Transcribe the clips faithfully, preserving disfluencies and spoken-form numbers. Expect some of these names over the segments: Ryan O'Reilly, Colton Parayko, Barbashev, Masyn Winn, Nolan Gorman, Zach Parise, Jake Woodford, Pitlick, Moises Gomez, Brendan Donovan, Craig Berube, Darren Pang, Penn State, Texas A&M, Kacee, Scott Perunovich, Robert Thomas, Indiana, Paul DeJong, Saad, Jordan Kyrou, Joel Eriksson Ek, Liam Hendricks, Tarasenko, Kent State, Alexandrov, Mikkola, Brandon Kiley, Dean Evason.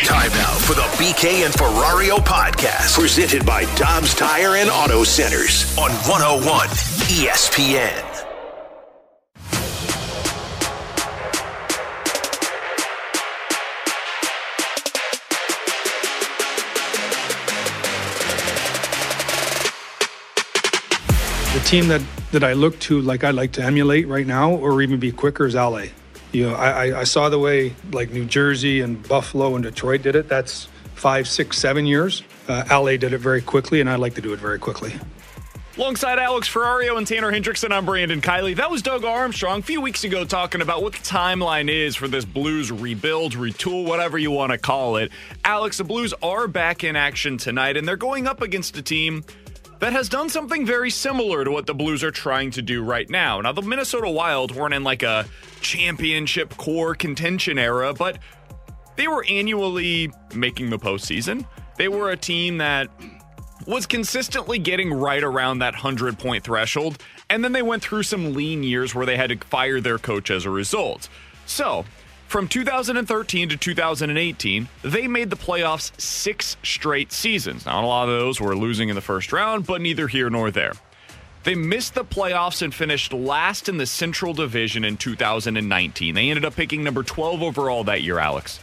Time now for the B K and Ferrario podcast, presented by Dobbs Tire and Auto Centers on one oh one E S P N. The team that, that I look to, like I'd like to emulate right now, or even be quicker, is L A. You know, I, I saw the way like New Jersey and Buffalo and Detroit did it. That's five, six, seven years. Uh, L A did it very quickly, and I'd like to do it very quickly. Alongside Alex Ferrario and Tanner Hendrickson, I'm Brandon Kiley. That was Doug Armstrong a few weeks ago talking about what the timeline is for this Blues rebuild, retool, whatever you want to call it. Alex, the Blues are back in action tonight, and they're going up against a team that has done something very similar to what the Blues are trying to do right now. Now, the Minnesota Wild weren't in like a championship core contention era, but they were annually making the postseason. They were a team that was consistently getting right around that one hundred point threshold, and then they went through some lean years where they had to fire their coach as a result. So, from two thousand thirteen to two thousand eighteen, they made the playoffs six straight seasons. Not a lot of those were losing in the first round, but neither here nor there. They missed the playoffs and finished last in the Central Division in two thousand nineteen. They ended up picking number twelve overall that year, Alex.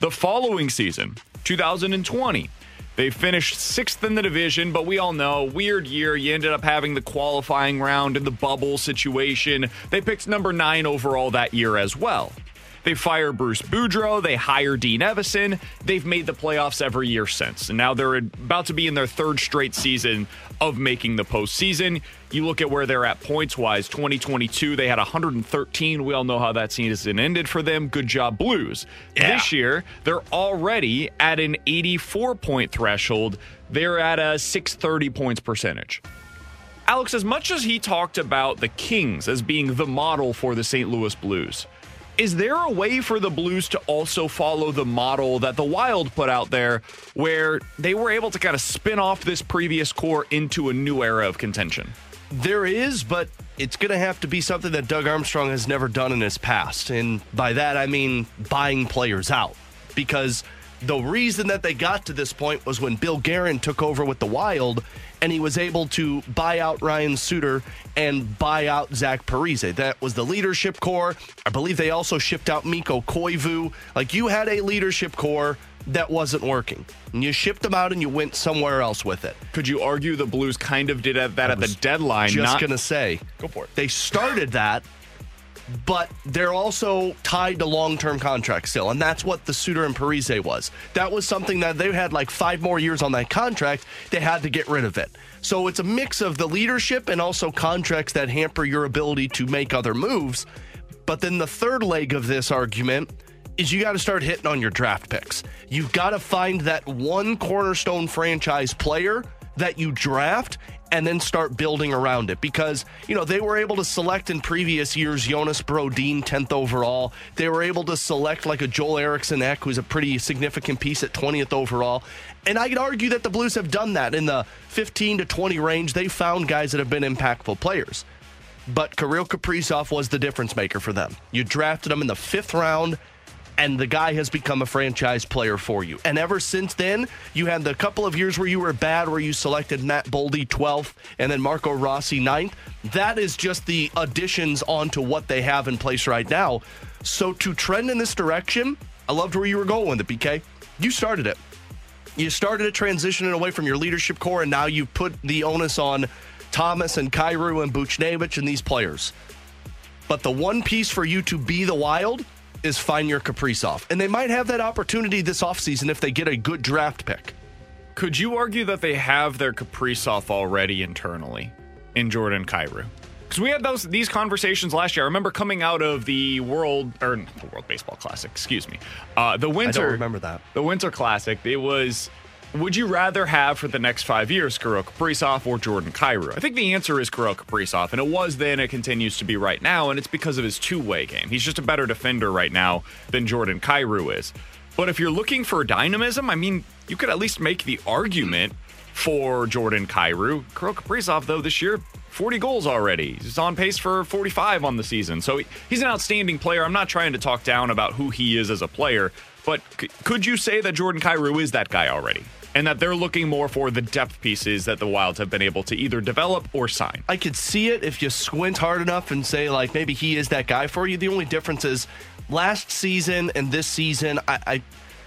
The following season, two thousand twenty, they finished sixth in the division, but we all know, weird year. You ended up having the qualifying round and the bubble situation. They picked number nine overall that year as well. They fire Bruce Boudreau. They hire Dean Evason. They've made the playoffs every year since. And now they're about to be in their third straight season of making the postseason. You look at where they're at points-wise. twenty twenty-two, they had one hundred thirteen. We all know how that season ended for them. Good job, Blues. Yeah. This year, they're already at an eighty-four point threshold. They're at a six thirty points percentage. Alex, as much as he talked about the Kings as being the model for the Saint Louis Blues, is there a way for the Blues to also follow the model that the Wild put out there where they were able to kind of spin off this previous core into a new era of contention? There is, but it's going to have to be something that Doug Armstrong has never done in his past. And by that, I mean buying players out. Because the reason that they got to this point was when Bill Guerin took over with the Wild and he was able to buy out Ryan Suter and buy out Zach Parise. That was the leadership core. I believe they also shipped out Mikko Koivu. Like, you had a leadership core that wasn't working, and you shipped them out and you went somewhere else with it. Could you argue the Blues kind of did that at the deadline? Just not- going to say. Go for it. They started that, but they're also tied to long-term contracts still, and that's what the Suter and Parise was. That was something that they had like five more years on that contract. They had to get rid of it. So it's a mix of the leadership and also contracts that hamper your ability to make other moves. But then the third leg of this argument is you got to start hitting on your draft picks. You've got to find that one cornerstone franchise player that you draft and then start building around it, because, you know, they were able to select in previous years Jonas Brodin, tenth overall. They were able to select like a Joel Eriksson Ek, who's a pretty significant piece, at twentieth overall. And I could argue that the Blues have done that in the fifteen to twenty range. They found guys that have been impactful players. But Kirill Kaprizov was the difference maker for them. You drafted him in the fifth round, and the guy has become a franchise player for you. And ever since then, you had the couple of years where you were bad, where you selected Matt Boldy twelfth and then Marco Rossi ninth. That is just the additions onto what they have in place right now. So to trend in this direction, I loved where you were going with it, B K. You started it. You started it transitioning away from your leadership core, and now you put the onus on Thomas and Kyrou and Buchnevich and these players. But the one piece for you to be the Wild is find your Kaprizov. And they might have that opportunity this offseason if they get a good draft pick. Could you argue that they have their Kaprizov already internally in Jordan Kyrou? Because we had those these conversations last year. I remember coming out of the World or not, the World Baseball Classic, excuse me, uh, the Winter. I don't remember that. The Winter Classic. It was, would you rather have for the next five years Kirill Kaprizov or Jordan Kyrou? I think the answer is Kirill Kaprizov, and it was then, it continues to be right now, and it's because of his two-way game. He's just a better defender right now than Jordan Kyrou is. But if you're looking for dynamism, I mean, you could at least make the argument for Jordan Kyrou. Kirill Kaprizov, though, this year, forty goals already. He's on pace for forty-five on the season. So he's an outstanding player. I'm not trying to talk down about who he is as a player, but c- could you say that Jordan Kyrou is that guy already? And that they're looking more for the depth pieces that the Wilds have been able to either develop or sign. I could see it if you squint hard enough and say, like, maybe he is that guy for you. The only difference is last season and this season, I, I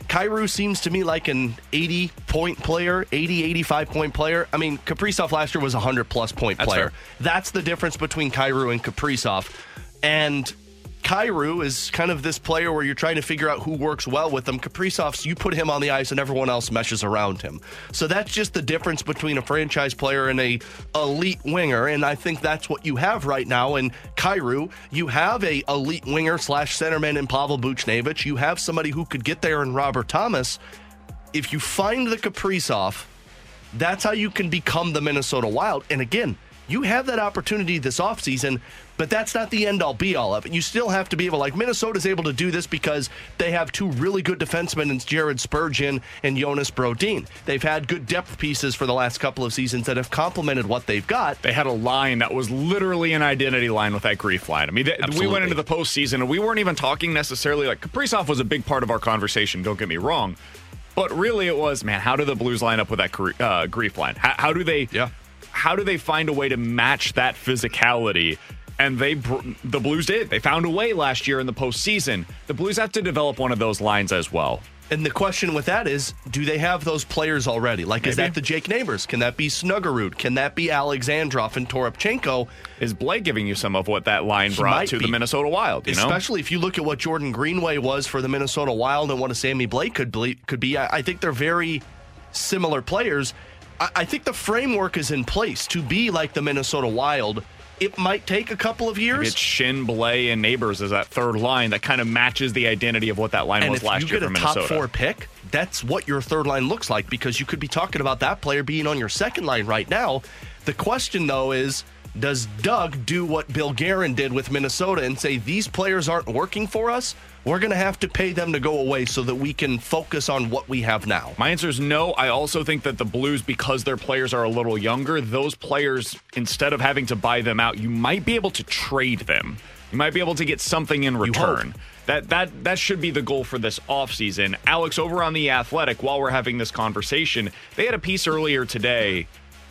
Kyrou seems to me like an eighty-point player, eighty, eighty-five-point player. I mean, Kaprizov last year was a one hundred-plus point player. That's, That's the difference between Kyrou and Kaprizov. And Kyrou is kind of this player where you're trying to figure out who works well with them. Kaprizov's, you put him on the ice and everyone else meshes around him. So that's just the difference between a franchise player and a elite winger, and I think that's what you have right now in Kyrou. You have a elite winger slash centerman in Pavel Buchnevich. You have somebody who could get there in Robert Thomas. If you find the Kaprizov, that's how you can become the Minnesota Wild. And again, you have that opportunity this offseason, but that's not the end-all, be-all of it. You still have to be able, like, Minnesota's able to do this because they have two really good defensemen in Jared Spurgeon and Jonas Brodin. They've had good depth pieces for the last couple of seasons that have complemented what they've got. They had a line that was literally an identity line with that Grief line. I mean, th- we went into the postseason, and we weren't even talking necessarily, like, Kaprizov was a big part of our conversation, don't get me wrong, but really it was, man, how do the Blues line up with that uh, Grief line? How, how do they... Yeah. How do they find a way to match that physicality? And they, the Blues did. They found a way last year in the postseason. The Blues have to develop one of those lines as well. And the question with that is, do they have those players already? Like, Maybe. Is that the Jake Neighbors? Can that be Snuggerud? Can that be Alexandrov and Toropchenko? Is Blake giving you some of what that line brought to be. the Minnesota Wild? You Especially know? If you look at what Jordan Greenway was for the Minnesota Wild and what a Sammy Blake could be. Could be. I think they're very similar players. I think the framework is in place to be like the Minnesota Wild. It might take a couple of years. Maybe it's Shin, Blay, and Neighbors as that third line that kind of matches the identity of what that line and was last year for Minnesota. And if you get a top four pick, that's what your third line looks like, because you could be talking about that player being on your second line right now. The question, though, is does Doug do what Bill Guerin did with Minnesota and say these players aren't working for us? We're going to have to pay them to go away so that we can focus on what we have now. My answer is no. I also think that the Blues, because their players are a little younger, those players, instead of having to buy them out, you might be able to trade them. You might be able to get something in return. That that that should be the goal for this offseason. Alex, over on The Athletic, while we're having this conversation, they had a piece earlier today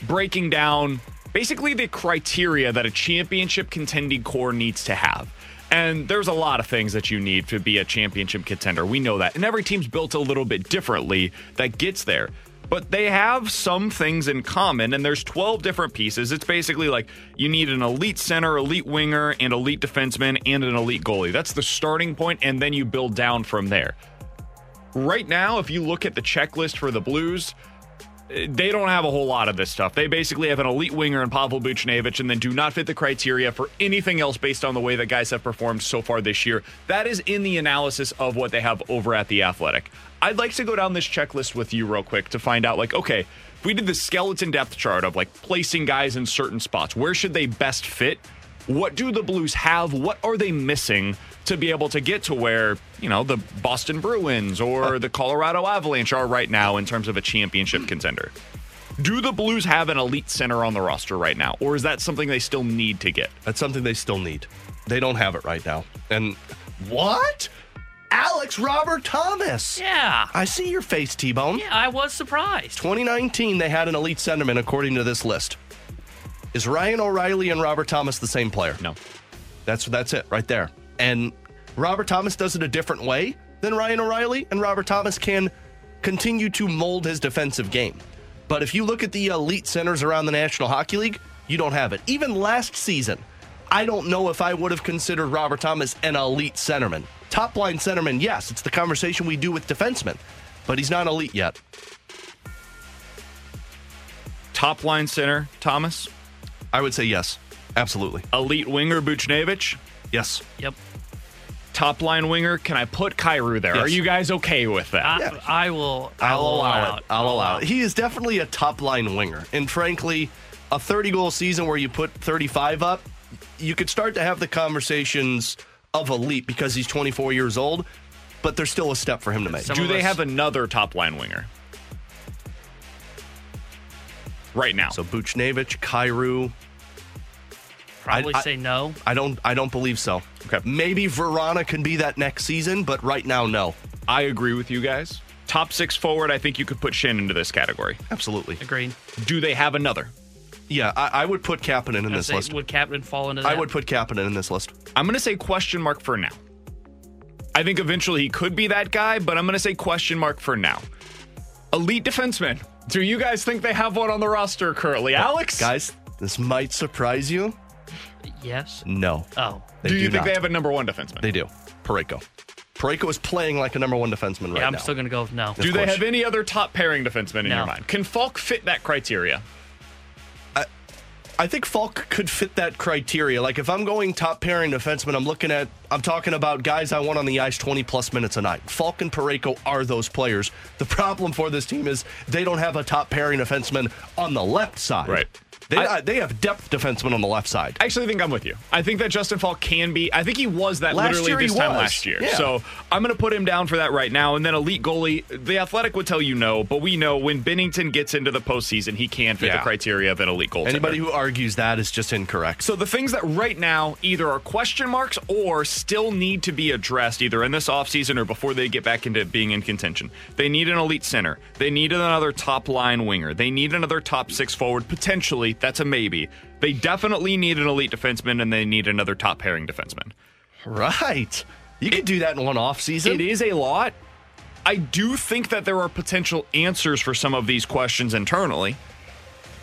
breaking down basically the criteria that a championship contending core needs to have. And there's a lot of things that you need to be a championship contender. We know that. And every team's built a little bit differently that gets there. But they have some things in common, and there's twelve different pieces. It's basically like you need an elite center, elite winger, an elite defenseman, and an elite goalie. That's the starting point, and then you build down from there. Right now, if you look at the checklist for the Blues, they don't have a whole lot of this stuff. They basically have an elite winger in Pavel Buchnevich and then do not fit the criteria for anything else based on the way that guys have performed so far this year. That is in the analysis of what they have over at The Athletic. I'd like to go down this checklist with you real quick to find out, like, okay, if we did the skeleton depth chart of, like, placing guys in certain spots, where should they best fit? What do the Blues have? What are they missing to be able to get to where, you know, the Boston Bruins or the Colorado Avalanche are right now in terms of a championship contender? Do the Blues have an elite center on the roster right now, or is that something they still need to get? That's something they still need. They don't have it right now. And what? Alex, Robert Thomas. Yeah. I see your face, T-Bone. Yeah, I was surprised. twenty nineteen, they had an elite centerman according to this list. Is Ryan O'Reilly and Robert Thomas the same player? No. That's that's it right there. And Robert Thomas does it a different way than Ryan O'Reilly, and Robert Thomas can continue to mold his defensive game. But if you look at the elite centers around the National Hockey League, you don't have it. Even last season, I don't know if I would have considered Robert Thomas an elite centerman. top-line centerman, yes, it's the conversation we do with defensemen, but he's not elite yet. Top-line center, Thomas? I would say yes, absolutely. Elite winger, Buchnevich? Yes. Yep. Top-line winger, can I put Kyrou there? Yes. Are you guys okay with that? Yeah. I, I will. I'll, I'll allow it. I'll allow it. He is definitely a top-line winger. And frankly, a thirty-goal season where you put thirty-five up, you could start to have the conversations of elite because he's twenty-four years old, but there's still a step for him to make. Some Do they us- have another top-line winger? Right now. So Buchnevich, Kyrou. Probably I, say no. I, I don't I don't believe so. Okay. Maybe Verona can be that next season, but right now, no. I agree with you guys. Top six forward, I think you could put Shin into this category. Absolutely. Agreed. Do they have another? Yeah, I, I would put Kapanen in this list. Would Kapanen fall into that? I would put Kapanen in this list. I'm going to say question mark for now. I think eventually he could be that guy, but I'm going to say question mark for now. Elite defenseman. Do you guys think they have one on the roster currently? Well, Alex? Guys, this might surprise you. Yes. No. Oh. Do you do think not. They have a number one defenseman? They do. Parayko. Parayko is playing like a number one defenseman yeah, right I'm now. I'm still going to go with no. Do they have any other top pairing defenseman in no. your mind? Can Falk fit that criteria? I, I think Falk could fit that criteria. Like if I'm going top pairing defenseman, I'm looking at, I'm talking about guys I want on the ice twenty plus minutes a night. Falk and Parayko are those players. The problem for this team is they don't have a top pairing defenseman on the left side. Right. They, I, they have depth defensemen on the left side. I actually think I'm with you. I think that Justin Falk can be. I think he was that last literally this time was. last year. Yeah. So I'm going to put him down for that right now. And then elite goalie, The Athletic would tell you no, but we know when Binnington gets into the postseason, he can fit yeah. the criteria of an elite goaltender. Anybody who argues that is just incorrect. So the things that right now either are question marks or still need to be addressed either in this offseason or before they get back into being in contention. They need an elite center. They need another top line winger. They need another top six forward potentially. That's a maybe. They definitely need an elite defenseman, and they need another top pairing defenseman. Right. You could do that in one offseason. It is a lot. I do think that there are potential answers for some of these questions internally.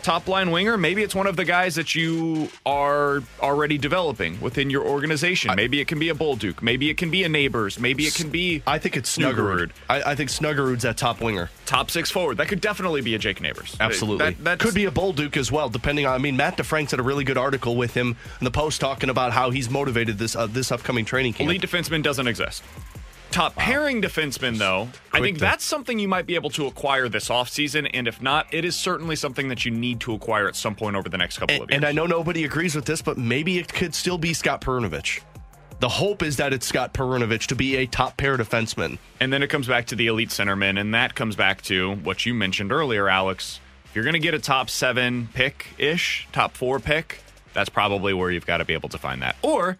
Top line winger, maybe it's one of the guys that you are already developing within your organization. I, maybe it can be a Bolduc. Maybe it can be a Neighbors. Maybe it can be... I think it's Snuggerud. I, I think Snuggerud's that top winger. Top six forward. That could definitely be a Jake Neighbors. Absolutely. That, that could be a Bolduc as well, depending on... I mean, Matt DeFrank's had a really good article with him in the Post talking about how he's motivated this uh, this upcoming training camp. Elite defenseman doesn't exist. Top pairing wow. defenseman, though, Quick I think thing. that's something you might be able to acquire this offseason, and if not, it is certainly something that you need to acquire at some point over the next couple and, of years. And I know nobody agrees with this, but maybe it could still be Scott Perunovich. The hope is that it's Scott Perunovich to be a top pair defenseman. And then it comes back to the elite centerman, and that comes back to what you mentioned earlier, Alex. If you're going to get a top seven pick-ish, top four pick, that's probably where you've got to be able to find that. Or...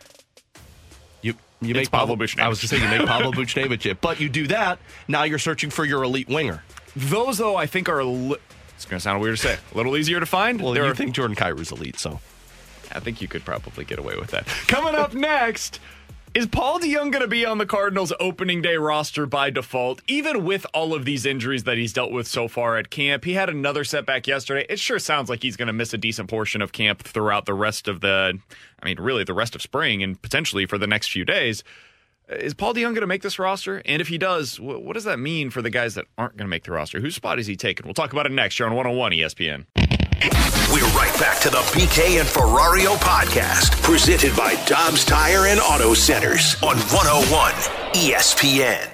You make Pavel Buchnevich. I was just thinking, make Pavel Buchnevich it. But you do that, now you're searching for your elite winger. Those, though, I think are, li- it's going to sound weird to say, a little easier to find. Well, there you are- think Jordan Kyrou's elite, so. I think you could probably get away with that. Coming up next, is Paul DeJong going to be on the Cardinals opening day roster by default, even with all of these injuries that he's dealt with so far at camp? He had another setback yesterday. It sure sounds like he's going to miss a decent portion of camp throughout the rest of the, I mean, really the rest of spring and potentially for the next few days. Is Paul DeJong going to make this roster? And if he does, what does that mean for the guys that aren't going to make the roster? Whose spot is he taking? We'll talk about it next year on one oh one E S P N. We're right back to the B K and Ferrario podcast, presented by Dobbs Tire and Auto Centers on one oh one E S P N.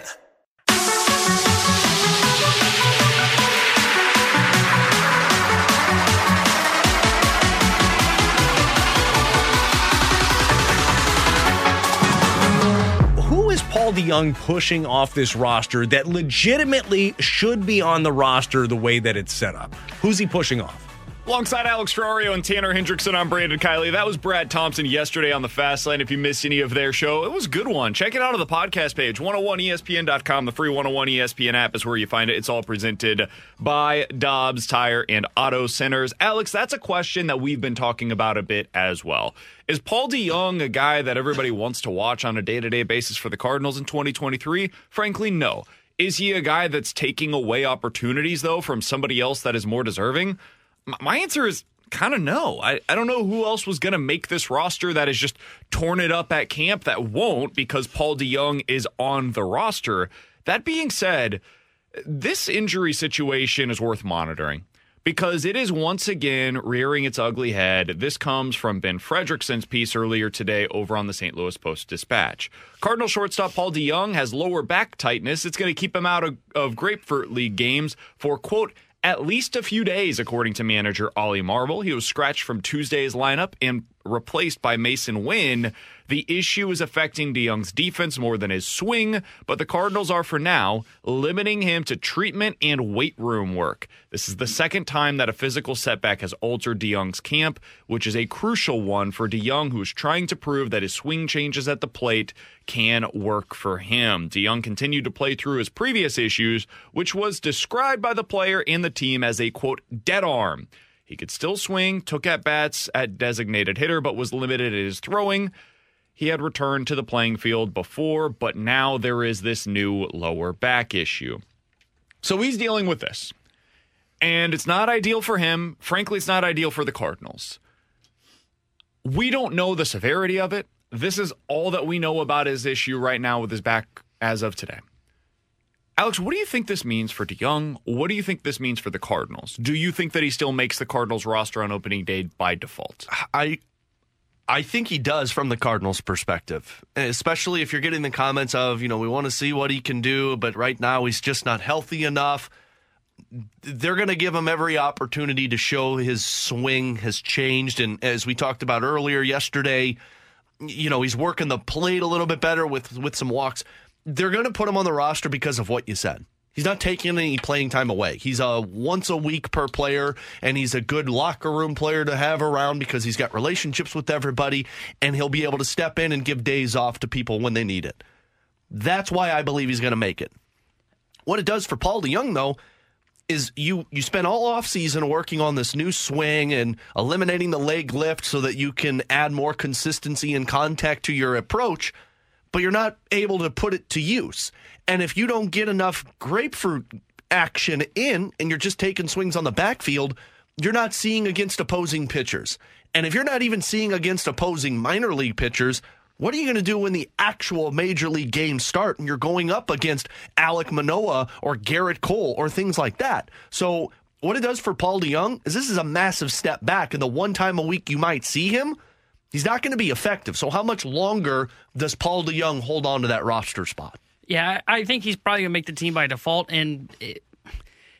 Paul DeJong pushing off this roster that legitimately should be on the roster the way that it's set up. Who's he pushing off? Alongside Alex Ferrario and Tanner Hendrickson, I'm Brandon Kiley. That was Brad Thompson yesterday on the Fast Lane. If you missed any of their show, it was a good one. Check it out on the podcast page, one oh one E S P N dot com. The free one oh one E S P N app is where you find it. It's all presented by Dobbs Tire and Auto Centers. Alex, that's a question that we've been talking about a bit as well. Is Paul DeJong a guy that everybody wants to watch on a day-to-day basis for the Cardinals in twenty twenty-three? Frankly, no. Is he a guy that's taking away opportunities, though, from somebody else that is more deserving? My answer is kind of know. I, I don't know who else was going to make this roster that has just torn it up at camp that won't, because Paul DeJong is on the roster. That being said, this injury situation is worth monitoring, because it is once again rearing its ugly head. This comes from Ben Fredrickson's piece earlier today over on the Saint Louis Post-Dispatch. Cardinal shortstop Paul DeJong has lower back tightness. It's going to keep him out of, of Grapefruit League games for, quote, at least a few days, according to manager Ollie Marble. He was scratched from Tuesday's lineup and replaced by Masyn Winn. The issue is affecting DeJong's defense more than his swing, but the Cardinals are, for now, limiting him to treatment and weight room work. This is the second time that a physical setback has altered DeJong's camp, which is a crucial one for DeJong, who's trying to prove that his swing changes at the plate can work for him. DeJong continued to play through his previous issues, which was described by the player and the team as a, quote, dead arm. He could still swing, took at-bats at designated hitter, but was limited in his throwing. He had returned to the playing field before, but now there is this new lower back issue. So he's dealing with this, and it's not ideal for him. Frankly, it's not ideal for the Cardinals. We don't know the severity of it. This is all that we know about his issue right now with his back as of today. Alex, what do you think this means for DeJong? What do you think this means for the Cardinals? Do you think that he still makes the Cardinals roster on opening day by default? I... I think he does from the Cardinals' perspective, especially if you're getting the comments of, you know, we want to see what he can do, but right now he's just not healthy enough. They're going to give him every opportunity to show his swing has changed. And as we talked about earlier yesterday, you know, he's working the plate a little bit better with, with some walks. They're going to put him on the roster because of what you said. He's not taking any playing time away. He's a once a week per player, and he's a good locker room player to have around because he's got relationships with everybody, and he'll be able to step in and give days off to people when they need it. That's why I believe he's going to make it. What it does for Paul DeJong, though, is you, you spend all offseason working on this new swing and eliminating the leg lift so that you can add more consistency and contact to your approach, but you're not able to put it to use. And if you don't get enough grapefruit action in and you're just taking swings on the backfield, you're not seeing against opposing pitchers. And if you're not even seeing against opposing minor league pitchers, what are you going to do when the actual major league games start and you're going up against Alec Manoah or Garrett Cole or things like that? So what it does for Paul DeJong is this is a massive step back. And the one time a week you might see him, he's not going to be effective. So how much longer does Paul DeJong hold on to that roster spot? Yeah, I think he's probably going to make the team by default, and it,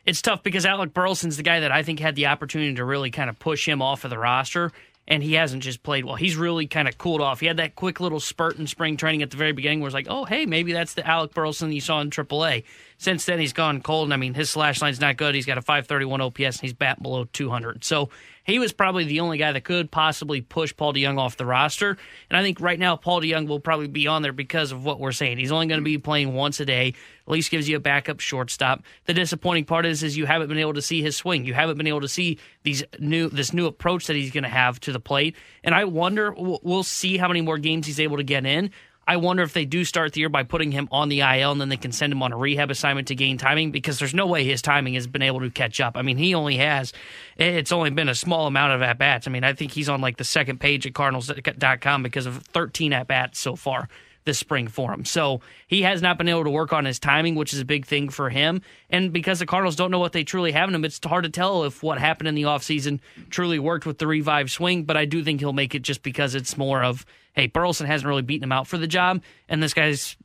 it's tough because Alec Burleson's the guy that I think had the opportunity to really kind of push him off of the roster, and he hasn't just played well. He's really kind of cooled off. He had that quick little spurt in spring training at the very beginning where it's like, oh, hey, maybe that's the Alec Burleson you saw in triple A. Since then, he's gone cold, and I mean, his slash line's not good. He's got a five thirty-one O P S, and he's batting below two hundred. So he was probably the only guy that could possibly push Paul DeJong off the roster. And I think right now Paul DeJong will probably be on there because of what we're saying. He's only going to be playing once a day. At least gives you a backup shortstop. The disappointing part is, is you haven't been able to see his swing. You haven't been able to see these new this new approach that he's going to have to the plate. And I wonder, we'll see how many more games he's able to get in. I wonder if they do start the year by putting him on the I L and then they can send him on a rehab assignment to gain timing, because there's no way his timing has been able to catch up. I mean, he only has, it's only been a small amount of at-bats. I mean, I think he's on like the second page at Cardinals dot com because of thirteen at-bats so far this spring for him. So he has not been able to work on his timing, which is a big thing for him. And because the Cardinals don't know what they truly have in him, it's hard to tell if what happened in the offseason truly worked with the revived swing. But I do think he'll make it just because it's more of, hey, Burleson hasn't really beaten him out for the job, and this guy's,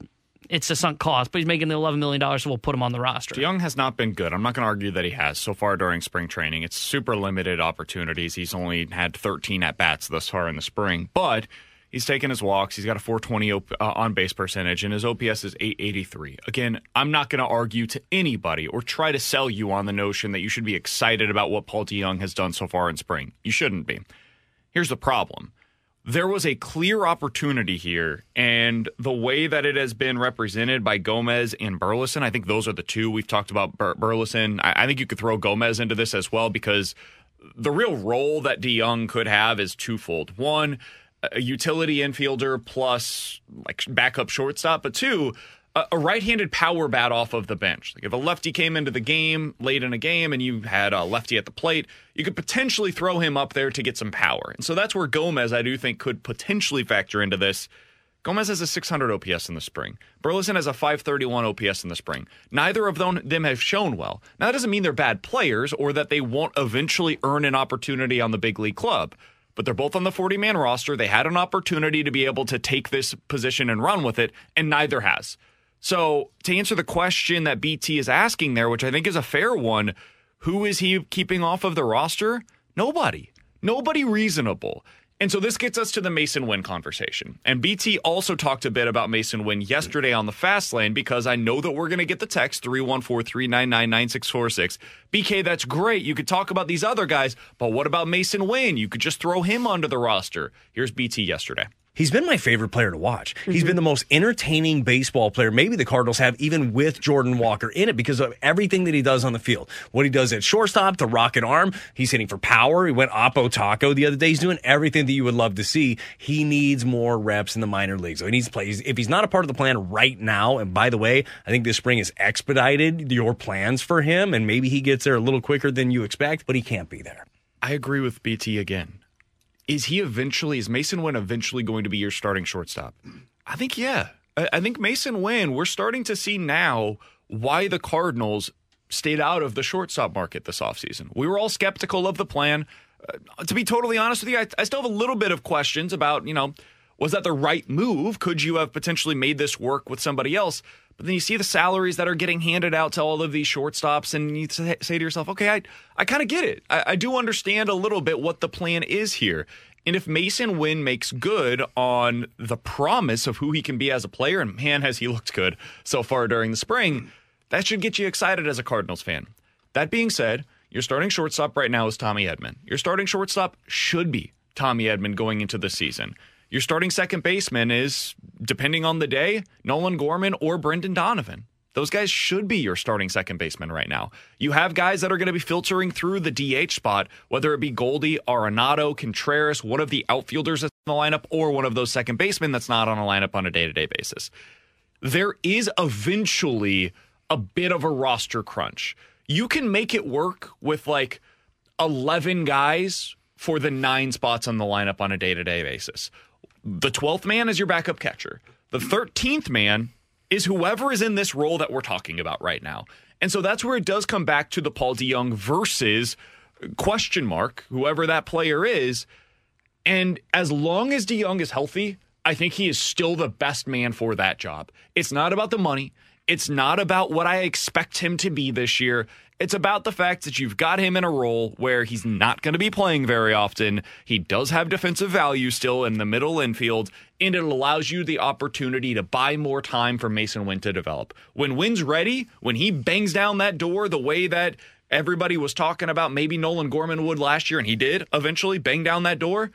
it's a sunk cost, but he's making the eleven million dollars, so we'll put him on the roster. DeJong has not been good. I'm not going to argue that he has so far during spring training. It's super limited opportunities. He's only had thirteen at-bats thus far in the spring, but he's taken his walks. He's got a four twenty op- uh, on-base percentage, and his O P S is eight eighty-three. Again, I'm not going to argue to anybody or try to sell you on the notion that you should be excited about what Paul DeJong has done so far in spring. You shouldn't be. Here's the problem. There was a clear opportunity here, and the way that it has been represented by Gomez and Burleson, I think those are the two. We've talked about Bur- Burleson. I-, I think you could throw Gomez into this as well, because the real role that DeJong could have is twofold. One, a utility infielder plus like backup shortstop, but two, a right-handed power bat off of the bench. Like if a lefty came into the game late in a game and you had a lefty at the plate, you could potentially throw him up there to get some power. And so that's where Gomez, I do think, could potentially factor into this. Gomez has a six hundred O P S in the spring. Burleson has a five thirty-one O P S in the spring. Neither of them have shown well. Now, that doesn't mean they're bad players or that they won't eventually earn an opportunity on the big league club. But they're both on the forty-man roster. They had an opportunity to be able to take this position and run with it, and neither has. So to answer the question that B T is asking there, which I think is a fair one, who is he keeping off of the roster? Nobody. Nobody reasonable. And so this gets us to the Masyn Winn conversation. And B T also talked a bit about Masyn Winn yesterday on the Fast Lane, because I know that we're going to get the text three one four, three nine nine, nine six four six. B K, that's great. You could talk about these other guys, but what about Masyn Winn? You could just throw him onto the roster. Here's B T yesterday. He's been my favorite player to watch. Mm-hmm. He's been the most entertaining baseball player maybe the Cardinals have, even with Jordan Walker in it, because of everything that he does on the field. What he does at shortstop, the rocket arm, he's hitting for power. He went oppo taco the other day. He's doing everything that you would love to see. He needs more reps in the minor leagues. So he needs to play. If he's not a part of the plan right now, and by the way, I think this spring has expedited your plans for him, and maybe he gets there a little quicker than you expect, but he can't be there. I agree with B T again. Is he eventually, is Masyn Winn eventually going to be your starting shortstop? I think, yeah. I think Masyn Winn, we're starting to see now why the Cardinals stayed out of the shortstop market this offseason. We were all skeptical of the plan. Uh, to be totally honest with you, I, I still have a little bit of questions about, you know, was that the right move? Could you have potentially made this work with somebody else? But then you see the salaries that are getting handed out to all of these shortstops, and you say to yourself, okay, I, I kind of get it. I, I do understand a little bit what the plan is here. And if Masyn Winn makes good on the promise of who he can be as a player, and man, has he looked good so far during the spring, that should get you excited as a Cardinals fan. That being said, your starting shortstop right now is Tommy Edman. Your starting shortstop should be Tommy Edman going into the season. Your starting second baseman is, depending on the day, Nolan Gorman or Brendan Donovan. Those guys should be your starting second baseman right now. You have guys that are going to be filtering through the D H spot, whether it be Goldie, Arenado, Contreras, one of the outfielders that's in the lineup, or one of those second basemen that's not on a lineup on a day-to-day basis. There is eventually a bit of a roster crunch. You can make it work with like eleven guys for the nine spots on the lineup on a day-to-day basis. The twelfth man is your backup catcher. The thirteenth man is whoever is in this role that we're talking about right now. And so that's where it does come back to the Paul DeJong versus question mark, whoever that player is. And as long as DeJong is healthy, I think he is still the best man for that job. It's not about the money. It's not about what I expect him to be this year. It's about the fact that you've got him in a role where he's not going to be playing very often. He does have defensive value still in the middle infield, and it allows you the opportunity to buy more time for Masyn Winn to develop. When Winn's ready, when he bangs down that door the way that everybody was talking about, maybe Nolan Gorman would last year, and he did eventually bang down that door,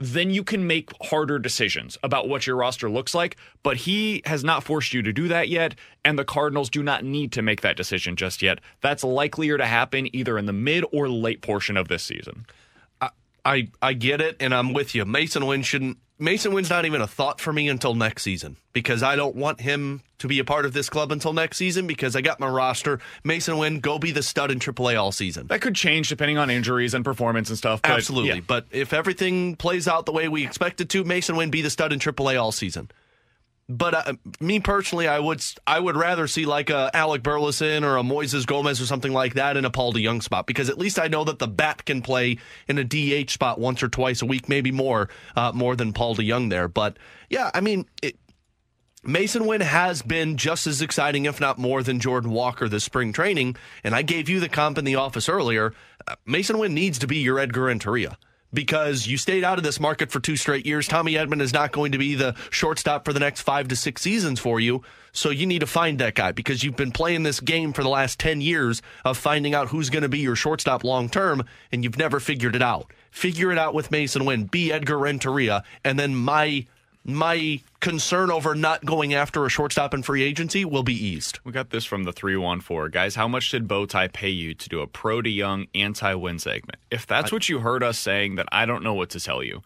then you can make harder decisions about what your roster looks like. But he has not forced you to do that yet, and the Cardinals do not need to make that decision just yet. That's likelier to happen either in the mid or late portion of this season. I I, I get it, and I'm with you. Masyn Winn shouldn't. Masyn Winn's not even a thought for me until next season, because I don't want him to be a part of this club until next season, because I got my roster. Masyn Winn, go be the stud in triple A all season. That could change depending on injuries and performance and stuff. But absolutely. Yeah. But if everything plays out the way we expect it to, Masyn Winn be the stud in triple A all season. But uh, me personally, I would I would rather see like a Alec Burleson or a Moises Gomez or something like that in a Paul DeJong spot, because at least I know that the bat can play in a D H spot once or twice a week, maybe more, uh, more than Paul DeJong there. But yeah, I mean, it, Masyn Winn has been just as exciting, if not more, than Jordan Walker this spring training. And I gave you the comp in the office earlier. Uh, Masyn Winn needs to be your Edgar Renteria, because you stayed out of this market for two straight years. Tommy Edman is not going to be the shortstop for the next five to six seasons for you. So you need to find that guy, because you've been playing this game for the last ten years of finding out who's going to be your shortstop long term, and you've never figured it out. Figure it out with Masyn Winn. Be Edgar Renteria. And then my my concern over not going after a shortstop in free agency will be eased. We got this from the three one four. Guys, how much did Bowtie pay you to do a pro DeJong anti-Winn segment? If that's I, what you heard us saying, then I don't know what to tell you.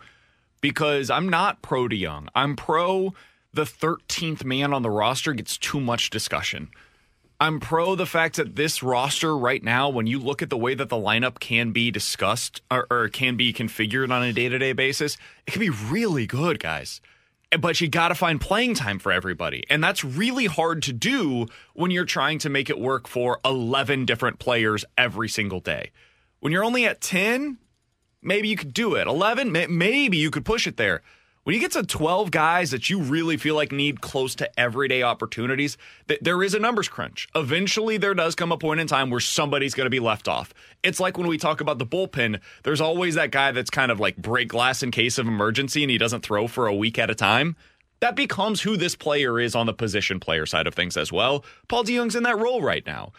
Because I'm not pro DeJong. I'm pro the thirteenth man on the roster gets too much discussion. I'm pro the fact that this roster right now, when you look at the way that the lineup can be discussed or, or can be configured on a day-to-day basis, it can be really good, guys. But you got to find playing time for everybody. And that's really hard to do when you're trying to make it work for eleven different players every single day. When you're only at ten, maybe you could do it. eleven, maybe you could push it there. When you get to twelve guys that you really feel like need close to everyday opportunities, th- there is a numbers crunch. Eventually, there does come a point in time where somebody's going to be left off. It's like when we talk about the bullpen, there's always that guy that's kind of like break glass in case of emergency and he doesn't throw for a week at a time. That becomes who this player is on the position player side of things as well. Paul DeJong's in that role right now.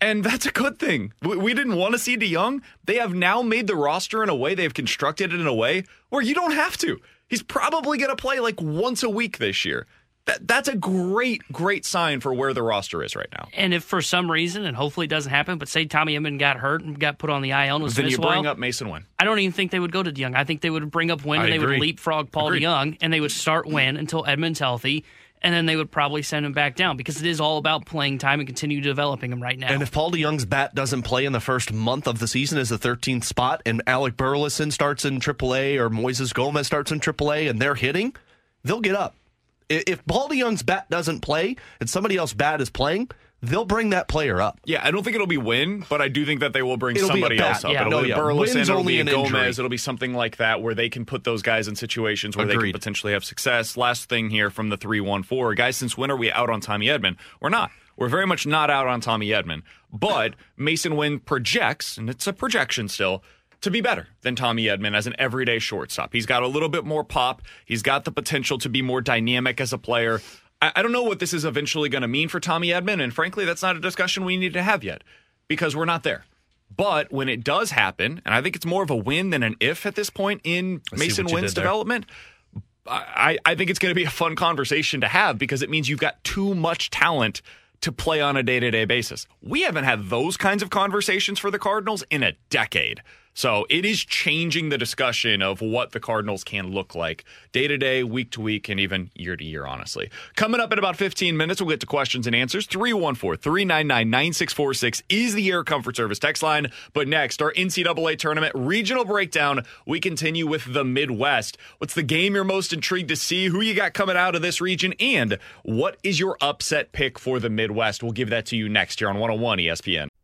And that's a good thing. We didn't want to see DeJong. They have now made the roster in a way, they've constructed it in a way where you don't have to. He's probably going to play like once a week this year. That That's a great, great sign for where the roster is right now. And if for some reason, and hopefully it doesn't happen, but say Tommy Edman got hurt and got put on the I L and was then missed you bring while, up Masyn Winn. I don't even think they would go to DeJong. I think they would bring up Winn I and agree. They would leapfrog Paul Agreed. DeJong and they would start Winn until Edman's healthy. And then they would probably send him back down because it is all about playing time and continue developing him right now. And if Paul DeJong's bat doesn't play in the first month of the season as the thirteenth spot and Alec Burleson starts in triple A or Moises Gomez starts in triple A and they're hitting, they'll get up. If Paul DeJong's bat doesn't play and somebody else's bat is playing, they'll bring that player up. Yeah, I don't think it'll be Winn, but I do think that they will bring it'll somebody else up. Yeah. It'll no, be yeah. Burleson, Wynn's it'll be a Gomez, injury. It'll be something like that where they can put those guys in situations where Agreed. They can potentially have success. Last thing here from the three one four. Guys, since when are we out on Tommy Edman? We're not. We're very much not out on Tommy Edman. But Masyn Winn projects, and it's a projection still, to be better than Tommy Edman as an everyday shortstop. He's got a little bit more pop. He's got the potential to be more dynamic as a player. I don't know what this is eventually going to mean for Tommy Edman, and frankly, that's not a discussion we need to have yet because we're not there. But when it does happen, and I think it's more of a win than an if at this point in Masyn Winn's development, I, I think it's going to be a fun conversation to have because it means you've got too much talent to play on a day-to-day basis. We haven't had those kinds of conversations for the Cardinals in a decade. So it is changing the discussion of what the Cardinals can look like day to day, week to week, and even year to year, honestly. Coming up in about fifteen minutes, we'll get to questions and answers. three one four, three nine nine, nine six four six is the Air Comfort Service text line. But next, our N C double A tournament regional breakdown. We continue with the Midwest. What's the game you're most intrigued to see? Who you got coming out of this region? And what is your upset pick for the Midwest? We'll give that to you next year on one oh one E S P N.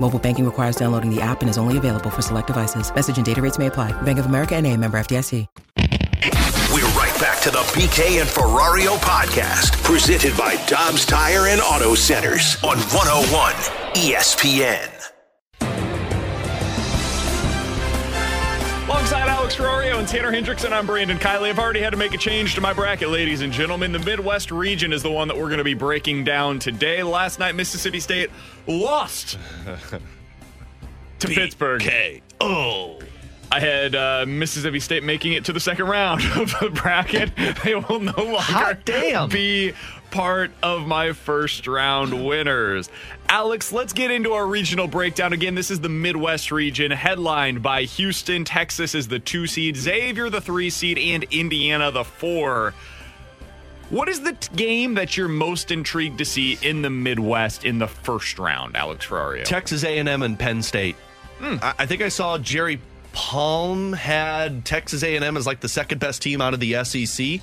Mobile banking requires downloading the app and is only available for select devices. Message and data rates may apply. Bank of America N A, member F D I C. We're right back to the B K and Ferrario podcast, presented by Dobbs Tire and Auto Centers on one oh one E S P N. Alongside Alex Ferrario and Tanner Hendrickson, I'm Brandon Kiley. I've already had to make a change to my bracket, ladies and gentlemen. The Midwest region is the one that we're going to be breaking down today. Last night, Mississippi State lost to B K. Pittsburgh. Oh. I had uh, Mississippi State making it to the second round of the bracket. They will no longer Hot damn. be part of my first round winners. Alex, let's get into our regional breakdown. Again, this is the Midwest region, headlined by Houston. Texas is the two seed, Xavier the three seed, and Indiana the four. What is the t- game that you're most intrigued to see in the Midwest in the first round, Alex Ferrario? Texas A and M and Penn State. Hmm. I-, I think I saw Jerry Palm had Texas A and M as like the second best team out of the S E C.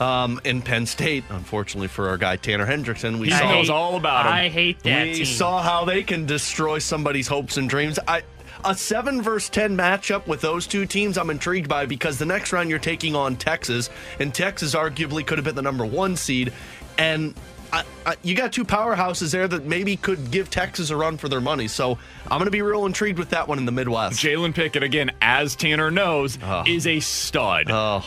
Um, in Penn State, unfortunately for our guy Tanner Hendrickson, we he saw knows all about him. I hate that. We team. saw how they can destroy somebody's hopes and dreams. I, a seven versus ten matchup with those two teams, I'm intrigued by because the next round you're taking on Texas, and Texas arguably could have been the number one seed, and I, I, you got two powerhouses there that maybe could give Texas a run for their money. So I'm going to be real intrigued with that one in the Midwest. Jalen Pickett, again, as Tanner knows, oh. is a stud. Oh.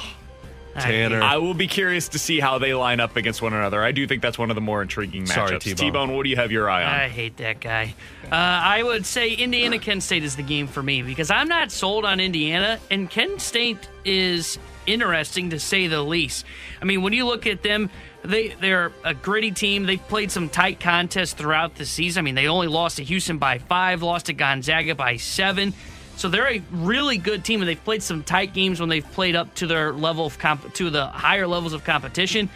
Tanner. I, I will be curious to see how they line up against one another. I do think that's one of the more intriguing matchups. Sorry, T-Bone. T-Bone, what do you have your eye on? I hate that guy. Uh, I would say Indiana Kent State is the game for me because I'm not sold on Indiana, and Kent State is interesting to say the least. I mean, when you look at them, They, they're a gritty team. They've played some tight contests throughout the season. I mean, they only lost to Houston by five, lost to Gonzaga by seven. So they're a really good team, and they've played some tight games when they've played up to their level of comp- to the higher levels of competition.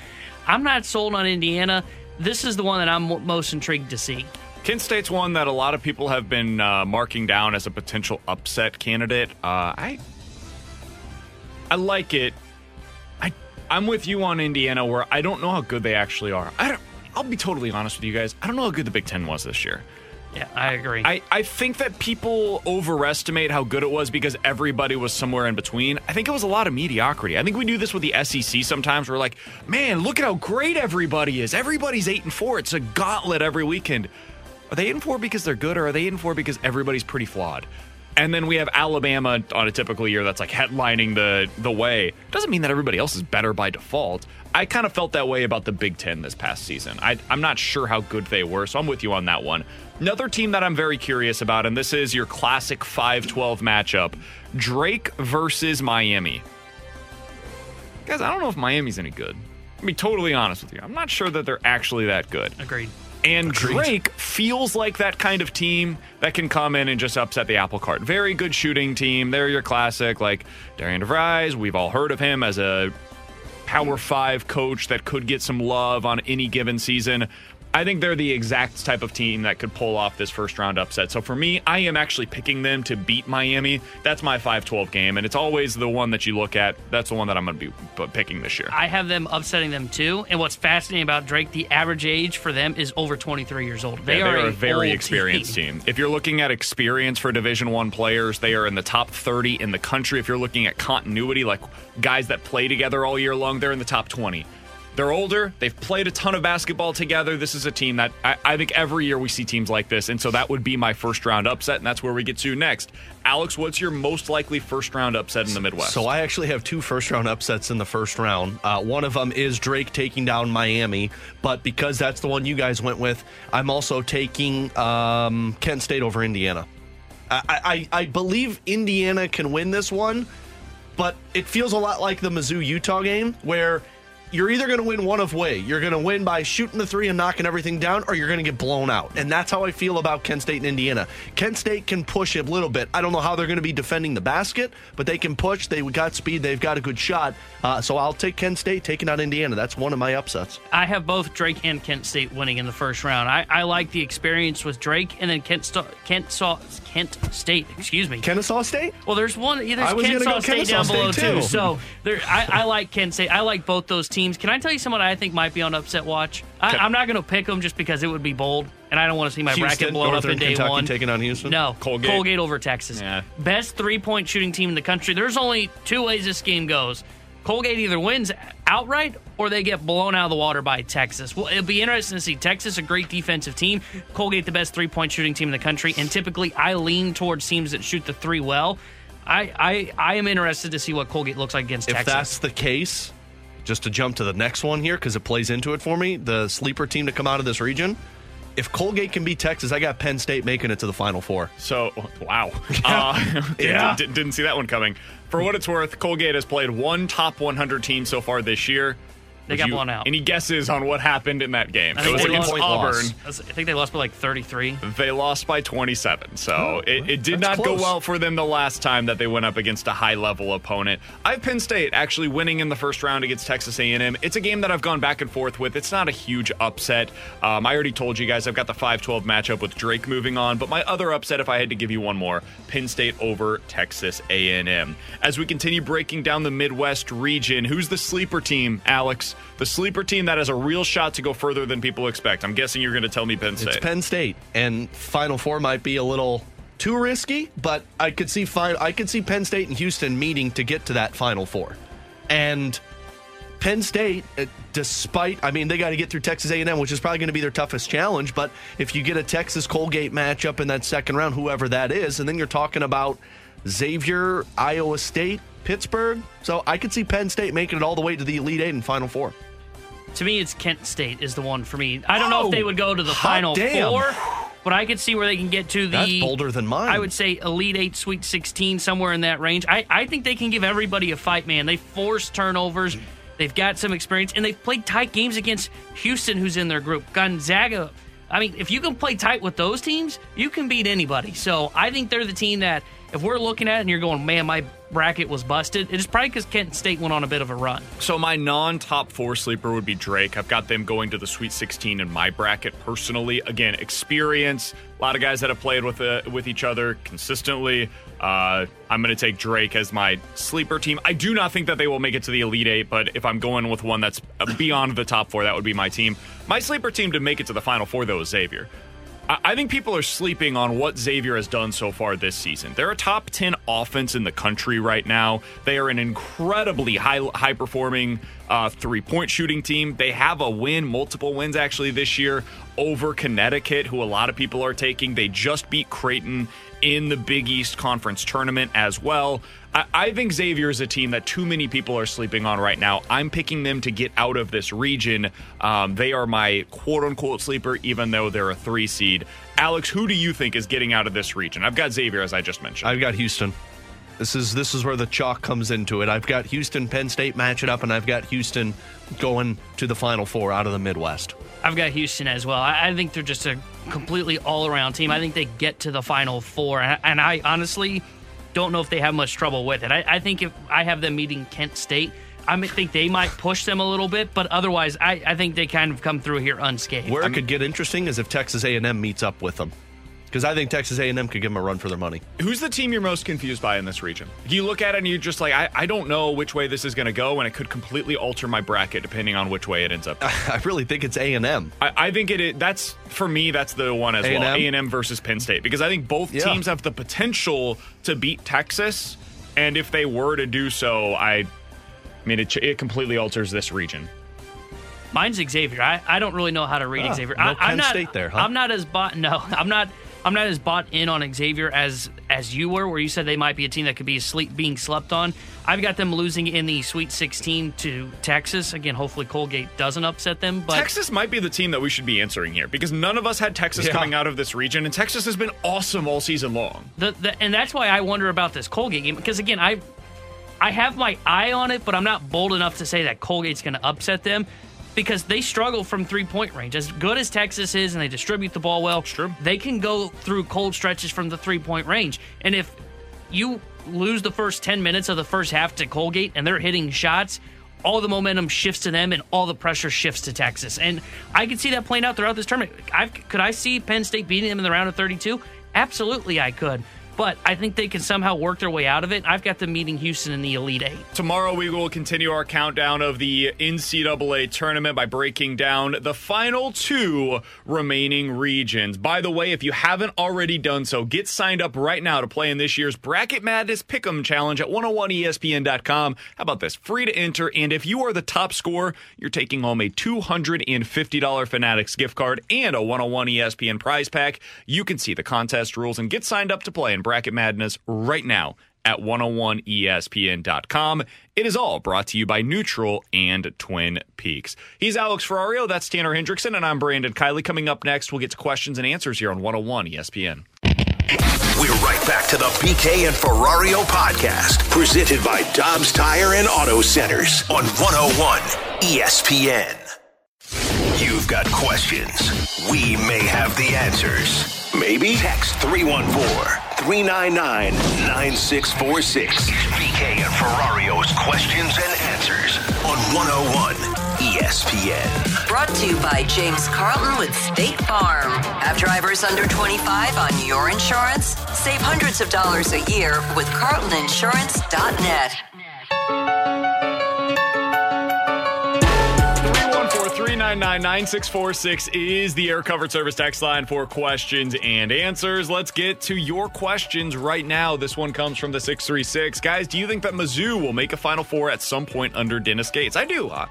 I'm not sold on Indiana. This is the one that I'm most intrigued to see. Kent State's one that a lot of people have been uh, marking down as a potential upset candidate. Uh, I, I like it. I'm with you on Indiana, where I don't know how good they actually are. I don't, I'll be totally honest with you guys. I don't know how good the Big Ten was this year. Yeah, I agree. I, I think that people overestimate how good it was because everybody was somewhere in between. I think it was a lot of mediocrity. I think we do this with the S E C sometimes. We're like, man, look at how great everybody is. Everybody's eight and four. It's a gauntlet every weekend. Are they eight and four because they're good, or are they eight and four because everybody's pretty flawed? And then we have Alabama on a typical year that's like headlining the the way. Doesn't mean that everybody else is better by default. I kind of felt that way about the Big Ten this past season. I, I'm not sure how good they were, so I'm with you on that one. Another team that I'm very curious about, and this is your classic five twelve matchup, Drake versus Miami. Guys, I don't know if Miami's any good. I'll be totally honest with you. I'm not sure that they're actually that good. Agreed. And Agreed. Drake feels like that kind of team that can come in and just upset the apple cart. Very good shooting team. They're your classic, like Darian DeVries. We've all heard of him as a Power Five coach that could get some love on any given season. I think they're the exact type of team that could pull off this first round upset. So for me, I am actually picking them to beat Miami. That's my five twelve game, and it's always the one that you look at. That's the one that I'm going to be picking this year. I have them upsetting them too. And what's fascinating about Drake, the average age for them is over twenty-three years old. They yeah, are a very experienced team. team. If you're looking at experience for Division I players, they are in the top thirty in the country. If you're looking at continuity, like guys that play together all year long, they're in the top twenty. They're older. They've played a ton of basketball together. This is a team that I, I think every year we see teams like this. And so that would be my first round upset. And that's where we get to next. Alex, what's your most likely first round upset in the Midwest? So I actually have two first round upsets in the first round. Uh, one of them is Drake taking down Miami. But because that's the one you guys went with, I'm also taking um, Kent State over Indiana. I, I, I believe Indiana can win this one. But it feels a lot like the Mizzou-Utah game where you're either going to win one of way. You're going to win by shooting the three and knocking everything down, or you're going to get blown out. And that's how I feel about Kent State and Indiana. Kent State can push a little bit. I don't know how they're going to be defending the basket, but they can push. They've got speed. They've got a good shot. Uh, so I'll take Kent State taking out Indiana. That's one of my upsets. I have both Drake and Kent State winning in the first round. I, I like the experience with Drake, and then Kent St- Kent saw Kent State. Excuse me, Kennesaw State. Well, there's one. There's I was Kennesaw go State Kennesaw down State below State too. too. So there, I, I like Kent State. I like both those teams. Can I tell you someone I think might be on upset watch? I, I'm not going to pick them just because it would be bold, and I don't want to see my Houston, bracket blown Northern up in day Kentucky one. Taking on Houston? No, Colgate, Colgate over Texas. Yeah. Best three-point shooting team in the country. There's only two ways this game goes. Colgate either wins outright or they get blown out of the water by Texas. Well, it'll be interesting to see. Texas, a great defensive team. Colgate, the best three-point shooting team in the country, and typically I lean towards teams that shoot the three well. I, I, I am interested to see what Colgate looks like against if Texas. If that's the case, just to jump to the next one here because it plays into it for me, the sleeper team to come out of this region. If Colgate can beat Texas, I got Penn State making it to the Final Four. So, wow. Uh, yeah. Didn't, didn't see that one coming. For what it's worth, Colgate has played one top one hundred team so far this year. They got you, blown out. Any guesses on what happened in that game? It was against Auburn. Loss. I think they lost by like thirty-three. They lost by twenty-seven. So oh, it, it did not close. Go well for them the last time that they went up against a high-level opponent. I have Penn State actually winning in the first round against Texas A and M. It's a game that I've gone back and forth with. It's not a huge upset. Um, I already told you guys I've got the five twelve matchup with Drake moving on. But my other upset, if I had to give you one more, Penn State over Texas A and M. As we continue breaking down the Midwest region, who's the sleeper team, Alex? The sleeper team that has a real shot to go further than people expect. I'm guessing you're going to tell me Penn State. It's Penn State, and Final Four might be a little too risky, but I could see fine. I could see Penn State and Houston meeting to get to that Final Four. And Penn State, despite, I mean, they got to get through Texas A and M, which is probably going to be their toughest challenge. But if you get a Texas-Colgate matchup in that second round, whoever that is, and then you're talking about Xavier, Iowa State, Pittsburgh. So I could see Penn State making it all the way to the Elite Eight and Final Four. To me, it's Kent State is the one for me. I don't Whoa. know if they would go to the Hot Final damn. Four, but I could see where they can get to the... That's bolder than mine. I would say Elite Eight, Sweet sixteen, somewhere in that range. I, I think they can give everybody a fight, man. They force turnovers. They've got some experience, and they've played tight games against Houston, who's in their group. Gonzaga. I mean, if you can play tight with those teams, you can beat anybody. So I think they're the team that, if we're looking at it and you're going, man, my bracket was busted, it's probably because Kent State went on a bit of a run. So my non-top four sleeper would be Drake. I've got them going to the Sweet sixteen in my bracket personally. Again, experience, a lot of guys that have played with uh, with each other consistently. Uh, I'm going to take Drake as my sleeper team. I do not think that they will make it to the Elite Eight, but if I'm going with one that's beyond the top four, that would be my team. My sleeper team to make it to the Final Four, though, is Xavier. I think people are sleeping on what Xavier has done so far this season. They're a top ten offense in the country right now. They are an incredibly high, high-performing uh, three-point shooting team. They have a win, multiple wins actually this year, over Connecticut, who a lot of people are taking. They just beat Creighton in the Big East Conference tournament as well. I, I think Xavier is a team that too many people are sleeping on right now. I'm picking them to get out of this region. Um, they are my quote-unquote sleeper, even though they're a three seed. Alex, who do you think is getting out of this region? I've got Xavier, as I just mentioned. I've got Houston. This is this is where the chalk comes into it. I've got Houston, Penn State matching up, and I've got Houston going to the Final Four out of the Midwest. I've got Houston as well. I, I think they're just a completely all-around team. I think they get to the Final Four, and, and I honestly don't know if they have much trouble with it. I, I think if I have them meeting Kent State, I think they might push them a little bit, but otherwise, I, I think they kind of come through here unscathed. Where it could get interesting is if Texas A and M meets up with them, because I think Texas A and M could give them a run for their money. Who's the team you're most confused by in this region? You look at it and you're just like, I, I don't know which way this is going to go, and it could completely alter my bracket depending on which way it ends up. I really think it's A and M. I, I think it is. That's, for me, that's the one as A and M? Well, A and M versus Penn State, because I think both yeah. teams have the potential to beat Texas, and if they were to do so, I, I mean, it, it completely alters this region. Mine's Xavier. I, I don't really know how to read ah, Xavier. No I, Penn I'm not, State there, huh? I'm not as bought. No, I'm not. I'm not as bought in on Xavier as as you were, where you said they might be a team that could be asleep, being slept on. I've got them losing in the Sweet sixteen to Texas. Again, hopefully Colgate doesn't upset them. But Texas might be the team that we should be answering here, because none of us had Texas yeah. coming out of this region, and Texas has been awesome all season long. The, the, and that's why I wonder about this Colgate game, because, again, I, I have my eye on it, but I'm not bold enough to say that Colgate's going to upset them, because they struggle from three-point range. As good as Texas is and they distribute the ball well, they can go through cold stretches from the three-point range. And if you lose the first ten minutes of the first half to Colgate and they're hitting shots, all the momentum shifts to them and all the pressure shifts to Texas. And I can see that playing out throughout this tournament. I've, could I see Penn State beating them in the round of thirty-two? Absolutely I could. But I think they can somehow work their way out of it. I've got them meeting Houston in the Elite Eight. Tomorrow we will continue our countdown of the N C double A tournament by breaking down the final two remaining regions. By the way, if you haven't already done so, get signed up right now to play in this year's Bracket Madness Pick'em Challenge at one oh one E S P N dot com. How about this? Free to enter, and if you are the top scorer, you're taking home a two hundred fifty dollars Fanatics gift card and a one oh one E S P N prize pack. You can see the contest rules and get signed up to play in Bracket Madness right now at one oh one E S P N dot com. It is all brought to you by Neutral and Twin Peaks. He's Alex Ferrario, that's Tanner Hendrickson, and I'm Brandon Kiley. Coming up next, we'll get to questions and answers here on one oh one E S P N. We're right back to the B K and Ferrario podcast, presented by Dobbs Tire and Auto Centers on one oh one E S P N. You've got questions. We may have the answers. Maybe? Text three one four, three nine nine, nine six four six. It's B K and Ferrario's questions and answers on one oh one E S P N. Brought to you by James Carlton with State Farm. Have drivers under twenty-five on your insurance? Save hundreds of dollars a year with carlton insurance dot net. nine nine nine six four six is the Air Comfort Service text line for questions and answers. Let's get to your questions right now. This one comes from the six three six. Guys, do you think that Mizzou will make a Final Four at some point under Dennis Gates? I do. I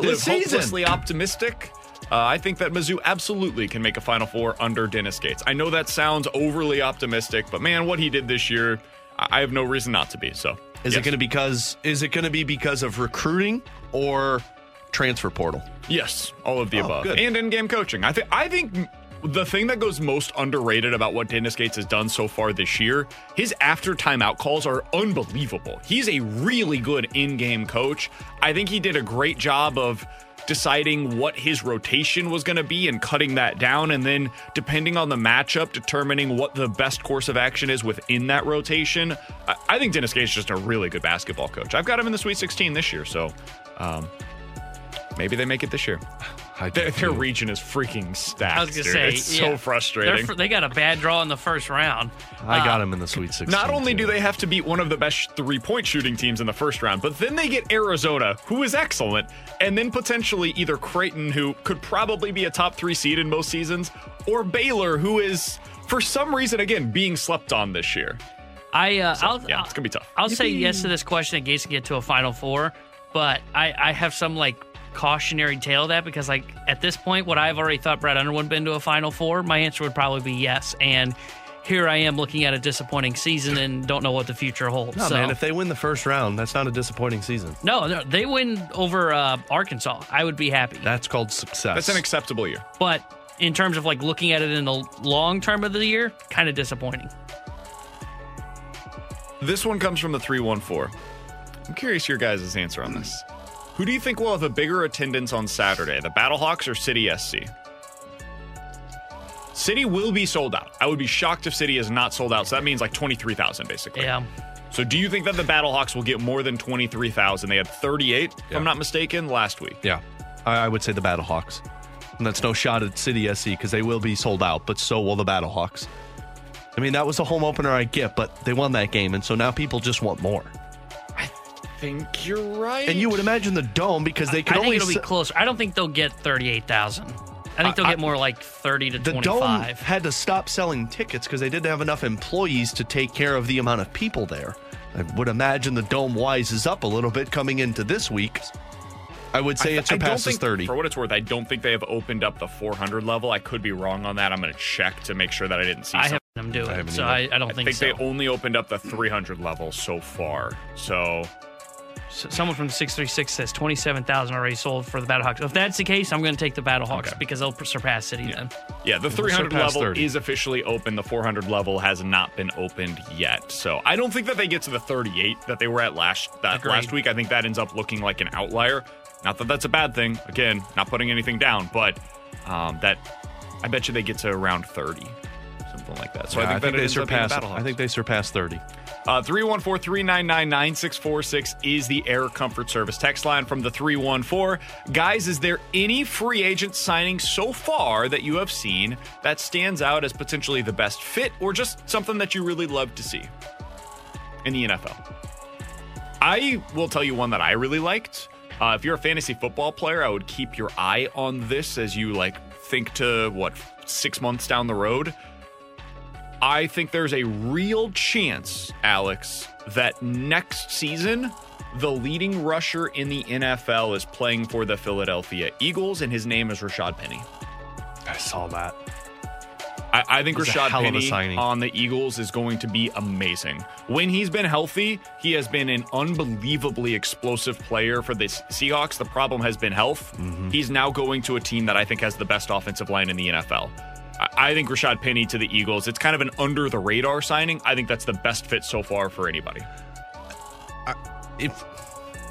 live hopelessly optimistic. Uh, I think that Mizzou absolutely can make a Final Four under Dennis Gates. I know that sounds overly optimistic, but man, what he did this year I have no reason not to be. So is yes. it going to because is it going to be because of recruiting or transfer portal? Yes, all of the oh, above, good. And in-game coaching. I think I think the thing that goes most underrated about what Dennis Gates has done so far this year, his after timeout calls are unbelievable. He's a really good in-game coach. I think he did a great job of deciding what his rotation was going to be and cutting that down, and then depending on the matchup, determining what the best course of action is within that rotation. I think Dennis Gates is just a really good basketball coach. I've got him in the Sweet sixteen this year, so um, maybe they make it this year. Their, their region is freaking stacked. I was gonna dude. say, it's yeah. so frustrating. Fr- they got a bad draw in the first round. I uh, got them in the Sweet sixteen. Not only too. do they have to beat one of the best three-point shooting teams in the first round, but then they get Arizona, who is excellent, and then potentially either Creighton, who could probably be a top three seed in most seasons, or Baylor, who is, for some reason, again, being slept on this year. I, uh, so, I'll, yeah, I'll, it's gonna be tough. I'll Yippee. say yes to this question in case you get to a Final Four, but I, I have some, like, cautionary tale of that, because like at this point, what I've already thought Brad Underwood been to a Final Four, my answer would probably be yes, and here I am looking at a disappointing season and don't know what the future holds. No, so, man, if they win the first round, that's not a disappointing season. No, no they win over uh, Arkansas, I would be happy. That's called success. That's an acceptable year. But in terms of like looking at it in the long term of the year, kind of disappointing. This one comes from the three one four. I'm curious your guys' answer on this. Who do you think will have a bigger attendance on Saturday, the Battlehawks or City S C? City will be sold out. I would be shocked if City is not sold out. So that means like twenty-three thousand basically. Yeah. So do you think that the Battlehawks will get more than twenty-three thousand? They had thirty-eight, yeah. if I'm not mistaken, last week. Yeah, I would say the Battlehawks. And that's no shot at City S C because they will be sold out, but so will the Battlehawks. I mean, that was the home opener I get, but they won that game. And so now people just want more. I think you're right. And you would imagine the Dome, because they could I only... I think it'll be closer. I don't think they'll get thirty-eight thousand. I think they'll I, get more like thirty to twenty-five. The Dome had to stop selling tickets because they didn't have enough employees to take care of the amount of people there. I would imagine the Dome wises up a little bit coming into this week. I would say I, it surpasses think, thirty. For what it's worth, I don't think they have opened up the four hundred level. I could be wrong on that. I'm going to check to make sure that I didn't see I something. I haven't them do it, so I, I don't I think, think so. I think they only opened up the three hundred level so far, so... Someone from the six three six says twenty-seven thousand already sold for the Battlehawks. If that's the case, I'm going to take the Battlehawks okay. because they'll surpass City yeah. then. Yeah, the three hundred level thirty. Is officially open. The four hundred level has not been opened yet. So I don't think that they get to the thirty-eight that they were at last that Agreed. last week. I think that ends up looking like an outlier. Not that that's a bad thing. Again, not putting anything down, but um, that I bet you they get to around thirty, something like that. So yeah, I think, I think that they surpass. The I think they surpass thirty. Uh, three one four, three nine nine, nine six four six is the Air Comfort Service text line from the three one four. Guys, is there any free agent signing so far that you have seen that stands out as potentially the best fit, or just something that you really love to see in the N F L? I will tell you one that I really liked. Uh, if you're a fantasy football player, I would keep your eye on this as you like think to what, six months down the road. I think there's a real chance, Alex, that next season, the leading rusher in the N F L is playing for the Philadelphia Eagles, and his name is Rashad Penny. I saw that. I, I think That's Rashad Penny on the Eagles is going to be amazing. When he's been healthy, he has been an unbelievably explosive player for the Seahawks. The problem has been health. Mm-hmm. He's now going to a team that I think has the best offensive line in the N F L. I think Rashad Penny to the Eagles, it's kind of an under-the-radar signing. I think that's the best fit so far for anybody. I, if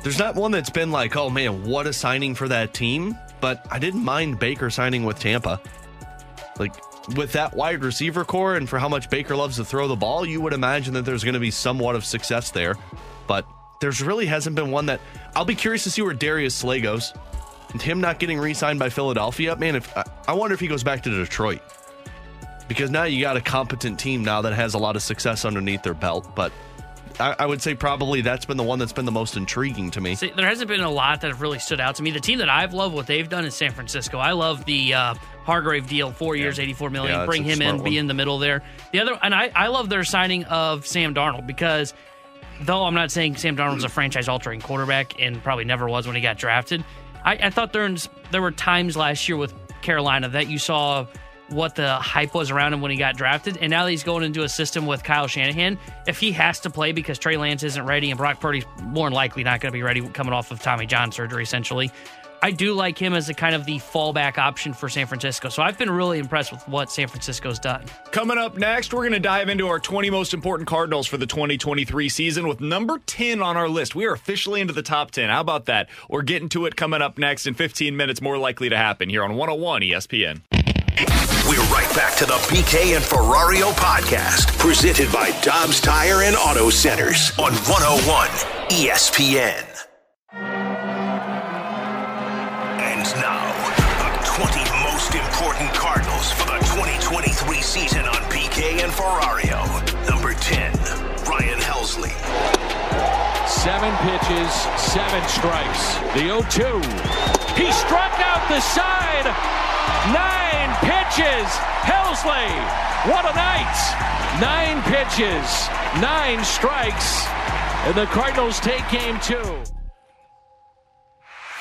there's not one that's been like, oh, man, what a signing for that team, but I didn't mind Baker signing with Tampa. Like, with that wide receiver core and for how much Baker loves to throw the ball, you would imagine that there's going to be somewhat of success there. But there's really hasn't been one that... I'll be curious to see where Darius Slay goes. Him not getting re-signed by Philadelphia, man, if I wonder if he goes back to Detroit, because now you got a competent team now that has a lot of success underneath their belt. But I, I would say probably that's been the one that's been the most intriguing to me. See, there hasn't been a lot that have really stood out to me. The team that I've loved what they've done is San Francisco. I love the uh, Hargrave deal, four yeah. years, eighty-four million dollars. Yeah, Bring him in, one. be in the middle there. The other, and I, I love their signing of Sam Darnold, because though I'm not saying Sam Darnold's a franchise-altering quarterback and probably never was when he got drafted, I, I thought there, there were times last year with Carolina that you saw what the hype was around him when he got drafted. And now that he's going into a system with Kyle Shanahan, if he has to play because Trey Lance isn't ready and Brock Purdy's more than likely not going to be ready coming off of Tommy John surgery, essentially, I do like him as a kind of the fallback option for San Francisco. So I've been really impressed with what San Francisco's done. Coming up next, we're going to dive into our twenty most important Cardinals for the twenty twenty-three season with number ten on our list. We are officially into the top ten. How about that? We're getting to it coming up next in fifteen minutes, more likely to happen here on one oh one E S P N. We're right back to the B K and Ferrario podcast, presented by Dobbs Tire and Auto Centers on one oh one E S P N. Now, the twenty most important Cardinals for the twenty twenty-three season on B K and Ferrario. Number ten, Ryan Helsley. Seven pitches, seven strikes. The oh two. He struck out the side. Nine pitches. Helsley, what a night. Nine pitches, nine strikes. And the Cardinals take game two.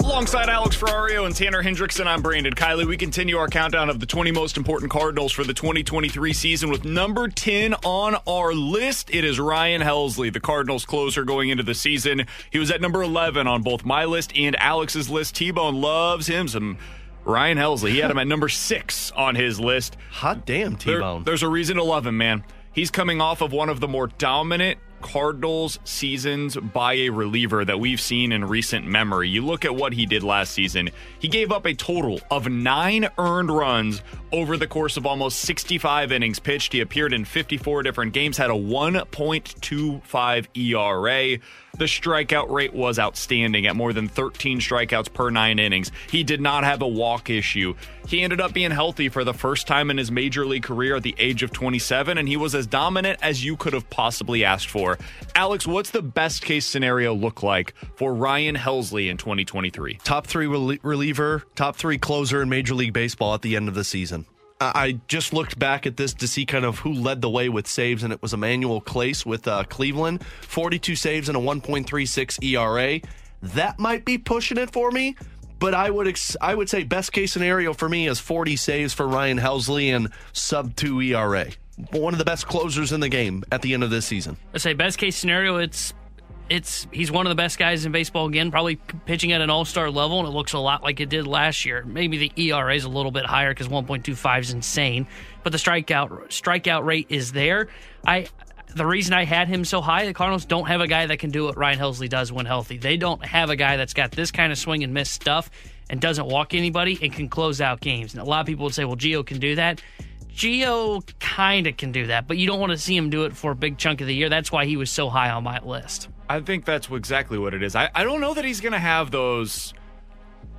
Alongside Alex Ferrario and Tanner Hendrickson, I'm Brandon Kiley. We continue our countdown of the twenty most important Cardinals for the twenty twenty-three season with number ten on our list. It is Ryan Helsley, the Cardinals closer going into the season. He was at number eleven on both my list and Alex's list. T-Bone loves him some Ryan Helsley. He had him at number six on his list. Hot damn, T-Bone. There, there's a reason to love him, man. He's coming off of one of the more dominant Cardinals seasons by a reliever that we've seen in recent memory. You look at what he did last season. He gave up a total of nine earned runs over the course of almost sixty-five innings pitched. He appeared in fifty-four different games, had a one point two five E R A. The strikeout rate was outstanding at more than thirteen strikeouts per nine innings. He did not have a walk issue. He ended up being healthy for the first time in his major league career at the age of twenty-seven, and he was as dominant as you could have possibly asked for. Alex, what's the best case scenario look like for Ryan Helsley in twenty twenty-three? Top three rel- reliever, top three closer in Major League Baseball at the end of the season. I just looked back at this to see kind of who led the way with saves, and it was Emmanuel Clase with uh, Cleveland. forty-two saves and a one point three six E R A. That might be pushing it for me, but I would ex- I would say best case scenario for me is forty saves for Ryan Helsley and sub two E R A. One of the best closers in the game at the end of this season. I say best case scenario, it's it's he's one of the best guys in baseball again, probably pitching at an all-star level, and it looks a lot like it did last year. Maybe the E R A is a little bit higher because one point two five is insane, but the strikeout strikeout rate is there. I the reason I had him so high, the Cardinals don't have a guy that can do what Ryan Helsley does when healthy. They don't have a guy that's got this kind of swing and miss stuff and doesn't walk anybody and can close out games. And a lot of people would say, well, Gio can do that. Gio kind of can do that, but you don't want to see him do it for a big chunk of the year. That's why he was so high on my list. I think that's exactly what it is. I, I don't know that he's going to have those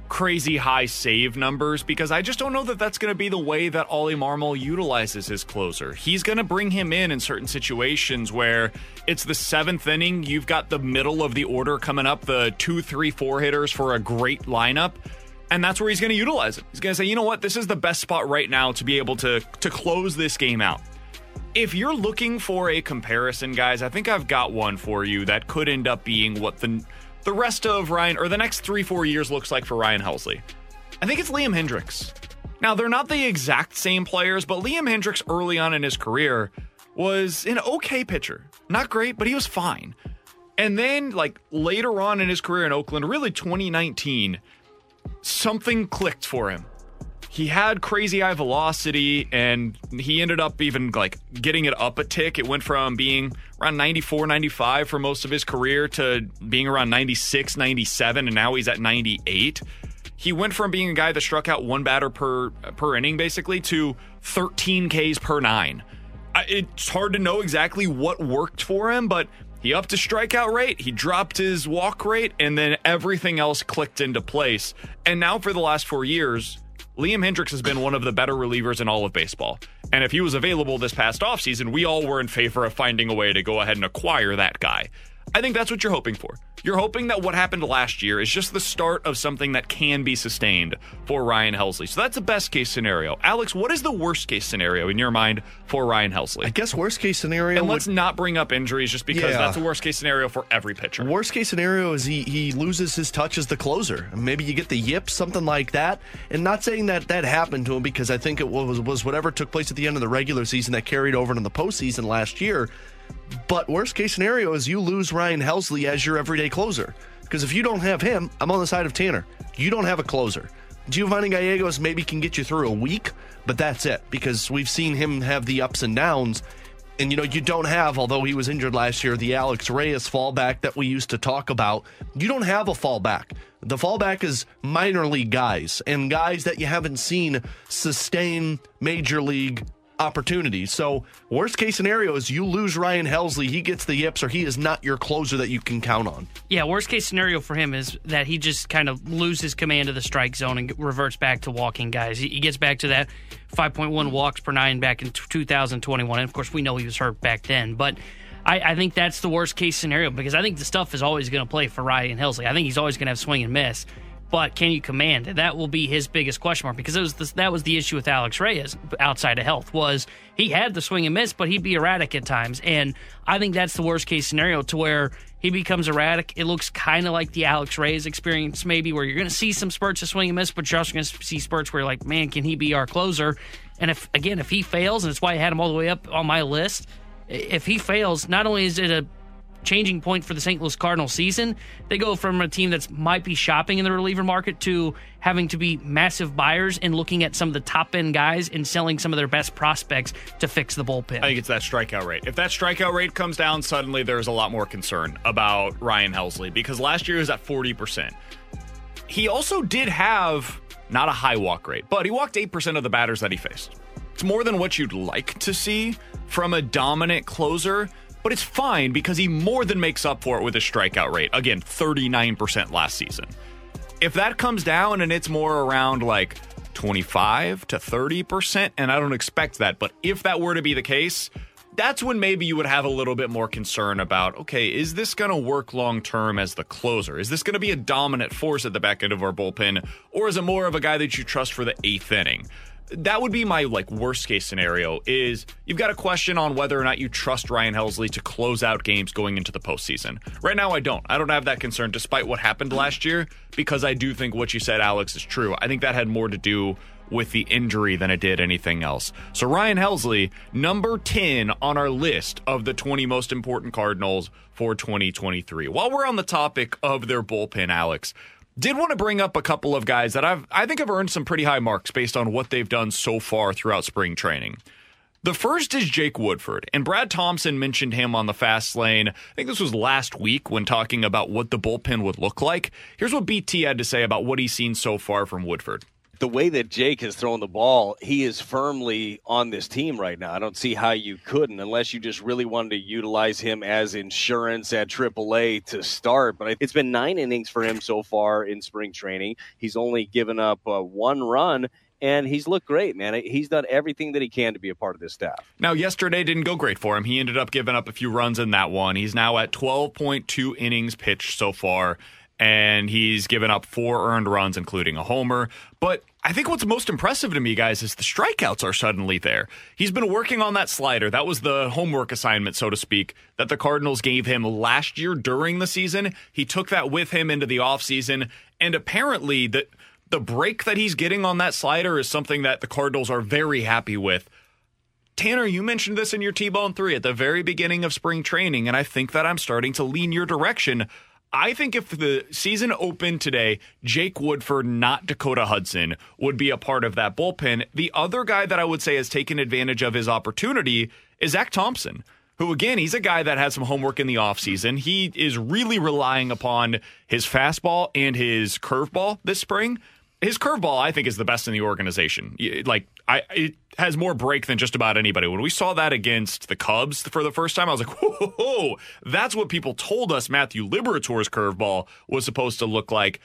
crazy high save numbers because I just don't know that that's going to be the way that Ollie Marmol utilizes his closer. He's going to bring him in in certain situations where it's the seventh inning. You've got the middle of the order coming up, the two, three, four hitters for a great lineup. And that's where he's going to utilize it. He's going to say, you know what? This is the best spot right now to be able to, to close this game out. If you're looking for a comparison, guys, I think I've got one for you that could end up being what the the rest of Ryan or the next three, four years looks like for Ryan Helsley. I think it's Liam Hendricks. Now, they're not the exact same players, but Liam Hendricks early on in his career was an okay pitcher. Not great, but he was fine. And then like later on in his career in Oakland, really twenty nineteen, something clicked for him. He had crazy high velocity, and he ended up even like getting it up a tick. It went from being around ninety-four, ninety-five for most of his career to being around ninety-six, ninety-seven, and now he's at ninety-eight. He went from being a guy that struck out one batter per per inning, basically, to thirteen Ks per nine. It's hard to know exactly what worked for him, but he upped his strikeout rate, he dropped his walk rate, and then everything else clicked into place. And now for the last four years, Liam Hendricks has been one of the better relievers in all of baseball. And if he was available this past offseason, we all were in favor of finding a way to go ahead and acquire that guy. I think that's what you're hoping for. You're hoping that what happened last year is just the start of something that can be sustained for Ryan Helsley. So that's the best case scenario. Alex, what is the worst case scenario in your mind for Ryan Helsley? I guess worst case scenario. And would... let's not bring up injuries just because yeah. that's a worst case scenario for every pitcher. Worst case scenario is he, he loses his touch as the closer. Maybe you get the yips, something like that. And not saying that that happened to him, because I think it was, was whatever took place at the end of the regular season that carried over into the postseason last year. But worst case scenario is you lose Ryan Helsley as your everyday closer. Because if you don't have him, I'm on the side of Tanner. You don't have a closer. Giovanni Gallegos maybe can get you through a week, but that's it. Because we've seen him have the ups and downs. And, you know, you don't have, although he was injured last year, the Alex Reyes fallback that we used to talk about. You don't have a fallback. The fallback is minor league guys and guys that you haven't seen sustain major league opportunity. So worst case scenario is you lose Ryan Helsley. He gets the yips, or he is not your closer that you can count on. Yeah, worst case scenario for him is that he just kind of loses command of the strike zone and reverts back to walking guys. He gets back to that five point one walks per nine back in two thousand twenty-one. And of course, we know he was hurt back then. But I, I think that's the worst case scenario, because I think the stuff is always going to play for Ryan Helsley. I think he's always going to have swing and miss. But can you command? That will be his biggest question mark, because it was the, that was the issue with Alex Reyes outside of health, was he had the swing and miss, but he'd be erratic at times. And I think that's the worst case scenario, to where he becomes erratic. It looks kind of like the Alex Reyes experience, maybe, where you're going to see some spurts of swing and miss, but you're also going to see spurts where you're like, man, can he be our closer? And if again, if he fails, and it's why I had him all the way up on my list, if he fails, not only is it a changing point for the Saint Louis Cardinals season. They go from a team that might be shopping in the reliever market to having to be massive buyers and looking at some of the top-end guys and selling some of their best prospects to fix the bullpen. I think it's that strikeout rate. If that strikeout rate comes down, suddenly there's a lot more concern about Ryan Helsley, because last year he was at forty percent. He also did have not a high walk rate, but he walked eight percent of the batters that he faced. It's more than what you'd like to see from a dominant closer, but it's fine because he more than makes up for it with his strikeout rate. Again, thirty-nine percent last season. If that comes down and it's more around like twenty-five to thirty percent, and I don't expect that, but if that were to be the case, that's when maybe you would have a little bit more concern about, okay, is this going to work long term as the closer? Is this going to be a dominant force at the back end of our bullpen, or is it more of a guy that you trust for the eighth inning? That would be my like worst case scenario, is you've got a question on whether or not you trust Ryan Helsley to close out games going into the postseason. Right now, I don't. I don't have that concern, despite what happened last year, because I do think what you said, Alex, is true. I think that had more to do with the injury than it did anything else. So Ryan Helsley, number ten on our list of the twenty most important Cardinals for twenty twenty-three. While we're on the topic of their bullpen, Alex, did want to bring up a couple of guys that I've I think have earned some pretty high marks based on what they've done so far throughout spring training. The first is Jake Woodford, and Brad Thompson mentioned him on the Fast Lane. I think this was last week when talking about what the bullpen would look like. Here's what B T had to say about what he's seen so far from Woodford. The way that Jake has thrown the ball, he is firmly on this team right now. I don't see how you couldn't, unless you just really wanted to utilize him as insurance at triple A to start. But it's been nine innings for him so far in spring training. He's only given up uh, one run, and he's looked great, man. He's done everything that he can to be a part of this staff. Now, yesterday didn't go great for him. He ended up giving up a few runs in that one. He's now at twelve point two innings pitched so far, and he's given up four earned runs, including a homer. But I think what's most impressive to me, guys, is the strikeouts are suddenly there. He's been working on that slider. That was the homework assignment, so to speak, that the Cardinals gave him last year during the season. He took that with him into the offseason, and apparently the, the break that he's getting on that slider is something that the Cardinals are very happy with. Tanner, you mentioned this in your T-Bone three at the very beginning of spring training, and I think that I'm starting to lean your direction. I think if the season opened today, Jake Woodford, not Dakota Hudson, would be a part of that bullpen. The other guy that I would say has taken advantage of his opportunity is Zach Thompson, who, again, he's a guy that had some homework in the offseason. He is really relying upon his fastball and his curveball this spring. His curveball, I think, is the best in the organization. Like, I, it has more break than just about anybody. When we saw that against the Cubs for the first time, I was like, whoa, whoa, whoa. That's what people told us Matthew Liberatore's curveball was supposed to look like.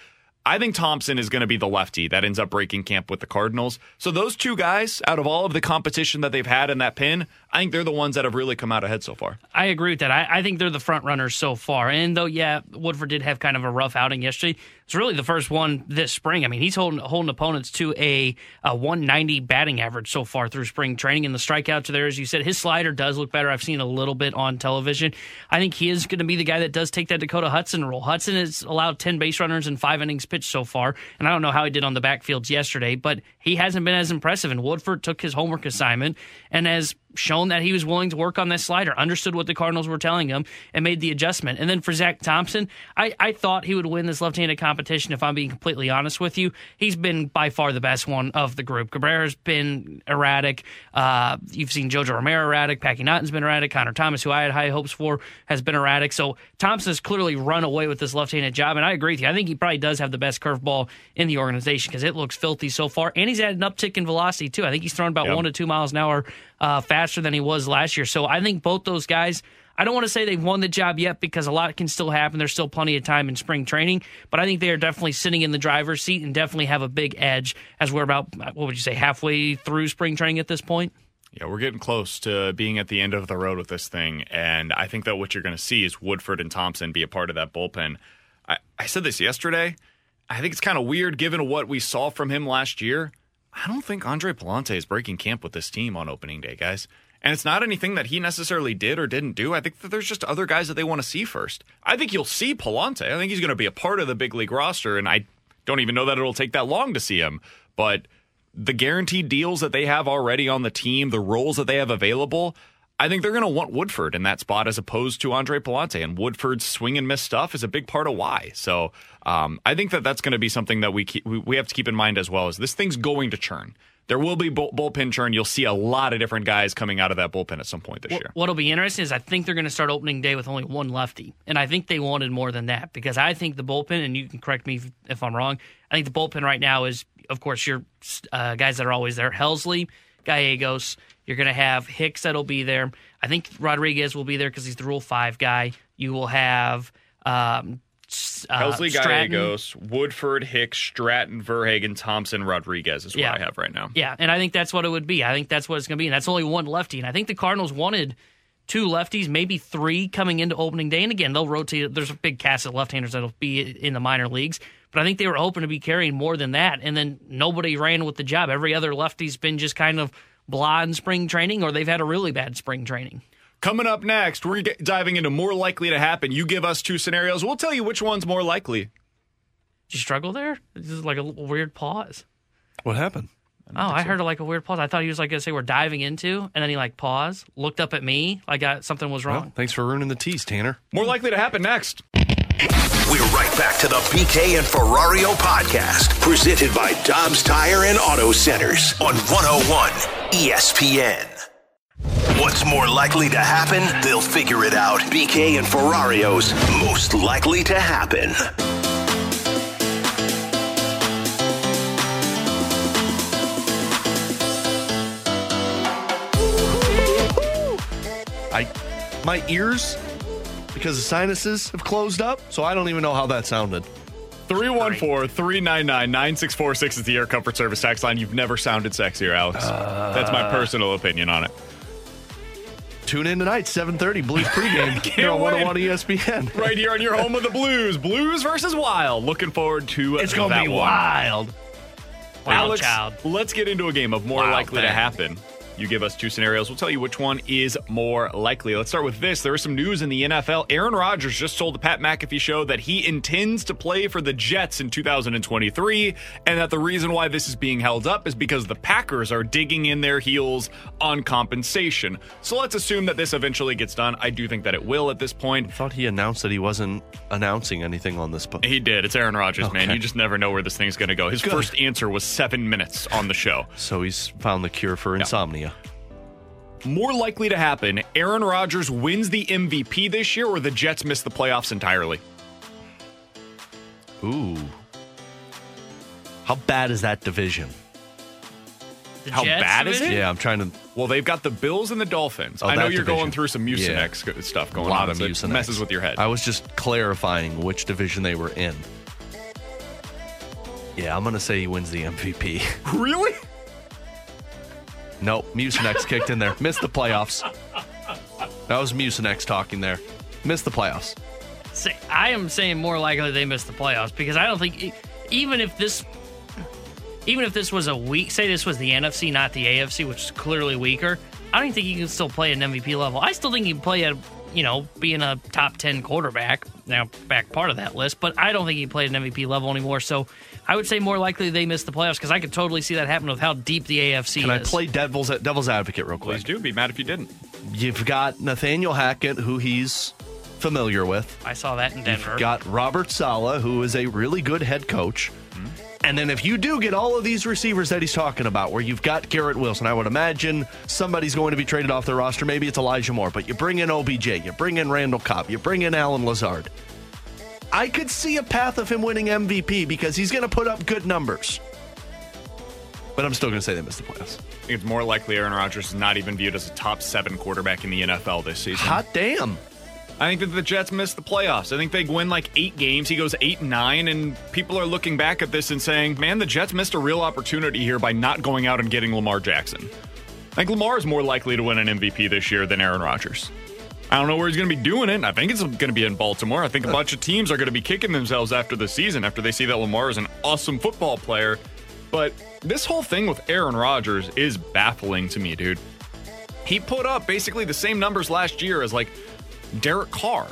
I think Thompson is going to be the lefty that ends up breaking camp with the Cardinals. So those two guys, out of all of the competition that they've had in that pen, I think they're the ones that have really come out ahead so far. I agree with that. I, I think they're the front runners so far. And though, yeah, Woodford did have kind of a rough outing yesterday, it's really the first one this spring. I mean, he's holding holding opponents to a, a one ninety batting average so far through spring training. And the strikeouts are there, as you said. His slider does look better. I've seen a little bit on television. I think he is going to be the guy that does take that Dakota Hudson role. Hudson has allowed ten base runners and five innings pitched so far. And I don't know how he did on the backfields yesterday, but he hasn't been as impressive. And Woodford took his homework assignment and has shown that he was willing to work on this slider, understood what the Cardinals were telling him, and made the adjustment. And then for Zach Thompson, I, I thought he would win this left-handed competition, if I'm being completely honest with you. He's been by far the best one of the group. Cabrera's been erratic. Uh, you've seen Jojo Romero erratic. Packy Naughton's been erratic. Connor Thomas, who I had high hopes for, has been erratic. So Thompson's clearly run away with this left-handed job, and I agree with you. I think he probably does have the best curveball in the organization because it looks filthy so far. And he's had an uptick in velocity, too. I think he's thrown about yep. one to two miles an hour uh, fast faster than he was last year. So I think both those guys, I don't want to say they've won the job yet because a lot can still happen. There's still plenty of time in spring training, but I think they are definitely sitting in the driver's seat and definitely have a big edge as we're about, what would you say, halfway through spring training at this point? Yeah, we're getting close to being at the end of the road with this thing, and I think that what you're going to see is Woodford and Thompson be a part of that bullpen. I, I said this yesterday. I think it's kind of weird given what we saw from him last year. I don't think Andre Palante is breaking camp with this team on opening day, guys. And it's not anything that he necessarily did or didn't do. I think that there's just other guys that they want to see first. I think you'll see Palante. I think he's going to be a part of the big league roster, and I don't even know that it'll take that long to see him. But the guaranteed deals that they have already on the team, the roles that they have available, I think they're going to want Woodford in that spot as opposed to Andre Palante. And Woodford's swing and miss stuff is a big part of why. So um, I think that that's going to be something that we, keep, we we have to keep in mind as well, is this thing's going to churn. There will be bull, bullpen churn. You'll see a lot of different guys coming out of that bullpen at some point this year. What'll be interesting is I think they're going to start opening day with only one lefty. And I think they wanted more than that because I think the bullpen, and you can correct me if, if I'm wrong, I think the bullpen right now is, of course, your uh, guys that are always there, Helsley, Gallegos. You're going to have Hicks that'll be there. I think Rodriguez will be there because he's the Rule five guy. You will have um, uh, Helsley, Gallegos, Woodford, Hicks, Stratton, Verhagen, Thompson, Rodriguez is what yeah. I have right now. Yeah, and I think that's what it would be. I think that's what it's going to be, and that's only one lefty. And I think the Cardinals wanted two lefties, maybe three coming into opening day. And again, they'll rotate. There's a big cast of left-handers that'll be in the minor leagues. But I think they were hoping to be carrying more than that, and then nobody ran with the job. Every other lefty's been just kind of blah in spring training, or they've had a really bad spring training. Coming up next, we're get, diving into more likely to happen. You give us two scenarios. We'll tell you which one's more likely. Did you struggle there? This is like a weird pause. What happened? I oh, I so. heard like a weird pause. I thought he was like going to say we're diving into, and then he like paused, looked up at me like I, something was wrong. Well, thanks for ruining the tease, Tanner. More likely to happen next. We're right back to the B K and Ferrario podcast, presented by Dobbs Tire and Auto Centers on one oh one E S P N. What's more likely to happen? They'll figure it out. B K and Ferrario's most likely to happen. I, my ears, because the sinuses have closed up, so I don't even know how that sounded. three one four, three nine nine, nine six four six is the Air Comfort Service tax line. You've never sounded sexier, Alex. Uh, That's my personal opinion on it. Tune in tonight, seven thirty, Blues pregame here on one oh one E S P N. Right here on your home of the Blues. Blues versus Wild. Looking forward to it's gonna that be one. Wild. Wild Alex, child. Let's get into a game of more wild likely thing. to happen. You give us two scenarios. We'll tell you which one is more likely. Let's start with this. There is some news in the N F L. Aaron Rodgers just told the Pat McAfee show that he intends to play for the Jets in two thousand twenty-three, and that the reason why this is being held up is because the Packers are digging in their heels on compensation. So let's assume that this eventually gets done. I do think that it will at this point. I thought he announced that he wasn't announcing anything on this. But he did. It's Aaron Rodgers, okay. Man. You just never know where this thing's going to go. His Good. first answer was seven minutes on the show. So he's found the cure for insomnia. Yeah. More likely to happen, Aaron Rodgers wins the M V P this year, or the Jets miss the playoffs entirely? Ooh. How bad is that division? The How Jets bad division? is it? Yeah, I'm trying to... Well, they've got the Bills and the Dolphins. Oh, I know you're division. going through some Mucinex yeah. stuff going on. A lot on, of so Mucinex. It messes with your head. I was just clarifying which division they were in. Yeah, I'm going to say he wins the M V P. Really? Nope, Mucinex kicked in there. Missed the playoffs. That was Mucinex talking there. Missed the playoffs. Say, I am saying more likely they missed the playoffs because I don't think even if this even if this was a weak, say this was the N F C, not the A F C, which is clearly weaker, I don't think you can still play at an M V P level. I still think you can play at, you know, being a top ten quarterback, now back part of that list, but I don't think he played an M V P level anymore. So I would say more likely they missed the playoffs because I could totally see that happen with how deep the A F C is. Can I play devil's, devil's advocate real quick? Please do. Be mad if you didn't. You've got Nathaniel Hackett, who he's familiar with. I saw that in Denver. You've got Robert Saleh, who is a really good head coach. Mm-hmm. And then if you do get all of these receivers that he's talking about, where you've got Garrett Wilson, I would imagine somebody's going to be traded off their roster. Maybe it's Elijah Moore, but you bring in O B J, you bring in Randall Cobb, you bring in Allen Lazard. I could see a path of him winning M V P because he's going to put up good numbers. But I'm still going to say they missed the playoffs. I think it's more likely Aaron Rodgers is not even viewed as a top seven quarterback in the N F L this season. Hot damn. I think that the Jets missed the playoffs. I think they win like eight games. He goes eight and nine, and people are looking back at this and saying, man, the Jets missed a real opportunity here by not going out and getting Lamar Jackson. I think Lamar is more likely to win an M V P this year than Aaron Rodgers. I don't know where he's going to be doing it. I think it's going to be in Baltimore. I think a bunch of teams are going to be kicking themselves after the season, after they see that Lamar is an awesome football player. But this whole thing with Aaron Rodgers is baffling to me, dude. He put up basically the same numbers last year as like Derek Carr.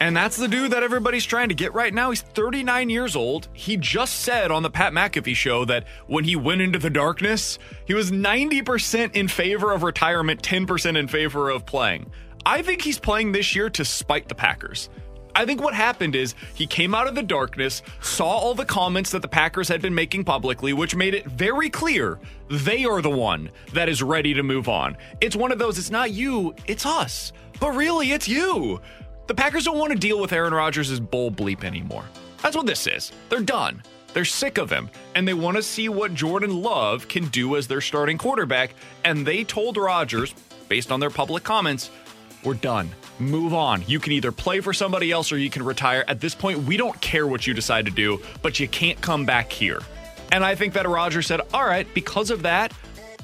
And that's the dude that everybody's trying to get right now. He's thirty-nine years old. He just said on the Pat McAfee show that when he went into the darkness, he was ninety percent in favor of retirement, ten percent in favor of playing. I think he's playing this year to spite the Packers. I think what happened is he came out of the darkness, saw all the comments that the Packers had been making publicly, which made it very clear they are the one that is ready to move on. It's one of those, it's not you, it's us. But really, it's you. The Packers don't want to deal with Aaron Rodgers' bull bleep anymore. That's what this is. They're done. They're sick of him. And they want to see what Jordan Love can do as their starting quarterback. And they told Rodgers, based on their public comments, we're done. Move on. You can either play for somebody else or you can retire. At this point, we don't care what you decide to do, but you can't come back here. And I think that Rodgers said, all right, because of that,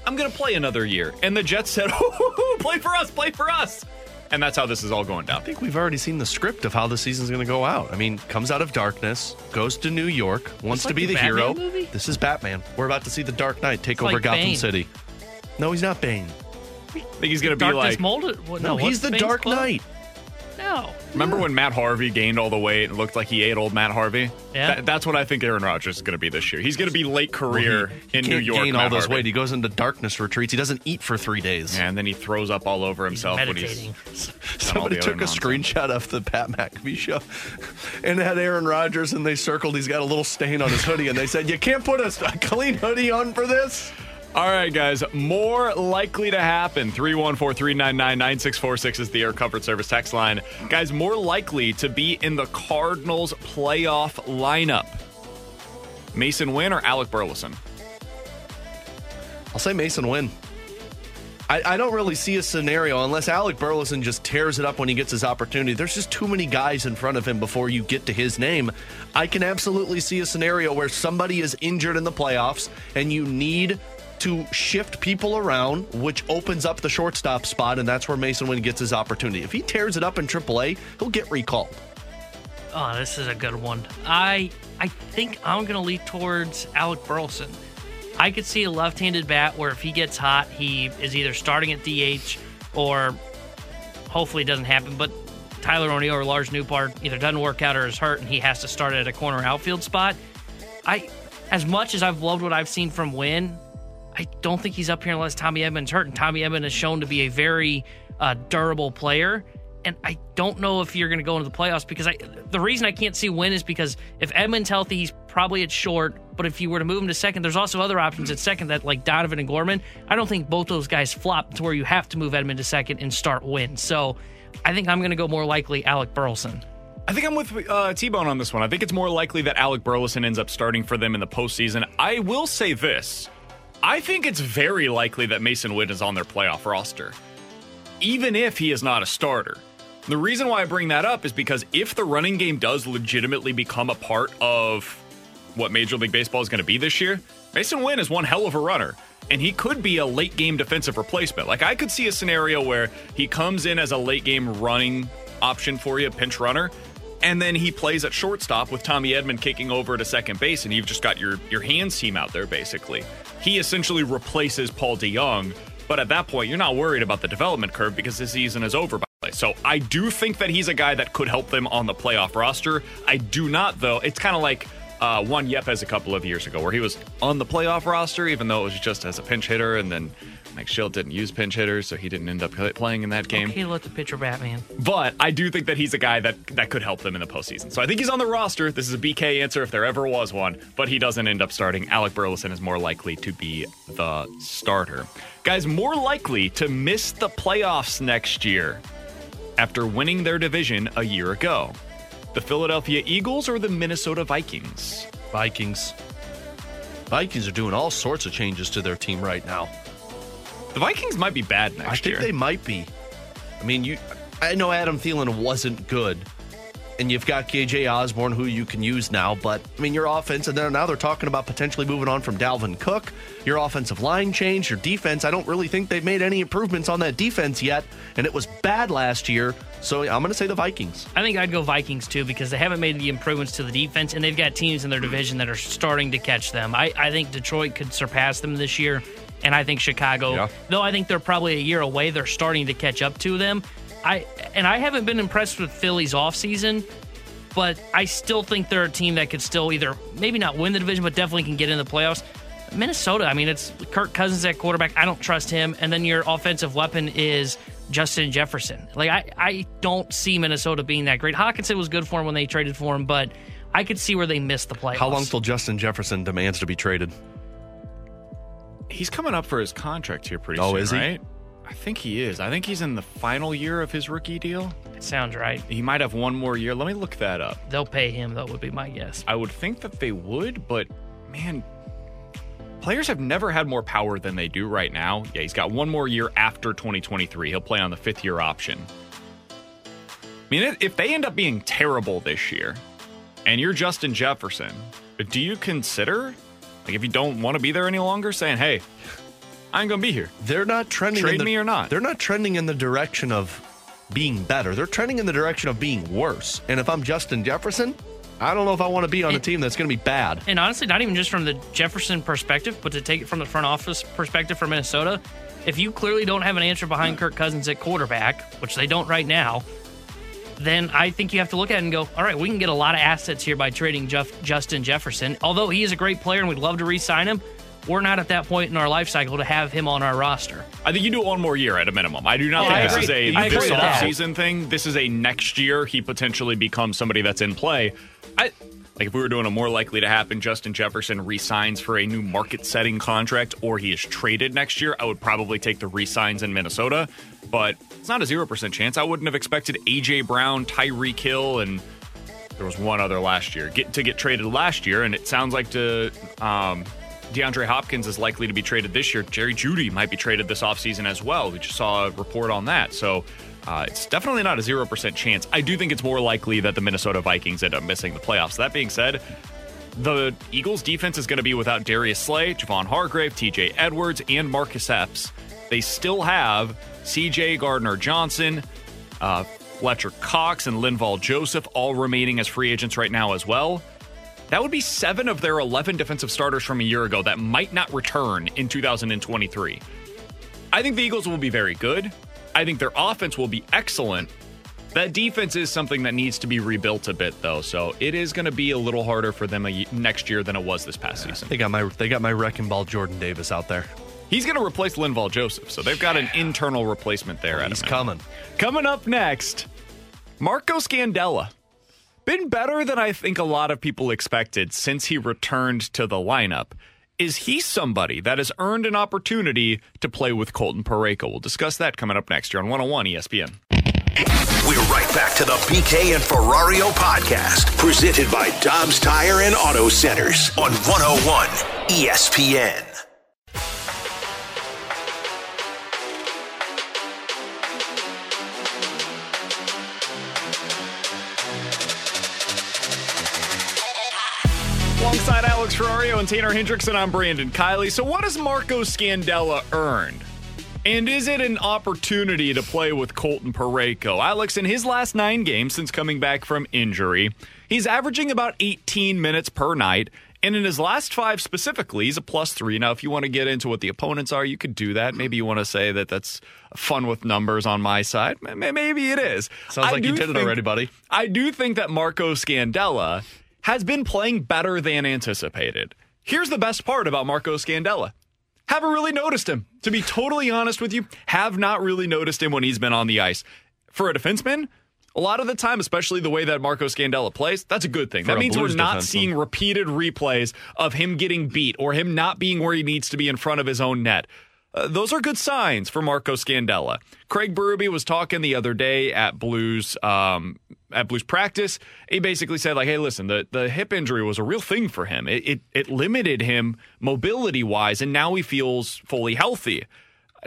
I'm going to play another year. And the Jets said, oh, play for us, play for us. And that's how this is all going down. I think we've already seen the script of how the season's going to go out. I mean, comes out of darkness, goes to New York, wants like to be the, the hero. Movie? This is Batman. We're about to see the Dark Knight take it's over like Gotham Bane. City. No, he's not Bane. I think he's going to be like... Molded? Well, no, no he's the Bane's Dark Club? Knight. No. Remember yeah. when Matt Harvey gained all the weight and looked like he ate old Matt Harvey? Yeah. That, that's what I think Aaron Rodgers is going to be this year. He's going to be late career well, he, he in New York. He gain Matt all this Harvey. Weight. He goes into darkness retreats. He doesn't eat for three days. Yeah, and then he throws up all over himself. He's meditating. When he's Somebody took a nonsense. Screenshot of the Pat McAfee show and had Aaron Rodgers, and they circled. He's got a little stain on his hoodie, and they said, you can't put a, a clean hoodie on for this? All right, guys, more likely to happen. three one four, three nine nine, nine six four six is the Air Comfort Service text line. Guys, more likely to be in the Cardinals playoff lineup. Masyn Winn or Alec Burleson? I'll say Masyn Winn. I, I don't really see a scenario unless Alec Burleson just tears it up when he gets his opportunity. There's just too many guys in front of him before you get to his name. I can absolutely see a scenario where somebody is injured in the playoffs and you need to shift people around, which opens up the shortstop spot, and that's where Masyn Winn gets his opportunity. If he tears it up in triple A, he'll get recalled. Oh, this is a good one. I I think I'm going to lean towards Alec Burleson. I could see a left-handed bat where if he gets hot, he is either starting at D H or hopefully it doesn't happen, but Tyler O'Neill or Lars Newbar either doesn't work out or is hurt, and he has to start at a corner outfield spot. I, as much as I've loved what I've seen from Wynn, I don't think he's up here unless Tommy Edman's hurt, and Tommy Edman is shown to be a very uh, durable player. And I don't know if you're going to go into the playoffs because I, the reason I can't see Wynn is because if Edman's healthy, he's probably at short. But if you were to move him to second, there's also other options at second that like Donovan and Gorman. I don't think both those guys flop to where you have to move Edman to second and start Wynn. So I think I'm going to go more likely Alec Burleson. I think I'm with uh, T-Bone on this one. I think it's more likely that Alec Burleson ends up starting for them in the postseason. I will say this. I think it's very likely that Masyn Winn is on their playoff roster, even if he is not a starter. The reason why I bring that up is because if the running game does legitimately become a part of what Major League Baseball is going to be this year, Masyn Winn is one hell of a runner. and he could be a late game defensive replacement. Like, I could see a scenario where he comes in as a late game running option for you, pinch runner, and then he plays at shortstop with Tommy Edman kicking over to second base, and you've just got your, your hands team out there, basically. He essentially replaces Paul DeJong, but at that point, you're not worried about the development curve because the season is over by play. So I do think that he's a guy that could help them on the playoff roster. I do not, though. It's kind of like uh, Juan Yepes a couple of years ago where he was on the playoff roster, even though it was just as a pinch hitter, and then Mike Schill didn't use pinch hitters, so he didn't end up playing in that game. Okay, let the pitcher bat, man. But I do think that he's a guy that, that could help them in the postseason. So I think he's on the roster. This is a B K answer if there ever was one, but he doesn't end up starting. Alec Burleson is more likely to be the starter. Guys, more likely to miss the playoffs next year after winning their division a year ago. The Philadelphia Eagles or the Minnesota Vikings? Vikings. Vikings are doing all sorts of changes to their team right now. The Vikings might be bad next year. I think year. they might be. I mean, you. I know Adam Thielen wasn't good, and you've got K J Osborne, who you can use now, but, I mean, your offense, and they're, now they're talking about potentially moving on from Dalvin Cook. Your offensive line changed, your defense. I don't really think they've made any improvements on that defense yet, and it was bad last year, so I'm going to say the Vikings. I think I'd go Vikings, too, because they haven't made the improvements to the defense, and they've got teams in their division that are starting to catch them. I, I think Detroit could surpass them this year. And I think Chicago, yeah. though I think they're probably a year away, they're starting to catch up to them. I And I haven't been impressed with Philly's offseason, but I still think they're a team that could still either maybe not win the division, but definitely can get in the playoffs. Minnesota, I mean, it's Kirk Cousins at quarterback. I don't trust him. And then your offensive weapon is Justin Jefferson. Like, I, I don't see Minnesota being that great. Hawkinson was good for him when they traded for him, but I could see where they missed the playoffs. How long till Justin Jefferson demands to be traded? He's coming up for his contract here pretty oh, soon, is he? right? I think he is. I think he's in the final year of his rookie deal. That sounds right. He might have one more year. Let me look that up. They'll pay him, that would be my guess. I would think that they would, but, man, players have never had more power than they do right now. Yeah, he's got one more year after twenty twenty-three. He'll play on the fifth-year option. I mean, if they end up being terrible this year, and you're Justin Jefferson, do you consider... Like, if you don't want to be there any longer, saying, hey, I ain't going to be here. They're not trending. Trade in the, me or not. They're not trending in the direction of being better. They're trending in the direction of being worse. And if I'm Justin Jefferson, I don't know if I want to be on and, a team that's going to be bad. And honestly, not even just from the Jefferson perspective, but to take it from the front office perspective for Minnesota, if you clearly don't have an answer behind Kirk Cousins at quarterback, which they don't right now, then I think you have to look at it and go, all right, we can get a lot of assets here by trading Jeff, Justin Jefferson. Although he is a great player and we'd love to re-sign him, we're not at that point in our life cycle to have him on our roster. I think you do it one more year at a minimum. I do not yeah, think this is a this offseason thing. This is a next year he potentially becomes somebody that's in play. I Like if we were doing a more likely to happen, Justin Jefferson re-signs for a new market-setting contract or he is traded next year, I would probably take the re-signs in Minnesota. But it's not a zero percent chance. I wouldn't have expected A J. Brown, Tyreek Hill, and there was one other last year get to get traded last year. And it sounds like to um, DeAndre Hopkins is likely to be traded this year. Jerry Jeudy might be traded this offseason as well. We just saw a report on that. So... Uh, it's definitely not a zero percent chance. I do think it's more likely that the Minnesota Vikings end up missing the playoffs. That being said, the Eagles' defense is going to be without Darius Slay, Javon Hargrave, T J Edwards, and Marcus Epps. They still have C J Gardner-Johnson, uh, Fletcher Cox, and Linval Joseph all remaining as free agents right now as well. That would be seven of their eleven defensive starters from a year ago that might not return in two thousand twenty-three. I think the Eagles will be very good. I think their offense will be excellent. That defense is something that needs to be rebuilt a bit, though. So it is going to be a little harder for them a, next year than it was this past yeah, season. They got my they got my wrecking ball Jordan Davis out there. He's going to replace Linval Joseph. So they've got yeah. an internal replacement there. Oh, he's coming. Coming up next, Marco Scandella. Been better than I think a lot of people expected since he returned to the lineup. Is he somebody that has earned an opportunity to play with Colton Parayko? We'll discuss that coming up next year on one oh one E S P N. We're right back to the B K and Ferrario podcast, presented by Dobbs Tire and Auto Centers on one oh one E S P N. Alongside Alex Ferrario and Tanner Hendrickson, I'm Brandon Kiley. So what has Marco Scandella earned? And is it an opportunity to play with Colton Parayko? Alex, in his last nine games since coming back from injury, he's averaging about eighteen minutes per night. And in his last five specifically, he's a plus three. Now, if you want to get into what the opponents are, you could do that. Maybe you want to say that that's fun with numbers on my side. Maybe it is. Sounds I like you did think, it already, buddy. I do think that Marco Scandella has been playing better than anticipated. Here's the best part about Marco Scandella. Haven't really noticed him. To be totally honest with you, have not really noticed him when he's been on the ice. For a defenseman, a lot of the time, especially the way that Marco Scandella plays, that's a good thing. For that means Blues we're not defenseman. Seeing repeated replays of him getting beat or him not being where he needs to be in front of his own net. Uh, those are good signs for Marco Scandella. Craig Berube was talking the other day at Blues um, at Blues practice. He basically said, like, hey, listen, the, the hip injury was a real thing for him. It, it, it limited him mobility-wise, and now he feels fully healthy.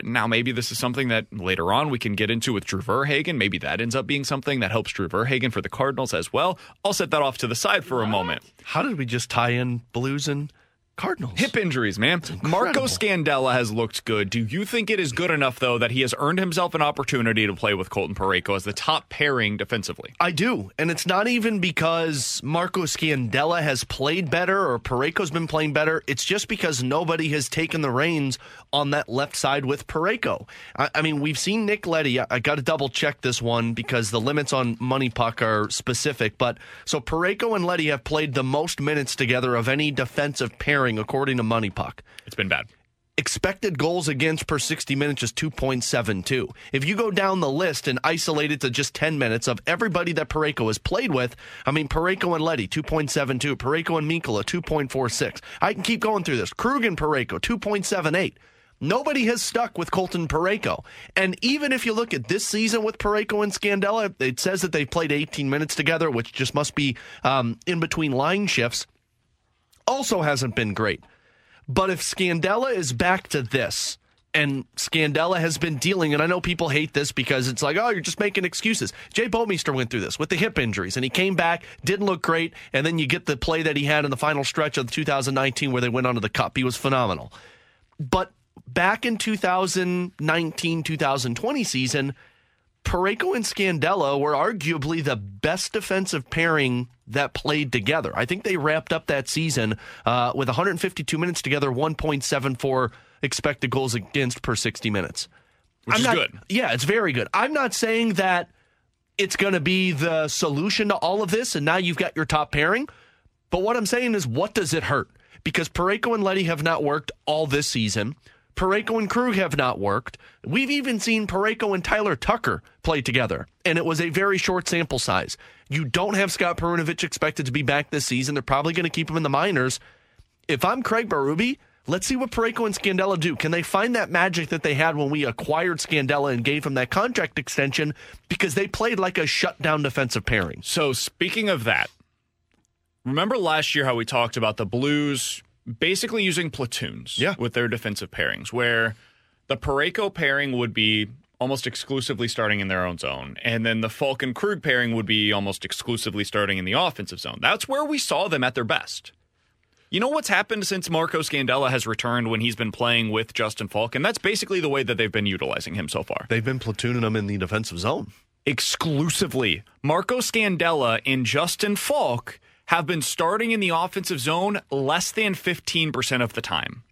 Now, maybe this is something that later on we can get into with Drew Verhagen. Maybe that ends up being something that helps Drew Verhagen for the Cardinals as well. I'll set that off to the side for a what? moment. How did we just tie in Blues and Cardinals? Hip injuries, man. Marco Scandella has looked good. Do you think it is good enough, though, that he has earned himself an opportunity to play with Colton Parayko as the top pairing defensively? I do, and it's not even because Marco Scandella has played better or Parayko's been playing better. It's just because nobody has taken the reins on that left side with Parayko. I, I mean, we've seen Nick Leddy. I, I got to double-check this one because the limits on Money Puck are specific, but so Parayko and Leddy have played the most minutes together of any defensive pairing according to Money Puck. It's been bad. Expected goals against per sixty minutes is two point seven two. If you go down the list and isolate it to just ten minutes of everybody that Parayko has played with, I mean, Parayko and Leddy, two point seven two. Parayko and Mikkola, two point four six. I can keep going through this. Krug and Parayko, two point seven eight. Nobody has stuck with Colton Parayko. And even if you look at this season with Parayko and Scandella, it says that they played eighteen minutes together, which just must be um, in between line shifts. Also hasn't been great. But if Scandella is back to this, and Scandella has been dealing, and I know people hate this because it's like, oh, you're just making excuses. Jay Bomeister went through this with the hip injuries, and he came back, didn't look great, and then you get the play that he had in the final stretch of two thousand nineteen where they went onto the cup. He was phenomenal. But back in two thousand nineteen two thousand twenty season, Parayko and Scandella were arguably the best defensive pairing that played together. I think they wrapped up that season uh, with one hundred fifty-two minutes together, one point seven four expected goals against per sixty minutes. Which I'm is not, good. Yeah, it's very good. I'm not saying that it's going to be the solution to all of this, and now you've got your top pairing. But what I'm saying is, what does it hurt? Because Parayko and Leddy have not worked all this season. Parayko and Krug have not worked. We've even seen Parayko and Tyler Tucker play together, and it was a very short sample size. You don't have Scott Perunovich expected to be back this season. They're probably going to keep him in the minors. If I'm Craig Berube, let's see what Parayko and Scandella do. Can they find that magic that they had when we acquired Scandella and gave him that contract extension, because they played like a shutdown defensive pairing? So speaking of that, remember last year how we talked about the Blues basically using platoons yeah. with their defensive pairings, where the Parayko pairing would be almost exclusively starting in their own zone, and then the Falk and Krug pairing would be almost exclusively starting in the offensive zone. That's where we saw them at their best. You know what's happened since Marco Scandella has returned when he's been playing with Justin Falk? And that's basically the way that they've been utilizing him so far. They've been platooning him in the defensive zone. Exclusively. Marco Scandella and Justin Falk have been starting in the offensive zone less than fifteen percent of the time.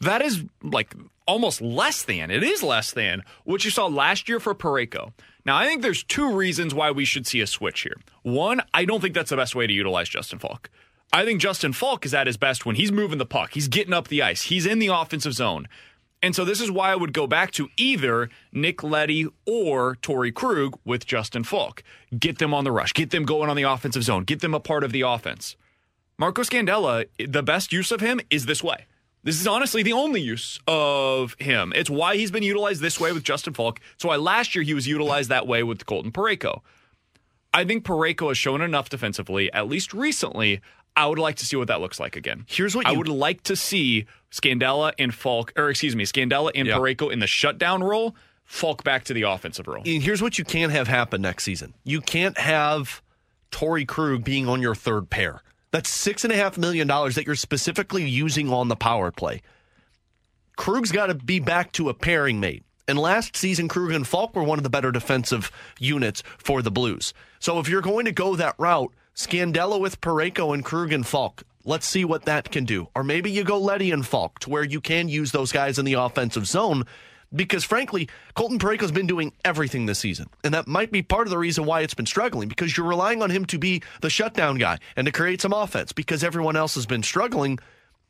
That is like almost less than, it is less than, what you saw last year for Parayko. Now, I think there's two reasons why we should see a switch here. One, I don't think that's the best way to utilize Justin Falk. I think Justin Falk is at his best when he's moving the puck, he's getting up the ice, he's in the offensive zone. And so this is why I would go back to either Nick Leddy or Torey Krug with Justin Falk. Get them on the rush. Get them going on the offensive zone. Get them a part of the offense. Marco Scandella, the best use of him is this way. This is honestly the only use of him. It's why he's been utilized this way with Justin Falk. It's why last year he was utilized that way with Colton Parayko. I think Parayko has shown enough defensively, at least recently. I would like to see what that looks like again. Here's what you, I would like to see: Scandella and Falk, or excuse me, Scandella and yeah. Parayko in the shutdown role, Falk back to the offensive role. And here's what you can't have happen next season: you can't have Torey Krug being on your third pair. That's six and a half million dollars that you're specifically using on the power play. Krug's got to be back to a pairing mate. And last season, Krug and Falk were one of the better defensive units for the Blues. So if you're going to go that route, Scandella with Parayko and Krug and Falk. Let's see what that can do. Or maybe you go Leddy and Falk to where you can use those guys in the offensive zone. Because, frankly, Colton Parayko's been doing everything this season. And that might be part of the reason why it's been struggling, because you're relying on him to be the shutdown guy and to create some offense because everyone else has been struggling.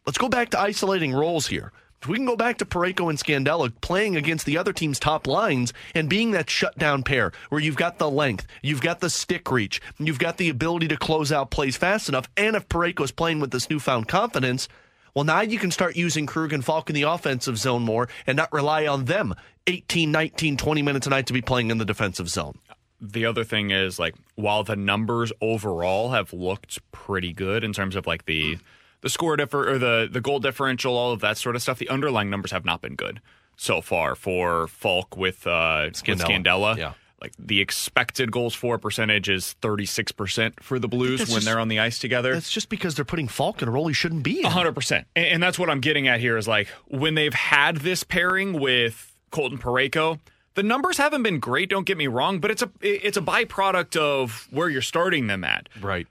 Let's go back to isolating roles here. If we can go back to Parayko and Scandella playing against the other team's top lines and being that shutdown pair where you've got the length, you've got the stick reach, you've got the ability to close out plays fast enough, and if Parayko's playing with this newfound confidence, well, now you can start using Krug and Falk in the offensive zone more and not rely on them eighteen, nineteen, twenty minutes a night to be playing in the defensive zone. The other thing is, like, while the numbers overall have looked pretty good in terms of, like, the the score differ or the, the goal differential, all of that sort of stuff, the underlying numbers have not been good so far for Falk with, uh, Scandella. with Scandella. Yeah. Like, the expected goals for percentage is thirty-six percent for the Blues when just, they're on the ice together. That's just because they're putting Falk in a role he shouldn't be in. one hundred percent. And, and that's what I'm getting at here is, like, when they've had this pairing with Colton Parayko, the numbers haven't been great, don't get me wrong, but it's a it's a byproduct of where you're starting them at. Right.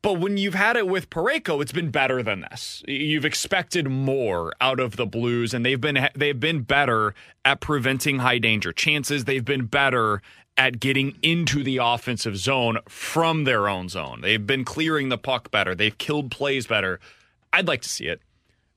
But when you've had it with Parayko, it's been better than this. You've expected more out of the Blues, and they've been they've been better at preventing high danger chances. They've been better at getting into the offensive zone from their own zone. They've been clearing the puck better. They've killed plays better. I'd like to see it.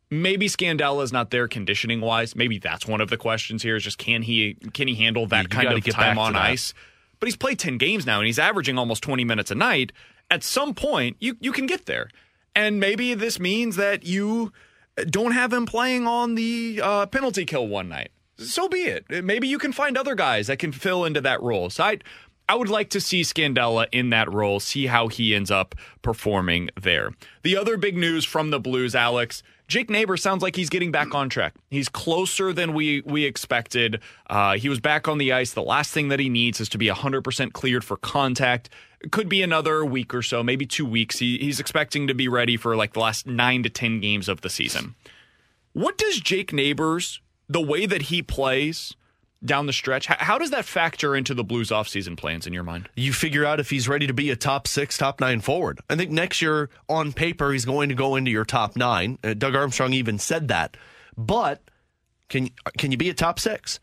Maybe Scandella's not there conditioning wise. Maybe that's one of the questions here is just can he can he handle that you kind of time on ice? But he's played ten games now, and he's averaging almost twenty minutes a night. At some point, you, you can get there. And maybe this means that you don't have him playing on the uh, penalty kill one night. So be it. Maybe you can find other guys that can fill into that role. So I, I would like to see Scandella in that role, see how he ends up performing there. The other big news from the Blues, Alex, Jake Neighbors sounds like he's getting back on track. He's closer than we, we expected. Uh, he was back on the ice. The last thing that he needs is to be one hundred percent cleared for contact. Could be another week or so, maybe two weeks. He, he's expecting to be ready for like the last nine to ten games of the season. What does Jake Neighbors, the way that he plays down the stretch, how, how does that factor into the Blues offseason plans in your mind? You figure out if he's ready to be a top six, top nine forward. I think next year on paper, he's going to go into your top nine. Uh, Doug Armstrong even said that. But can, can you be a top six?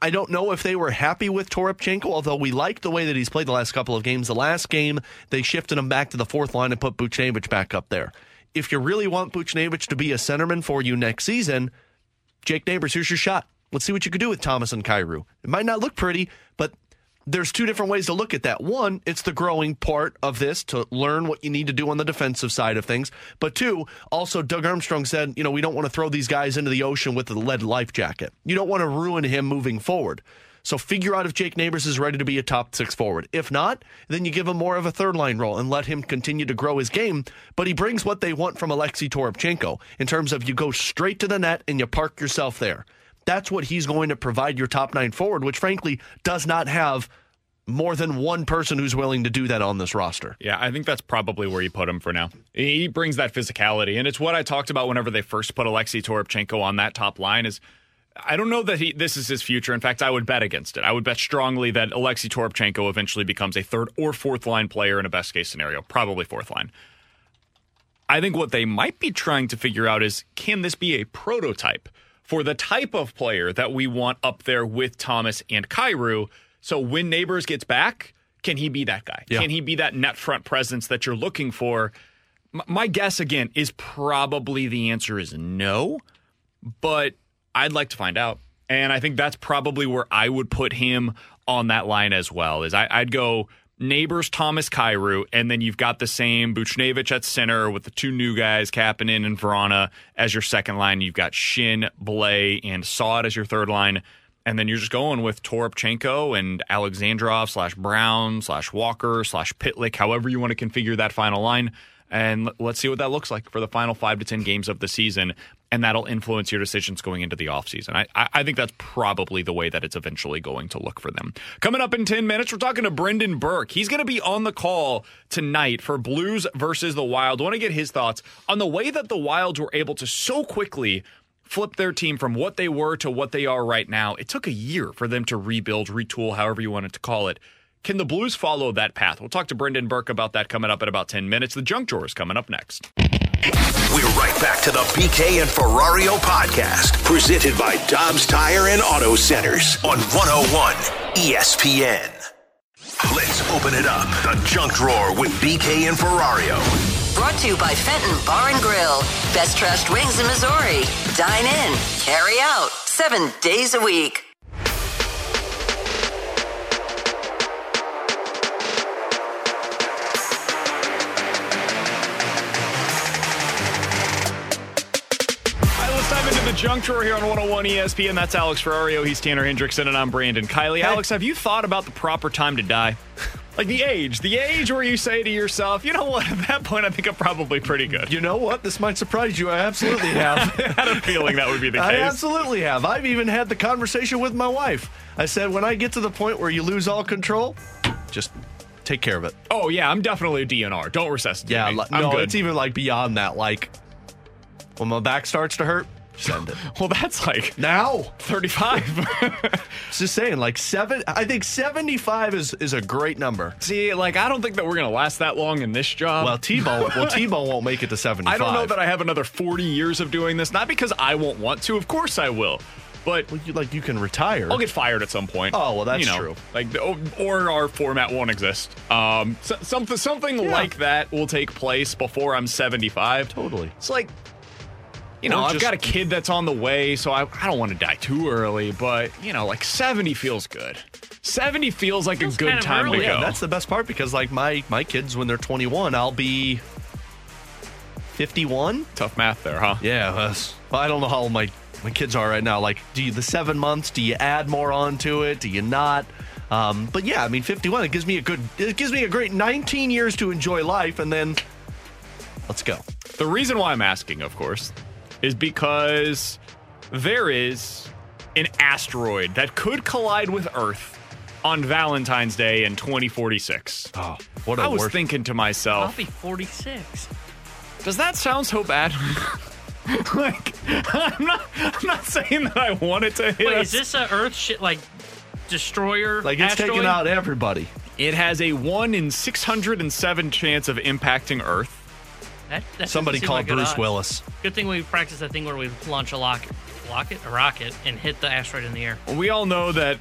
I don't know if they were happy with Toropchenko, although we like the way that he's played the last couple of games. The last game, they shifted him back to the fourth line and put Buchnevich back up there. If you really want Buchnevich to be a centerman for you next season, Jake Neighbors, here's your shot. Let's see what you can do with Thomas and Kyrou. It might not look pretty, but there's two different ways to look at that. One, it's the growing part of this to learn what you need to do on the defensive side of things. But two, also Doug Armstrong said, you know, we don't want to throw these guys into the ocean with a lead life jacket. You don't want to ruin him moving forward. So figure out if Jake Neighbors is ready to be a top six forward. If not, then you give him more of a third line role and let him continue to grow his game. But he brings what they want from Alexei Toropchenko in terms of you go straight to the net and you park yourself there. That's what he's going to provide your top nine forward, which frankly does not have more than one person who's willing to do that on this roster. Yeah, I think that's probably where you put him for now. He brings that physicality, and it's what I talked about whenever they first put Alexei Toropchenko on that top line is I don't know that he, this is his future. In fact, I would bet against it. I would bet strongly that Alexei Toropchenko eventually becomes a third or fourth line player in a best-case scenario, probably fourth line. I think what they might be trying to figure out is can this be a prototype for the type of player that we want up there with Thomas and Kyrou. So when Neighbors gets back, can he be that guy? Yeah. Can he be that net front presence that you're looking for? M- my guess, again, is probably the answer is no, but I'd like to find out. And I think that's probably where I would put him on that line as well, is I- I'd go Neighbors, Thomas, Kyrou, and then you've got the same Buchnevich at center with the two new guys, Kapanen and Verona, as your second line. You've got Shin, Blais, and Saad as your third line. And then you're just going with Toropchenko and Alexandrov slash Brown slash Walker slash Pitlick, however you want to configure that final line. And let's see what that looks like for the final five to ten games of the season. And that'll influence your decisions going into the offseason. I, I think that's probably the way that it's eventually going to look for them. Coming up in ten minutes, we're talking to Brendan Burke. He's going to be on the call tonight for Blues versus the Wild. I want to get his thoughts on the way that the Wilds were able to so quickly flip their team from what they were to what they are right now. It took a year for them to rebuild, retool, however you wanted to call it. Can the Blues follow that path? We'll talk to Brendan Burke about that coming up in about ten minutes. The Junk Drawer is coming up next. We're right back to the P K and Ferrario podcast, presented by Dobbs Tire and Auto Centers on one oh one E S P N. Let's open it up. The Junk Drawer with B K and Ferrario. Brought to you by Fenton Bar and Grill. Best trashed wings in Missouri. Dine in, carry out, seven days a week. Junk Drawer here on one oh one E S P N. That's Alex Ferrario. He's Tanner Hendrickson, and I'm Brandon Kiley. Hey. Alex, have you thought about the proper time to die? Like the age, the age where you say to yourself, you know what, at that point, I think I'm probably pretty good. You know what? This might surprise you. I absolutely have. I had a feeling that would be the case. I absolutely have. I've even had the conversation with my wife. I said, when I get to the point where you lose all control, just take care of it. Oh, yeah, I'm definitely a D N R. Don't resuscitate yeah, me. Yeah, no, good. It's even like beyond that. Like, when my back starts to hurt, send it. Well, that's like now thirty-five. Just saying, like seven. I think seventy-five is is a great number. See, like I don't think that we're gonna last that long in this job. Well, T-Bow, well, T-Bow won't make it to seventy-five. I don't know that I have another forty years of doing this. Not because I won't want to. Of course, I will. But well, you, like you can retire. I'll get fired at some point. Oh well, that's you know, true. Like, or our format won't exist. Um, so, something something yeah. like that will take place before I'm seventy-five. Totally. It's like. You know, well, I've just, got a kid that's on the way, so I, I don't want to die too early, but, you know, like seventy feels good. seventy feels like feels a good time early. to go. Yeah, that's the best part because, like, my, my kids, when they're twenty-one, I'll be fifty-one. Tough math there, huh? Yeah. Uh, well, I don't know how old my, my kids are right now. Like, do you, the seven months, do you add more onto it? Do you not? Um, but, yeah, I mean, fifty-one, it gives me a good, it gives me a great nineteen years to enjoy life, and then let's go. The reason why I'm asking, of course, is because there is an asteroid that could collide with Earth on Valentine's Day in twenty forty-six. Oh, what a I was worst. thinking to myself. I'll be forty-six. Does that sound so bad? Like, I'm not, I'm not saying that I want it to hit Wait, us. Is this an Earth shit, like, destroyer? Like, it's asteroid? Taking out everybody. It has a one in six hundred seven chance of impacting Earth. That, that Somebody called like Bruce odds. Willis. Good thing we practiced that thing where we launch a locket, locket, a rocket, and hit the asteroid in the air. Well, we all know that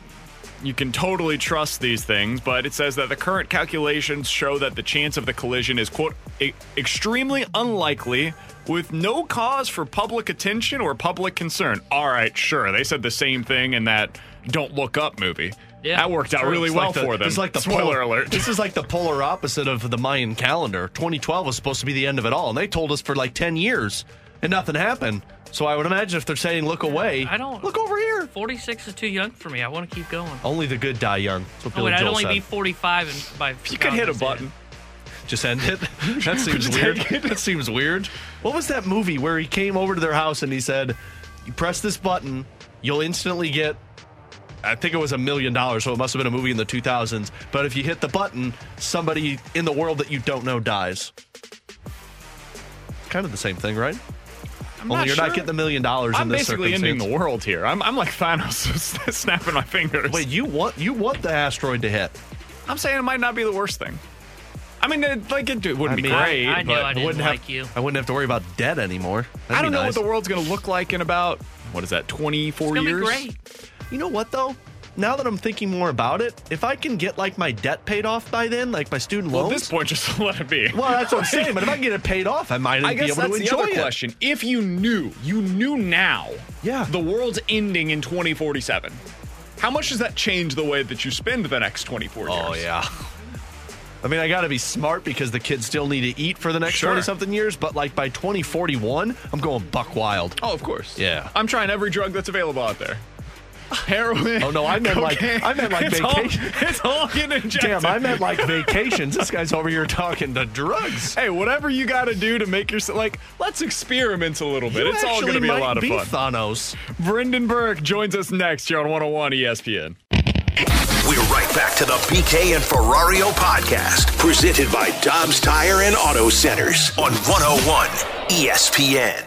you can totally trust these things, but it says that the current calculations show that the chance of the collision is, quote, e- extremely unlikely with no cause for public attention or public concern. All right, sure. They said the same thing in that Don't Look Up movie. Yeah, that worked out really well for them. Spoiler alert. This is like the polar opposite of the Mayan calendar. twenty twelve was supposed to be the end of it all, and they told us for like ten years, and nothing happened. So I would imagine if they're saying, look away, I don't, look over here. forty-six is too young for me. I want to keep going. Only the good die young. That's what Billy Joel said. I'd only be forty-five. And by you could hit a button. Just end it. That seems weird. That seems weird. What was that movie where he came over to their house and he said, you press this button, you'll instantly get... I think it was a million dollars, so it must have been a movie in the two thousands. But if you hit the button, somebody in the world that you don't know dies. Kind of the same thing, right? I'm Only not you're sure. not getting the million dollars I'm in this circumstance. I'm basically ending the world here. I'm, I'm like Thanos, snapping my fingers. Wait, you want you want the asteroid to hit? I'm saying it might not be the worst thing. I mean, it, like it wouldn't I mean, be great. I, I but I, didn't I wouldn't like have, you. I wouldn't have to worry about debt anymore. That'd I don't nice. know what the world's going to look like in about what is that, twenty-four it's years? It's going to be great. You know what, though? Now that I'm thinking more about it, if I can get, like, my debt paid off by then, like my student loans... Well, at this point, just let it be. Well, that's what I'm saying, but if I can get it paid off, I might I be able to enjoy it. I guess that's the other question. If you knew, you knew now yeah. the world's ending in twenty forty-seven, how much does that change the way that you spend the next twenty-four years? Oh, yeah. I mean, I got to be smart because the kids still need to eat for the next sure. twenty-something years, but, like, by twenty forty-one, I'm going buck wild. Oh, of course. Yeah. I'm trying every drug that's available out there. heroin. Oh no, I meant cocaine. like I meant like vacations. It's all getting injected. Damn, I meant like vacations. This guy's over here talking the drugs. Hey, whatever you got to do to make yourself like, let's experiment a little bit. You it's all going to be a lot of fun. Thanos. Brendan Burke joins us next here on one oh one E S P N. We're right back to the B K and Ferrario podcast, presented by Dobbs Tire and Auto Centers on one oh one E S P N.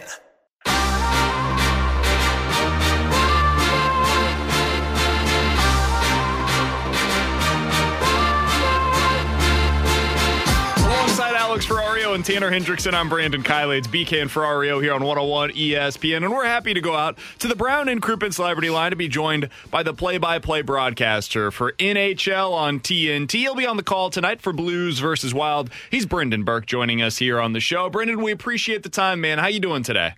Alex Ferrario and Tanner Hendrickson. I'm Brandon Kiley. It's B K and Ferrario here on one oh one E S P N, and we're happy to go out to the Brown and Crouppen Celebrity Line to be joined by the play-by-play broadcaster for N H L on T N T. He'll be on the call tonight for Blues versus Wild. He's Brendan Burke joining us here on the show. Brendan, we appreciate the time, man. How you doing today?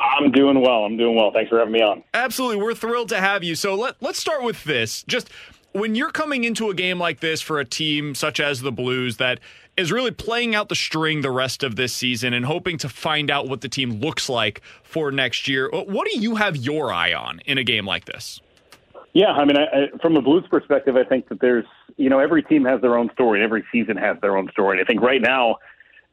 I'm doing well. I'm doing well. Thanks for having me on. Absolutely. We're thrilled to have you. So let, let's start with this. Just when you're coming into a game like this for a team such as the Blues that is really playing out the string the rest of this season and hoping to find out what the team looks like for next year. What do you have your eye on in a game like this? Yeah, I mean, I, I, from a Blues perspective, I think that there's, you know, every team has their own story. Every season has their own story. And I think right now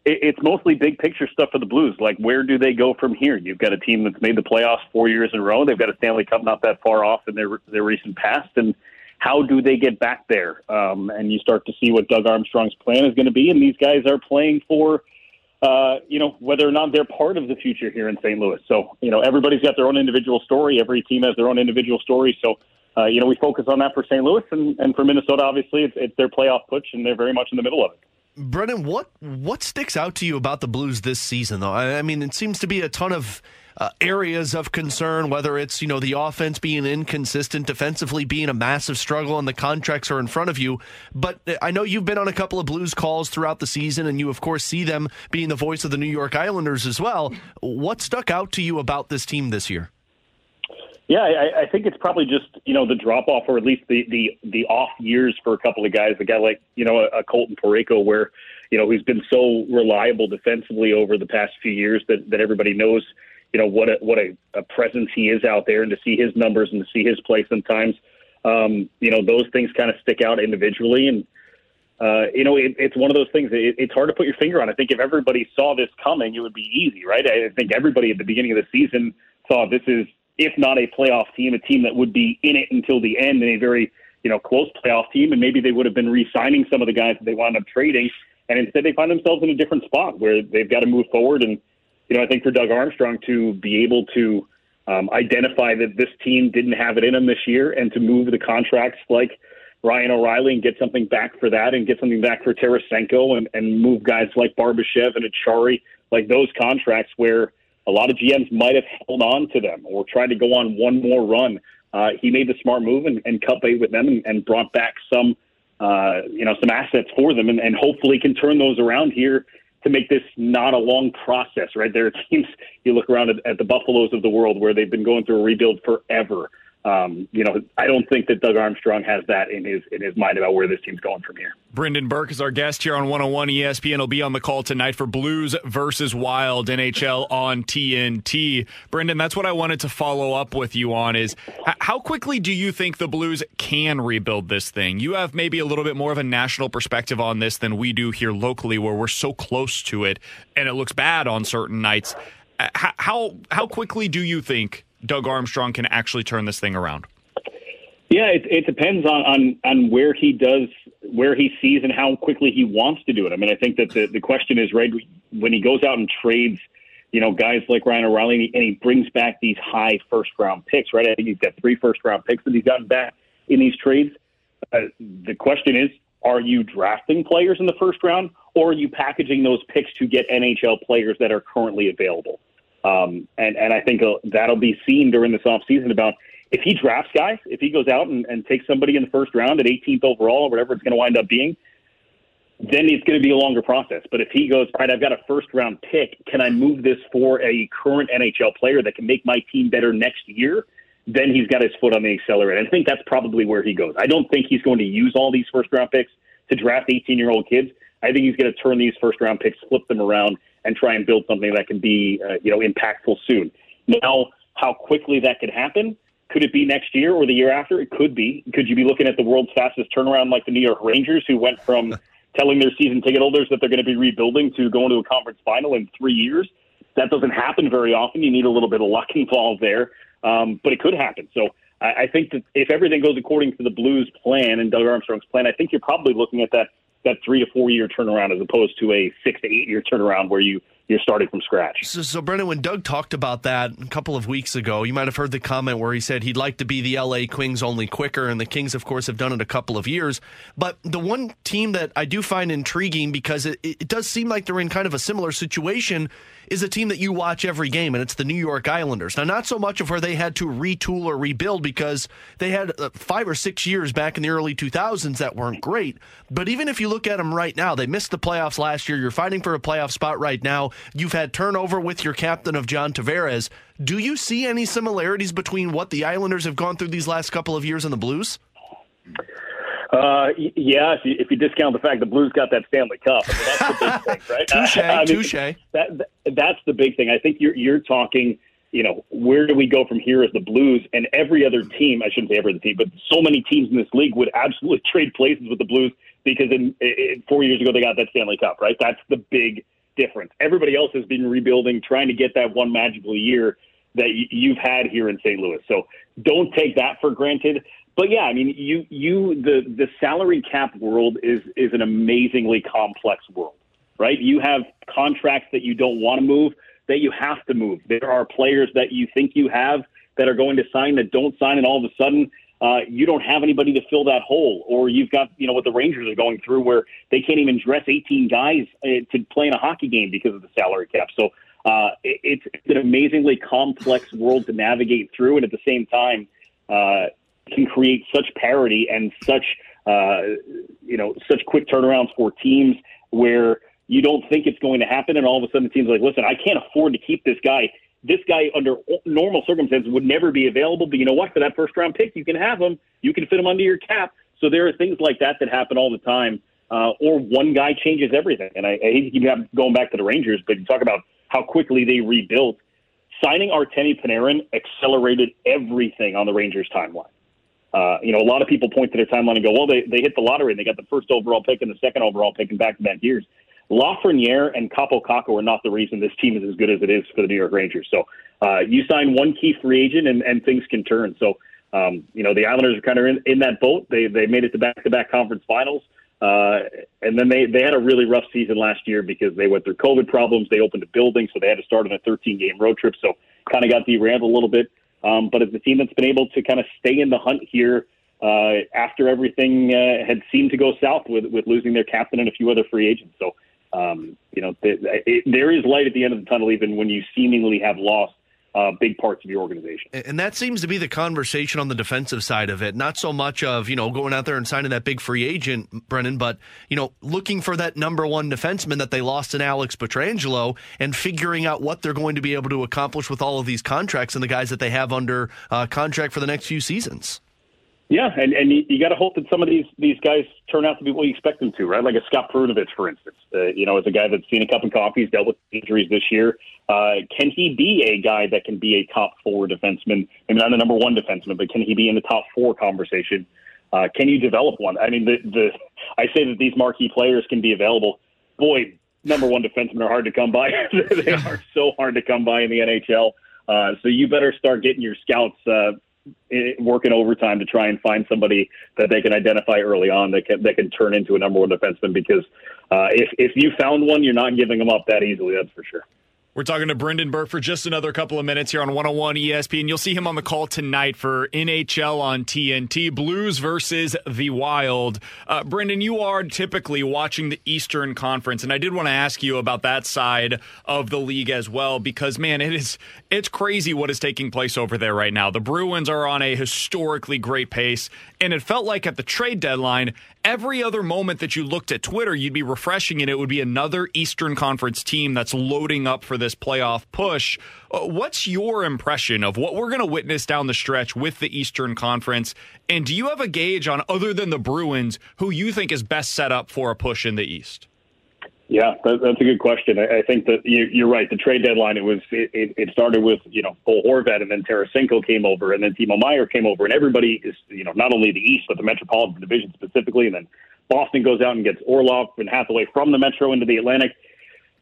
it, it's mostly big picture stuff for the Blues. Like, where do they go from here? You've got a team that's made the playoffs four years in a row. They've got a Stanley Cup not that far off in their their recent past. And how do they get back there? Um, and you start to see what Doug Armstrong's plan is going to be. And these guys are playing for, uh, you know, whether or not they're part of the future here in Saint Louis. So, you know, everybody's got their own individual story. Every team has their own individual story. So, uh, you know, we focus on that for Saint Louis. And, and for Minnesota, obviously, it's, it's their playoff push, and they're very much in the middle of it. Brennan, what, what sticks out to you about the Blues this season, though? I, I mean, it seems to be a ton of Uh, areas of concern, whether it's, you know, the offense being inconsistent, defensively being a massive struggle, and the contracts are in front of you. But I know you've been on a couple of Blues calls throughout the season, and you, of course, see them being the voice of the New York Islanders as well. What stuck out to you about this team this year? Yeah, I, I think it's probably just, you know, the drop-off, or at least the, the, the off years for a couple of guys. A guy like, you know, a, a Colton Parayko, where, you know, he's been so reliable defensively over the past few years that, that everybody knows, you know, what a, what a, a presence he is out there, and to see his numbers and to see his play sometimes, um, you know, those things kind of stick out individually. And, uh, you know, it, it's one of those things that it, it's hard to put your finger on. I think if everybody saw this coming, it would be easy, right? I think everybody at the beginning of the season saw this is, if not a playoff team, a team that would be in it until the end, and a very, you know, close playoff team. And maybe they would have been re-signing some of the guys that they wound up trading. And instead they find themselves in a different spot where they've got to move forward. And, you know, I think for Doug Armstrong to be able to um, identify that this team didn't have it in them this year, and to move the contracts like Ryan O'Reilly and get something back for that, and get something back for Tarasenko, and, and move guys like Barbashev and Achari, like those contracts where a lot of G Ms might have held on to them or tried to go on one more run. Uh, he made the smart move and, and cut bait with them, and, and brought back some, uh, you know, some assets for them, and, and hopefully can turn those around here to make this not a long process, right? There are teams, you look around at, at the Buffaloes of the world where they've been going through a rebuild forever. Um, you know, I don't think that Doug Armstrong has that in his in his mind about where this team's going from here. Brendan Burke is our guest here on one oh one E S P N. He'll be on the call tonight for Blues versus Wild, N H L on T N T. Brendan, that's what I wanted to follow up with you on is h- how quickly do you think the Blues can rebuild this thing? You have maybe a little bit more of a national perspective on this than we do here locally, where we're so close to it and it looks bad on certain nights. H- how how quickly do you think Doug Armstrong can actually turn this thing around? Yeah, it, it depends on, on, on where he does, where he sees and how quickly he wants to do it. I mean, I think that the, the question is, right, when he goes out and trades, you know, guys like Ryan O'Reilly, and he brings back these high first-round picks, right? I think he's got three first-round picks that he's gotten back in these trades. Uh, the question is, are you drafting players in the first round, or are you packaging those picks to get N H L players that are currently available? Um, and, and I think that'll be seen during this offseason about if he drafts guys, if he goes out and, and takes somebody in the first round at eighteenth overall or whatever it's going to wind up being, then it's going to be a longer process. But if he goes, all right, I've got a first-round pick, can I move this for a current N H L player that can make my team better next year? Then he's got his foot on the accelerator. And I think that's probably where he goes. I don't think he's going to use all these first-round picks to draft eighteen-year-old kids. I think he's going to turn these first-round picks, flip them around, and try and build something that can be, uh, you know, impactful soon. Now, how quickly that could happen Could it be next year or the year after? It could be. Could you be looking at the world's fastest turnaround like the New York Rangers, who went from telling their season ticket holders that they're going to be rebuilding to going to a conference final in three years? That doesn't happen very often. You need a little bit of luck involved there, um, but it could happen. So I, I think that if everything goes according to the Blues' plan and Doug Armstrong's plan, I think you're probably looking at that that three to four year turnaround as opposed to a six to eight year turnaround where you you're starting from scratch. So, so Brendan, when Doug talked about that a couple of weeks ago, you might have heard the comment where he said he'd like to be the L A Kings only quicker, and the Kings, of course, have done it a couple of years. But the one team that I do find intriguing, because it, it does seem like they're in kind of a similar situation, is a team that you watch every game, and it's the New York Islanders. Now, not so much of where they had to retool or rebuild, because they had five or six years back in the early two thousands that weren't great. But even if you look at them right now, they missed the playoffs last year. You're fighting for a playoff spot right now. You've had turnover with your captain of John Tavares. Do you see any similarities between what the Islanders have gone through these last couple of years and the Blues? Uh, yeah, if you, if you discount the fact the Blues got that Stanley Cup, I mean, that's the big thing, right? touche, I mean, touche. That, that, that's the big thing. I think you're you're talking, you know, where do we go from here as the Blues? And every other team, I shouldn't say every other team, but so many teams in this league would absolutely trade places with the Blues because in, in, four years ago they got that Stanley Cup, right? That's the big difference. Everybody else has been rebuilding, trying to get that one magical year that y- you've had here in Saint Louis. So don't take that for granted. But yeah, I mean, you you the the salary cap world is is an amazingly complex world, right? You have contracts that you don't want to move, that you have to move. There are players that you think you have that are going to sign that don't sign, and all of a sudden Uh, you don't have anybody to fill that hole, or you've got, you know, what the Rangers are going through where they can't even dress eighteen guys uh, to play in a hockey game because of the salary cap. So uh, it, it's an amazingly complex world to navigate through, and at the same time uh, can create such parity and such, uh, you know, such quick turnarounds for teams where you don't think it's going to happen, and all of a sudden the team's like, listen, I can't afford to keep this guy. This guy, under normal circumstances, would never be available. But you know what? For that first-round pick, you can have him. You can fit him under your cap. So there are things like that that happen all the time. Uh, or one guy changes everything. And I, I hate to keep going back to the Rangers, but you talk about how quickly they rebuilt. Signing Artemi Panarin accelerated everything on the Rangers' timeline. Uh, you know, a lot of people point to their timeline and go, well, they, they hit the lottery and they got the first overall pick and the second overall pick in back-to-back years. Lafreniere and Capo-Kakko are not the reason this team is as good as it is for the New York Rangers. So uh, you sign one key free agent and, and things can turn. So, um, you know, the Islanders are kind of in, in that boat. They they made it to back-to-back conference finals. Uh, and then they, they had a really rough season last year because they went through COVID problems. They opened a building, so they had to start on a thirteen-game road trip. So kind of got derailed a little bit. Um, but it's a team that's been able to kind of stay in the hunt here uh, after everything uh, had seemed to go south with, with losing their captain and a few other free agents. So, Um, you know, th- it, there is light at the end of the tunnel, even when you seemingly have lost uh, big parts of your organization. And that seems to be the conversation on the defensive side of it. Not so much of, you know, going out there and signing that big free agent, Brennan, but, you know, looking for that number one defenseman that they lost in Alex Pietrangelo and figuring out what they're going to be able to accomplish with all of these contracts and the guys that they have under uh, contract for the next few seasons. Yeah, and, and you, you got to hope that some of these, these guys turn out to be what you expect them to, right? Like a Scott Perunovich, for instance, uh, you know, as a guy that's seen a cup of coffee, he's dealt with injuries this year. Uh, can he be a guy that can be a top four defenseman? I mean, not the number one defenseman, but can he be in the top four conversation? Uh, can you develop one? I mean, the, the I say that these marquee players can be available. Boy, number one defensemen are hard to come by. They are so hard to come by in the N H L. Uh, so you better start getting your scouts uh working overtime to try and find somebody that they can identify early on that can, that can turn into a number one defenseman, because uh, if, if you found one, you're not giving them up that easily, that's for sure. We're talking to Brendan Burke for just another couple of minutes here on one oh one E S P N. You'll see him on the call tonight for N H L on T N T, Blues versus the Wild. Uh, Brendan, you are typically watching the Eastern Conference, and I did want to ask you about that side of the league as well, because, man, it is, it's crazy what is taking place over there right now. The Bruins are on a historically great pace, and it felt like at the trade deadline, every other moment that you looked at Twitter, you'd be refreshing, and it would be another Eastern Conference team that's loading up for the this playoff push. What's your impression of what we're going to witness down the stretch with the Eastern Conference? And do you have a gauge on, other than the Bruins, who you think is best set up for a push in the East? Yeah, that, that's a good question. I, I think that you, you're right. The trade deadline, it was it, it, it started with, you know, Cole Horvat, and then Tarasenko came over, and then Timo Meier came over, and everybody is, you know, not only the East, but the Metropolitan Division specifically, and then Boston goes out and gets Orlov and Hathaway from the Metro into the Atlantic.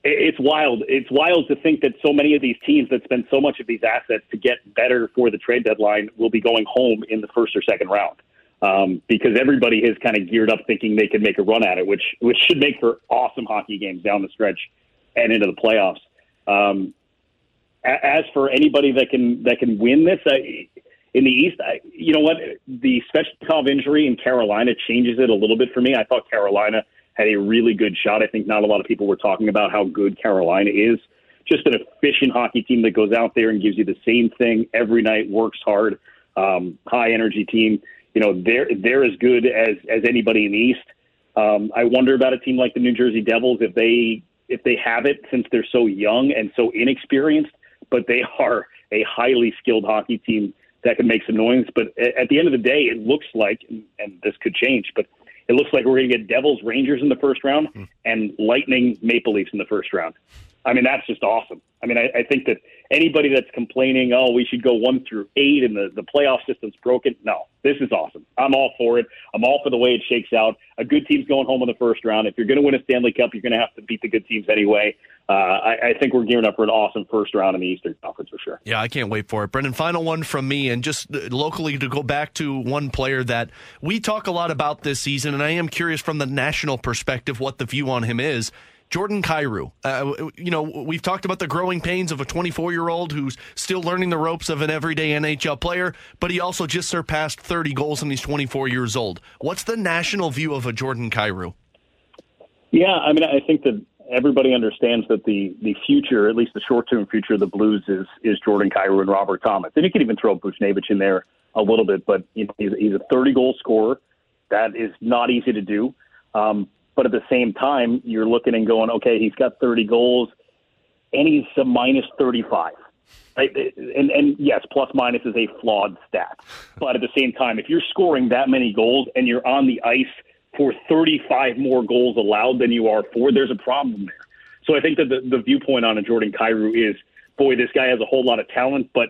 It, it's wild. It's wild to think that so many of these teams that spend so much of these assets to get better for the trade deadline will be going home in the first or second round. Um, because everybody has kind of geared up thinking they can make a run at it, which which should make for awesome hockey games down the stretch and into the playoffs. Um, as for anybody that can that can win this I, in the East, I, you know what? The Svechnikov injury in Carolina changes it a little bit for me. I thought Carolina had a really good shot. I think not a lot of people were talking about how good Carolina is. Just an efficient hockey team that goes out there and gives you the same thing every night, works hard, um, high-energy team. You know, they're, they're as good as, as anybody in the East. Um, I wonder about a team like the New Jersey Devils, if they if they have it, since they're so young and so inexperienced, but they are a highly skilled hockey team that can make some noise. But at the end of the day, it looks like, and this could change, but it looks like we're going to get Devils Rangers in the first round mm. and Lightning Maple Leafs in the first round. I mean, that's just awesome. I mean, I, I think that anybody that's complaining, oh, we should go one through eight and the, the playoff system's broken, no, this is awesome. I'm all for it. I'm all for the way it shakes out. A good team's going home in the first round. If you're going to win a Stanley Cup, you're going to have to beat the good teams anyway. Uh, I, I think we're gearing up for an awesome first round in the Eastern Conference for sure. Yeah, I can't wait for it. Brendan, final one from me, and just locally to go back to one player that we talk a lot about this season, and I am curious from the national perspective what the view on him is. Jordan Kyrou, uh, you know, we've talked about the growing pains of a twenty-four-year-old who's still learning the ropes of an everyday N H L player, but he also just surpassed thirty goals and he's twenty-four years old. What's the national view of a Jordan Kyrou? Yeah, I mean, I think that everybody understands that the the future, at least the short-term future of the Blues, is is Jordan Kyrou and Robert Thomas. And you can even throw Buchnevich in there a little bit, but you know, he's, he's a thirty-goal scorer. That is not easy to do. Um But at the same time, you're looking and going, okay, he's got thirty goals, and he's a minus thirty-five. Right? And, and, yes, plus-minus is a flawed stat. But at the same time, if you're scoring that many goals and you're on the ice for thirty-five more goals allowed than you are for, there's a problem there. So I think that the, the viewpoint on a Jordan Kyrou is, boy, this guy has a whole lot of talent, but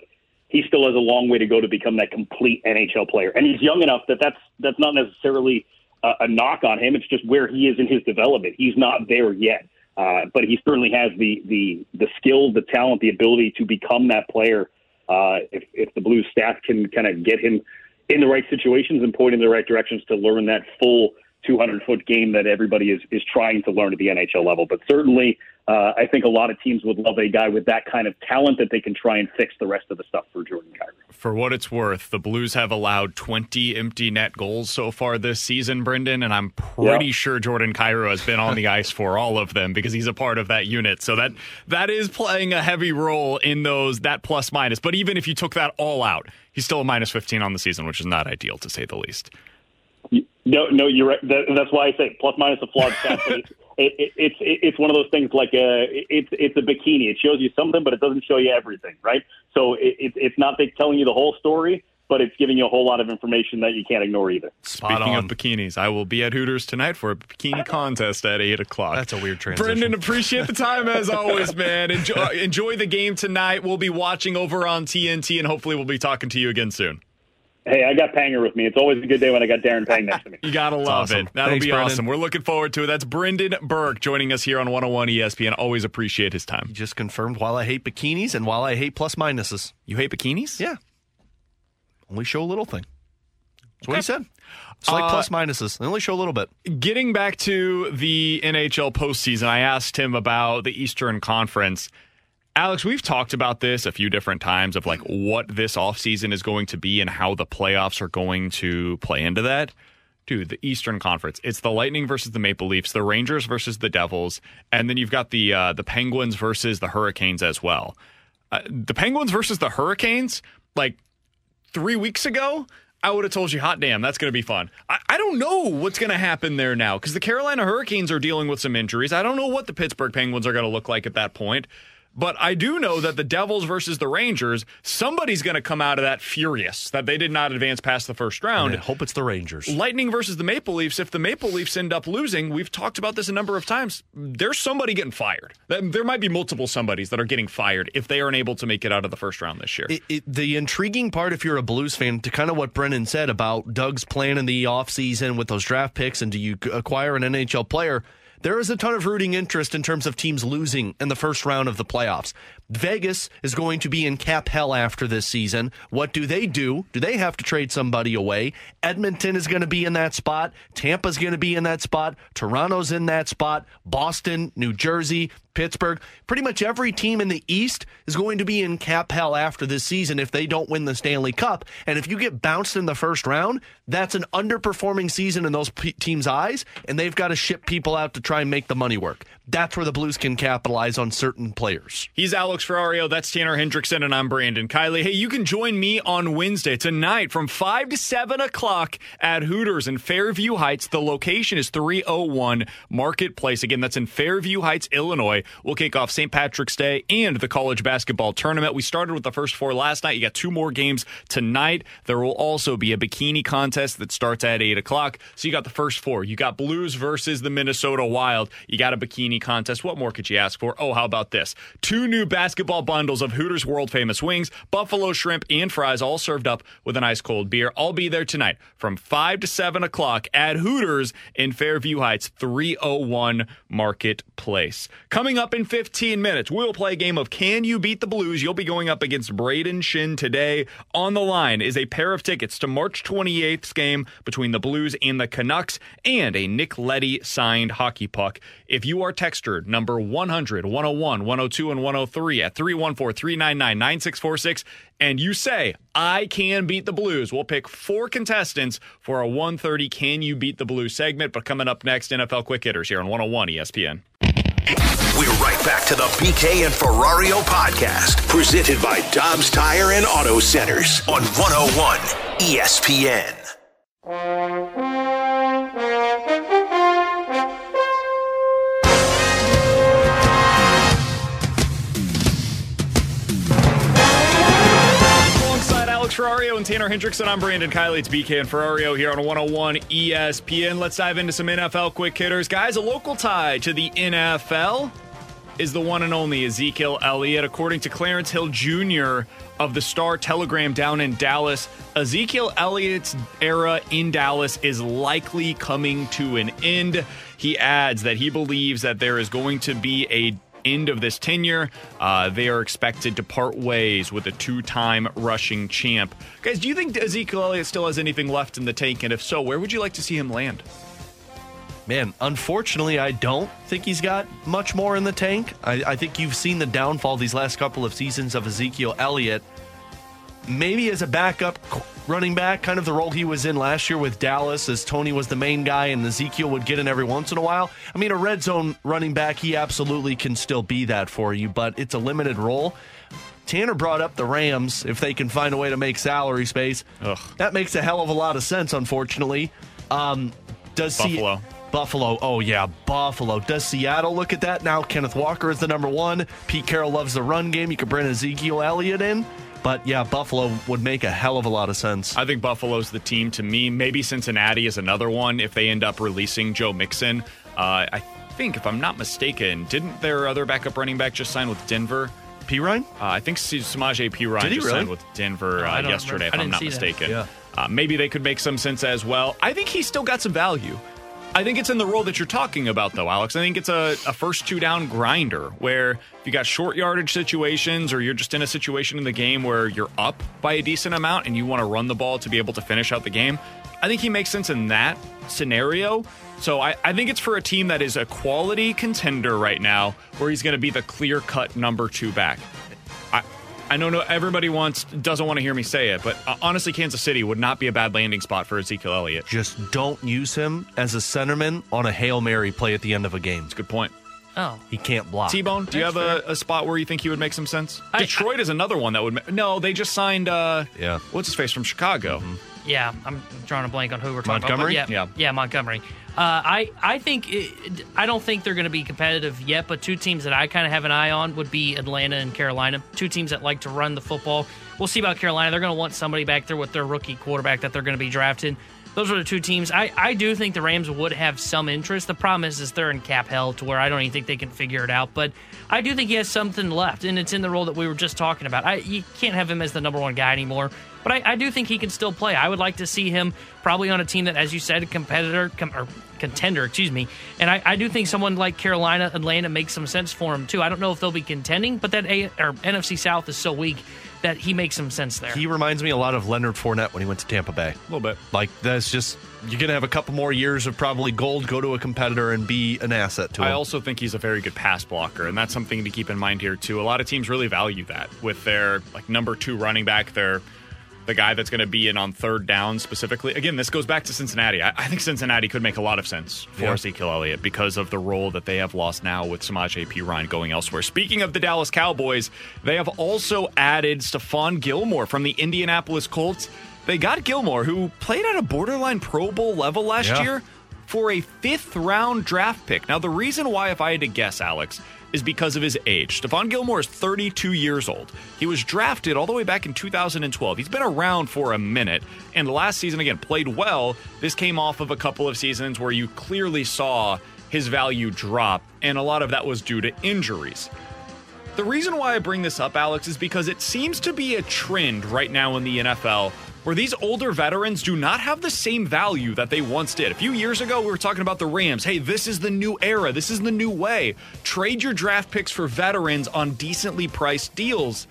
he still has a long way to go to become that complete N H L player. And he's young enough that that's, that's not necessarily – a knock on him. It's just where he is in his development. He's not there yet, uh, but he certainly has the, the, the skill, the talent, the ability to become that player. Uh, if, if the Blues staff can kind of get him in the right situations and point in the right directions to learn that full two hundred foot game that everybody is, is trying to learn at the N H L level. But certainly uh, I think a lot of teams would love a guy with that kind of talent that they can try and fix the rest of the stuff for Jordan Kyrou. For what it's worth, the Blues have allowed twenty empty net goals so far this season, Brendan, and I'm pretty yeah. sure Jordan Kyrou has been on the ice for all of them because he's a part of that unit. So that that is playing a heavy role in those, that plus minus. But even if you took that all out, he's still a minus fifteen on the season, which is not ideal to say the least. No, no, you're right. That, that's why I say plus minus a flawed stat. It, it, it, it's it, it's one of those things like a it's it's a bikini. It shows you something, but it doesn't show you everything, right? So it, it, it's not telling you the whole story, but it's giving you a whole lot of information that you can't ignore either. Spot Speaking on. Of bikinis, I will be at Hooters tonight for a bikini contest at eight o'clock. That's a weird transition. Brendan, appreciate the time as always, man. Enjoy, enjoy the game tonight. We'll be watching over on T N T, and hopefully we'll be talking to you again soon. Hey, I got Panger with me. It's always a good day when I got Darren Pang next to me. You got to love awesome. it. That'll Thanks, be Brendan. Awesome. We're looking forward to it. That's Brendan Burke joining us here on one oh one E S P N. Always appreciate his time. He just confirmed, while I hate bikinis and while I hate plus minuses. You hate bikinis? Yeah. Only show a little thing. That's okay. What he said. It's like uh, plus minuses. They only show a little bit. Getting back to the N H L postseason, I asked him about the Eastern Conference. Alex, we've talked about this a few different times of like what this offseason is going to be and how the playoffs are going to play into that. Dude, the Eastern Conference, it's the Lightning versus the Maple Leafs, the Rangers versus the Devils, and then you've got the uh, the Penguins versus the Hurricanes as well. Uh, the Penguins versus the Hurricanes, like three weeks ago, I would have told you, hot damn, that's going to be fun. I, I don't know what's going to happen there now because the Carolina Hurricanes are dealing with some injuries. I don't know what the Pittsburgh Penguins are going to look like at that point. But I do know that the Devils versus the Rangers, somebody's going to come out of that furious that they did not advance past the first round. I hope it's the Rangers. Lightning versus the Maple Leafs. If the Maple Leafs end up losing, we've talked about this a number of times, there's somebody getting fired. There might be multiple somebodies that are getting fired if they aren't able to make it out of the first round this year. It, it, the intriguing part, if you're a Blues fan, to kind of what Brendan said about Doug's plan in the offseason with those draft picks and do you acquire an N H L player, there is a ton of rooting interest in terms of teams losing in the first round of the playoffs. Vegas is going to be in cap hell after this season. What do they do? Do they have to trade somebody away? Edmonton is going to be in that spot. Tampa's going to be in that spot. Toronto's in that spot. Boston, New Jersey, Pittsburgh. Pretty much every team in the East is going to be in cap hell after this season if they don't win the Stanley Cup. And if you get bounced in the first round, that's an underperforming season in those p- teams' eyes, and they've got to ship people out to try and make the money work. That's where the Blues can capitalize on certain players. He's Alex Ferrario, that's Tanner Hendrickson, and I'm Brandon Kiley. Hey, you can join me on Wednesday tonight from five to seven o'clock at Hooters in Fairview Heights. The location is three oh one Marketplace. Again, that's in Fairview Heights, Illinois. We'll kick off Saint Patrick's Day and the college basketball tournament. We started with the first four last night. You got two more games tonight. There will also be a bikini contest that starts at eight o'clock. So you got the first four. You got Blues versus the Minnesota Wild. You got a bikini contest. What more could you ask for? Oh, how about this? Two new basketball bundles of Hooters world-famous wings, buffalo shrimp, and fries, all served up with an ice-cold beer. I'll be there tonight from five to seven o'clock at Hooters in Fairview Heights, three oh one Marketplace. Coming up in fifteen minutes, we'll play a game of Can You Beat the Blues? You'll be going up against Braden Shin today. On the line is a pair of tickets to March twenty-eighth's game between the Blues and the Canucks and a Nick Leddy signed hockey puck. If you are texter number one hundred, one oh one, one oh two, and one oh three at three one four, three nine nine, nine six four six and you say, I can beat the Blues, we'll pick four contestants for a one thirty Can You Beat the Blues segment. But coming up next, N F L Quick Hitters here on one oh one E S P N. We're right back to the B K and Ferrario podcast, presented by Dobbs Tire and Auto Centers on one oh one E S P N. Ferrario and Tanner Hendrickson. I'm Brandon Kiley. It's B K and Ferrario here on one oh one E S P N. Let's dive into some N F L quick hitters. Guys, a local tie to the N F L is the one and only Ezekiel Elliott. According to Clarence Hill Junior of the Star-Telegram down in Dallas, Ezekiel Elliott's era in Dallas is likely coming to an end. He adds that he believes that there is going to be a end of this tenure. Uh, they are expected to part ways with a two-time rushing champ. Guys, do you think Ezekiel Elliott still has anything left in the tank? And if so, where would you like to see him land? Man, unfortunately, I don't think he's got much more in the tank. I, I think you've seen the downfall these last couple of seasons of Ezekiel Elliott. Maybe as a backup running back, kind of the role he was in last year with Dallas, as Tony was the main guy and Ezekiel would get in every once in a while. I mean, a red zone running back, he absolutely can still be that for you, but it's a limited role. Tanner brought up the Rams. If they can find a way to make salary space, Ugh. that makes a hell of a lot of sense, unfortunately. Um, does Buffalo. See- Buffalo. Oh, yeah. Buffalo. Does Seattle look at that? Now Kenneth Walker is the number one. Pete Carroll loves the run game. You could bring Ezekiel Elliott in. But, yeah, Buffalo would make a hell of a lot of sense. I think Buffalo's the team to me. Maybe Cincinnati is another one if they end up releasing Joe Mixon. Uh, I think, if I'm not mistaken, didn't their other backup running back just sign with Denver? Pirine? Uh, I think Samaje Perine just really? signed with Denver uh, yesterday, remember. if I'm not mistaken. Yeah. Uh, maybe they could make some sense as well. I think he's still got some value. I think it's in the role that you're talking about, though, Alex. I think it's a, a first two down grinder where if you got short yardage situations or you're just in a situation in the game where you're up by a decent amount and you want to run the ball to be able to finish out the game. I think he makes sense in that scenario. So I, I think it's for a team that is a quality contender right now where he's going to be the clear cut number two back. I, I know no, everybody wants doesn't want to hear me say it, but uh, honestly, Kansas City would not be a bad landing spot for Ezekiel Elliott. Just don't use him as a centerman on a Hail Mary play at the end of a game. That's a good point. Oh. He can't block. T-Bone, do That's you have a, a spot where you think he would make some sense? I, Detroit I, is another one that would... No, they just signed... Uh, yeah. What's his face from Chicago? Mm-hmm. Yeah, I'm drawing a blank on who we're talking Montgomery? about. Montgomery? Yeah, yeah, Montgomery. Uh, I, I think it, I don't think they're going to be competitive yet, but two teams that I kind of have an eye on would be Atlanta and Carolina, two teams that like to run the football. We'll see about Carolina. They're going to want somebody back there with their rookie quarterback that they're going to be drafted. Those are the two teams. I, I do think the Rams would have some interest. The problem is, is they're in cap hell to where I don't even think they can figure it out. But I do think he has something left, and it's in the role that we were just talking about. I, you can't have him as the number one guy anymore. But I, I do think he can still play. I would like to see him probably on a team that, as you said, a competitor com, or contender, excuse me. And I, I do think someone like Carolina, Atlanta makes some sense for him, too. I don't know if they'll be contending, but that a, or N F C South is so weak that he makes some sense there. He reminds me a lot of Leonard Fournette when he went to Tampa Bay. A little bit. Like, that's just, you're going to have a couple more years of probably gold, go to a competitor, and be an asset to him. I also think he's a very good pass blocker, and that's something to keep in mind here, too. A lot of teams really value that with their, like, number two running back, their the guy that's going to be in on third down specifically. Again, this goes back to Cincinnati. I, I think Cincinnati could make a lot of sense for yeah. Ezekiel Elliott because of the role that they have lost now with Samaje Perine going elsewhere. Speaking of the Dallas Cowboys, they have also added Stephon Gilmore from the Indianapolis Colts. They got Gilmore, who played at a borderline Pro Bowl level last yeah. year, for a fifth-round draft pick. Now, the reason why, if I had to guess, Alex, is because of his age. Stephon Gilmore is thirty-two years old. He was drafted all the way back in two thousand twelve. He's been around for a minute. And last season, again, played well. This came off of a couple of seasons where you clearly saw his value drop, and a lot of that was due to injuries. The reason why I bring this up, Alex, is because it seems to be a trend right now in the N F L where these older veterans do not have the same value that they once did. A few years ago, we were talking about the Rams. Hey, this is the new era. This is the new way. Trade your draft picks for veterans on decently priced deals.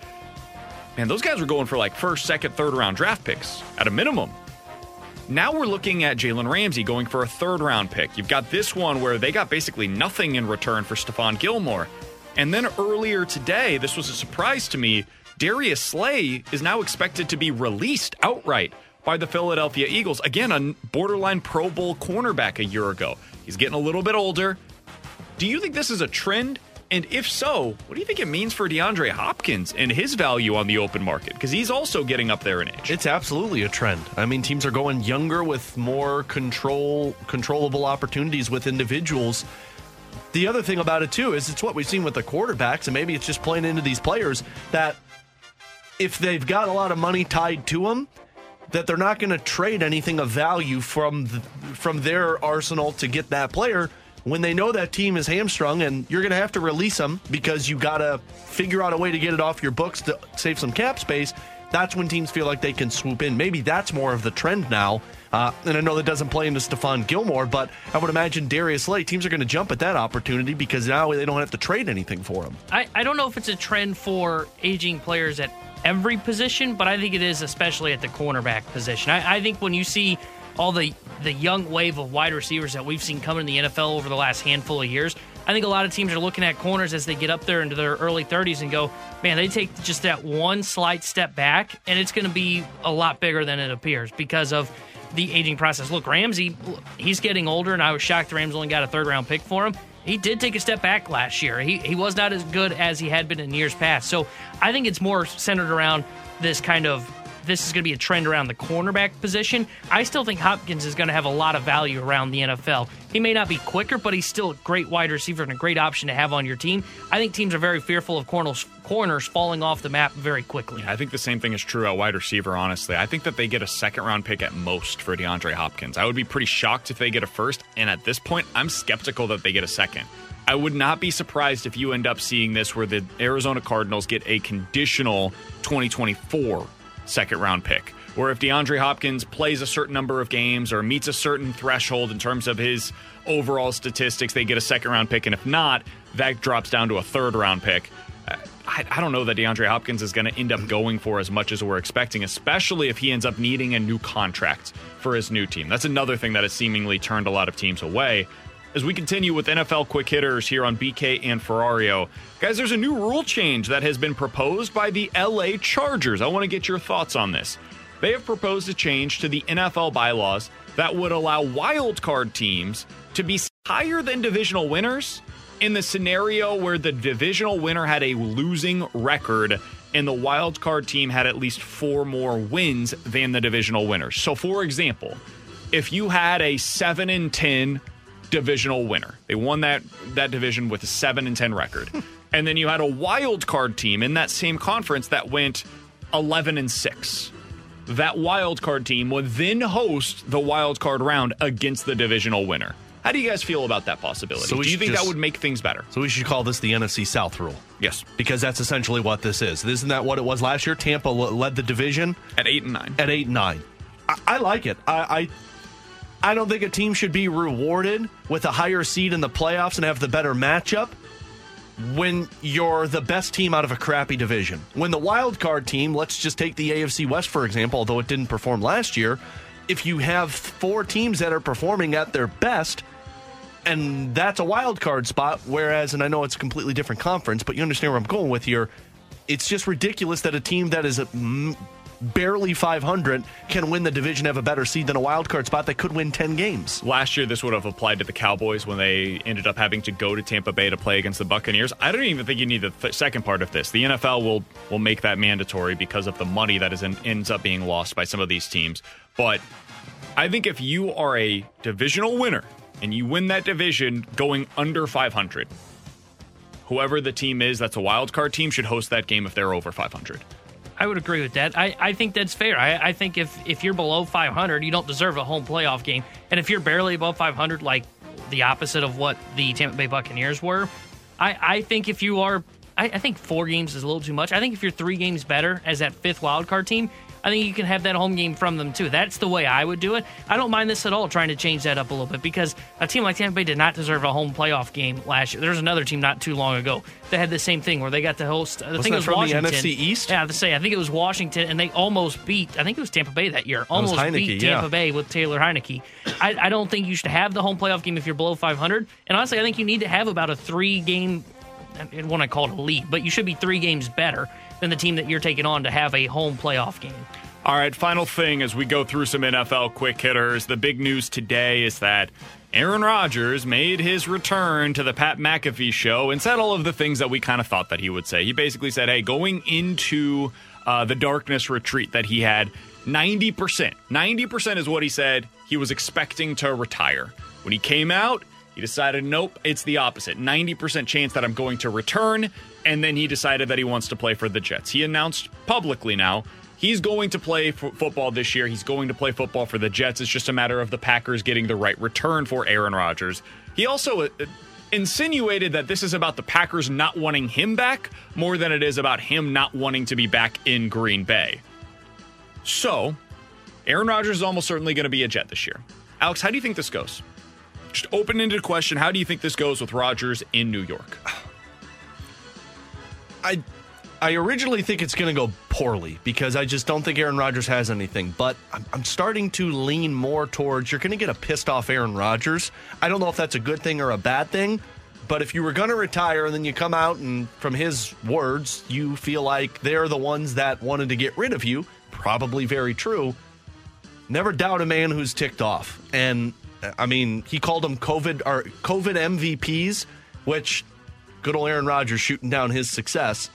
Man, those guys were going for like first, second, third round draft picks at a minimum. Now we're looking at Jalen Ramsey going for a third round pick. You've got this one where they got basically nothing in return for Stephon Gilmore. And then earlier today, this was a surprise to me, Darius Slay is now expected to be released outright by the Philadelphia Eagles. Again, a borderline Pro Bowl cornerback a year ago. He's getting a little bit older. Do you think this is a trend? And if so, what do you think it means for DeAndre Hopkins and his value on the open market? Because he's also getting up there in age. It's absolutely a trend. I mean, teams are going younger with more control, controllable opportunities with individuals. The other thing about it, too, is it's what we've seen with the quarterbacks, and maybe it's just playing into these players that if they've got a lot of money tied to them, that they're not going to trade anything of value from the, from their arsenal to get that player when they know that team is hamstrung and you're going to have to release them because you got to figure out a way to get it off your books to save some cap space. That's when teams feel like they can swoop in. Maybe that's more of the trend now. Uh, and I know that doesn't play into Stephon Gilmore, but I would imagine Darius Slay, teams are going to jump at that opportunity because now they don't have to trade anything for him. I, I don't know if it's a trend for aging players at every position, but I think it is especially at the cornerback position. I, I think when you see all the the young wave of wide receivers that we've seen coming in the N F L over the last handful of years, I think a lot of teams are looking at corners as they get up there into their early thirties and go, man, they take just that one slight step back, and it's going to be a lot bigger than it appears because of the aging process. Look, Ramsey, he's getting older, and I was shocked the Rams only got a third-round pick for him. He did take a step back last year. He he was not as good as he had been in years past. So I think it's more centered around this kind of, this is going to be a trend around the cornerback position. I still think Hopkins is going to have a lot of value around the N F L. He may not be quicker, but he's still a great wide receiver and a great option to have on your team. I think teams are very fearful of corners, corners falling off the map very quickly. Yeah, I think the same thing is true at wide receiver, honestly. I think that they get a second-round pick at most for DeAndre Hopkins. I would be pretty shocked if they get a first, and at this point, I'm skeptical that they get a second. I would not be surprised if you end up seeing this where the Arizona Cardinals get a conditional twenty twenty-four second round pick, or if DeAndre Hopkins plays a certain number of games or meets a certain threshold in terms of his overall statistics, they get a second round pick. And if not, that drops down to a third round pick. I, I don't know that DeAndre Hopkins is going to end up going for as much as we're expecting, especially if he ends up needing a new contract for his new team. That's another thing that has seemingly turned a lot of teams away. As we continue with N F L Quick Hitters here on B K and Ferrario. Guys, there's a new rule change that has been proposed by the L A Chargers. I want to get your thoughts on this. They have proposed a change to the N F L bylaws that would allow wildcard teams to be higher than divisional winners in the scenario where the divisional winner had a losing record and the wild card team had at least four more wins than the divisional winners. So, for example, if you had a seven and ten divisional winner, they won that that division with a seven and ten record, and then you had a wild card team in that same conference that went eleven and six. That wild card team would then host the wild card round against the divisional winner. How do you guys feel about that possibility? So do you think just, that would make things better? So we should call this the N F C South rule. Yes. Because that's essentially what this is. Isn't that what it was last year? Tampa led the division. At eight and nine. At eight and nine. I, I like it. I, I I don't think a team should be rewarded with a higher seed in the playoffs and have the better matchup when you're the best team out of a crappy division. When the wild card team, let's just take the A F C West, for example, although it didn't perform last year, if you have four teams that are performing at their best, and that's a wild card spot, whereas, and I know it's a completely different conference, but you understand where I'm going with here, it's just ridiculous that a team that is a m- barely five hundred can win the division, have a better seed than a wild card spot that could win ten games. Last year, this would have applied to the Cowboys when they ended up having to go to Tampa Bay to play against the Buccaneers. I don't even think you need the th- second part of this. The N F L will will make that mandatory because of the money that is in, ends up being lost by some of these teams. But I think if you are a divisional winner and you win that division going under five hundred, whoever the team is that's a wild card team should host that game if they're over five hundred. I would agree with that. I, I think that's fair. I, I think if, if you're below five hundred, you don't deserve a home playoff game. And if you're barely above five hundred, like the opposite of what the Tampa Bay Buccaneers were, I, I think if you are, I, I think four games is a little too much. I think if you're three games better as that fifth wildcard team, I think you can have that home game from them too. That's the way I would do it. I don't mind this at all, trying to change that up a little bit, because a team like Tampa Bay did not deserve a home playoff game last year. There was another team not too long ago that had the same thing where they got to host. I think it was from Washington. The N F C East? Yeah, to say I think it was Washington, and they almost beat. I think it was Tampa Bay that year. Almost that Heineke, beat Tampa yeah. Bay with Taylor Heineke. I, I don't think you should have the home playoff game if you're below five hundred. And honestly, I think you need to have about a three-game. I don't want to call it a lead, but you should be three games better than the team that you're taking on to have a home playoff game. All right, final thing as we go through some N F L quick hitters. The big news today is that Aaron Rodgers made his return to the Pat McAfee show and said all of the things that we kind of thought that he would say. He basically said, hey, going into uh, the darkness retreat that he had, ninety percent. ninety percent is what he said he was expecting to retire. When he came out, he decided, nope, it's the opposite. ninety percent chance that I'm going to return. And then he decided that he wants to play for the Jets. He announced publicly now he's going to play f- football this year. He's going to play football for the Jets. It's just a matter of the Packers getting the right return for Aaron Rodgers. He also uh, insinuated that this is about the Packers not wanting him back more than it is about him not wanting to be back in Green Bay. So Aaron Rodgers is almost certainly going to be a Jet this year. Alex, how do you think this goes? Just open-ended question. How do you think this goes with Rodgers in New York? I I originally think it's going to go poorly because I just don't think Aaron Rodgers has anything. But I'm, I'm starting to lean more towards you're going to get a pissed-off Aaron Rodgers. I don't know if that's a good thing or a bad thing. But if you were going to retire and then you come out and from his words, you feel like they're the ones that wanted to get rid of you, probably very true. Never doubt a man who's ticked off. And I mean, he called them COVID or COVID M V Ps, which good old Aaron Rodgers shooting down his success.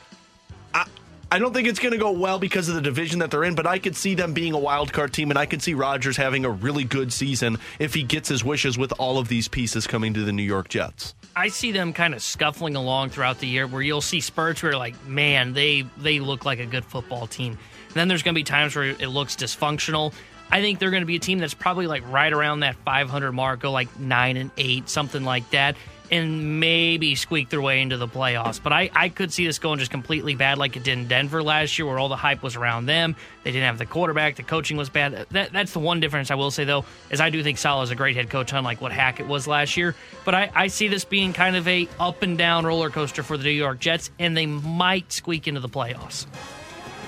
I, I don't think it's going to go well because of the division that they're in, but I could see them being a wild card team, and I could see Rodgers having a really good season if he gets his wishes with all of these pieces coming to the New York Jets. I see them kind of scuffling along throughout the year where you'll see spurts where, like, man, they, they look like a good football team. And then there's going to be times where it looks dysfunctional. I think they're going to be a team that's probably like right around that five hundred mark, go like nine and eight, something like that, and maybe squeak their way into the playoffs. But I, I could see this going just completely bad like it did in Denver last year where all the hype was around them. They didn't have the quarterback. The coaching was bad. That, that's the one difference I will say, though, is I do think Saleh is a great head coach, unlike what Hackett was last year. But I, I see this being kind of a up and down roller coaster for the New York Jets, and they might squeak into the playoffs.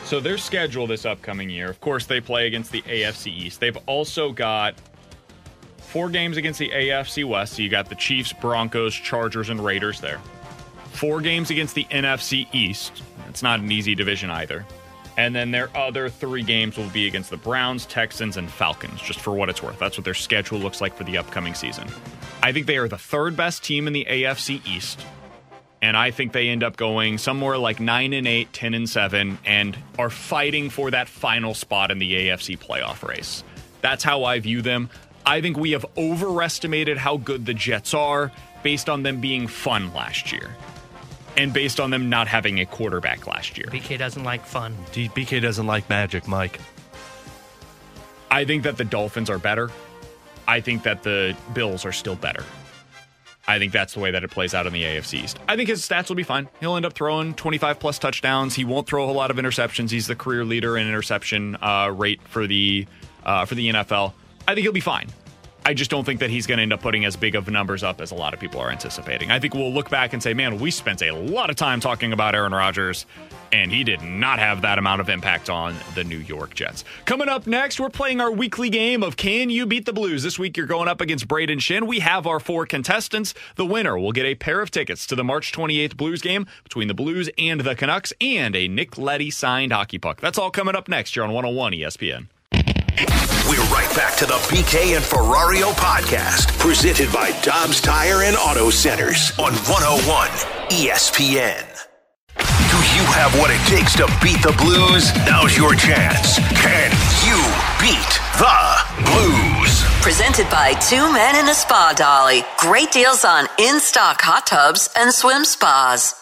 So their schedule this upcoming year, of course, they play against the A F C East. They've also got four games against the A F C West. So you got the Chiefs, Broncos, Chargers, and Raiders there. Four games against the N F C East. It's not an easy division either. And then their other three games will be against the Browns, Texans, and Falcons, just for what it's worth. That's what their schedule looks like for the upcoming season. I think they are the third best team in the A F C East. And I think they end up going somewhere like nine and eight, ten and seven, and are fighting for that final spot in the A F C playoff race. That's how I view them. I think we have overestimated how good the Jets are based on them being fun last year and based on them not having a quarterback last year. B K doesn't like fun. B K doesn't like magic, Mike. I think that the Dolphins are better. I think that the Bills are still better. I think that's the way that it plays out in the A F C East. I think his stats will be fine. He'll end up throwing twenty-five plus touchdowns. He won't throw a lot of interceptions. He's the career leader in interception uh, rate for the uh, for the N F L. I think he'll be fine. I just don't think that he's going to end up putting as big of numbers up as a lot of people are anticipating. I think we'll look back and say, man, we spent a lot of time talking about Aaron Rodgers, and he did not have that amount of impact on the New York Jets. Coming up next, we're playing our weekly game of Can You Beat the Blues? This week, you're going up against Braden Shin. We have our four contestants. The winner will get a pair of tickets to the March twenty-eighth Blues game between the Blues and the Canucks and a Nick Leddy signed hockey puck. That's all coming up next here on one oh one E S P N. We're right back to the B K and Ferrario podcast, presented by Dobbs Tire and Auto Centers on one oh one E S P N. Do you have what it takes to beat the Blues? Now's your chance. Can you beat the Blues? Presented by Two Men in a Spa Dolly. Great deals on in-stock hot tubs and swim spas.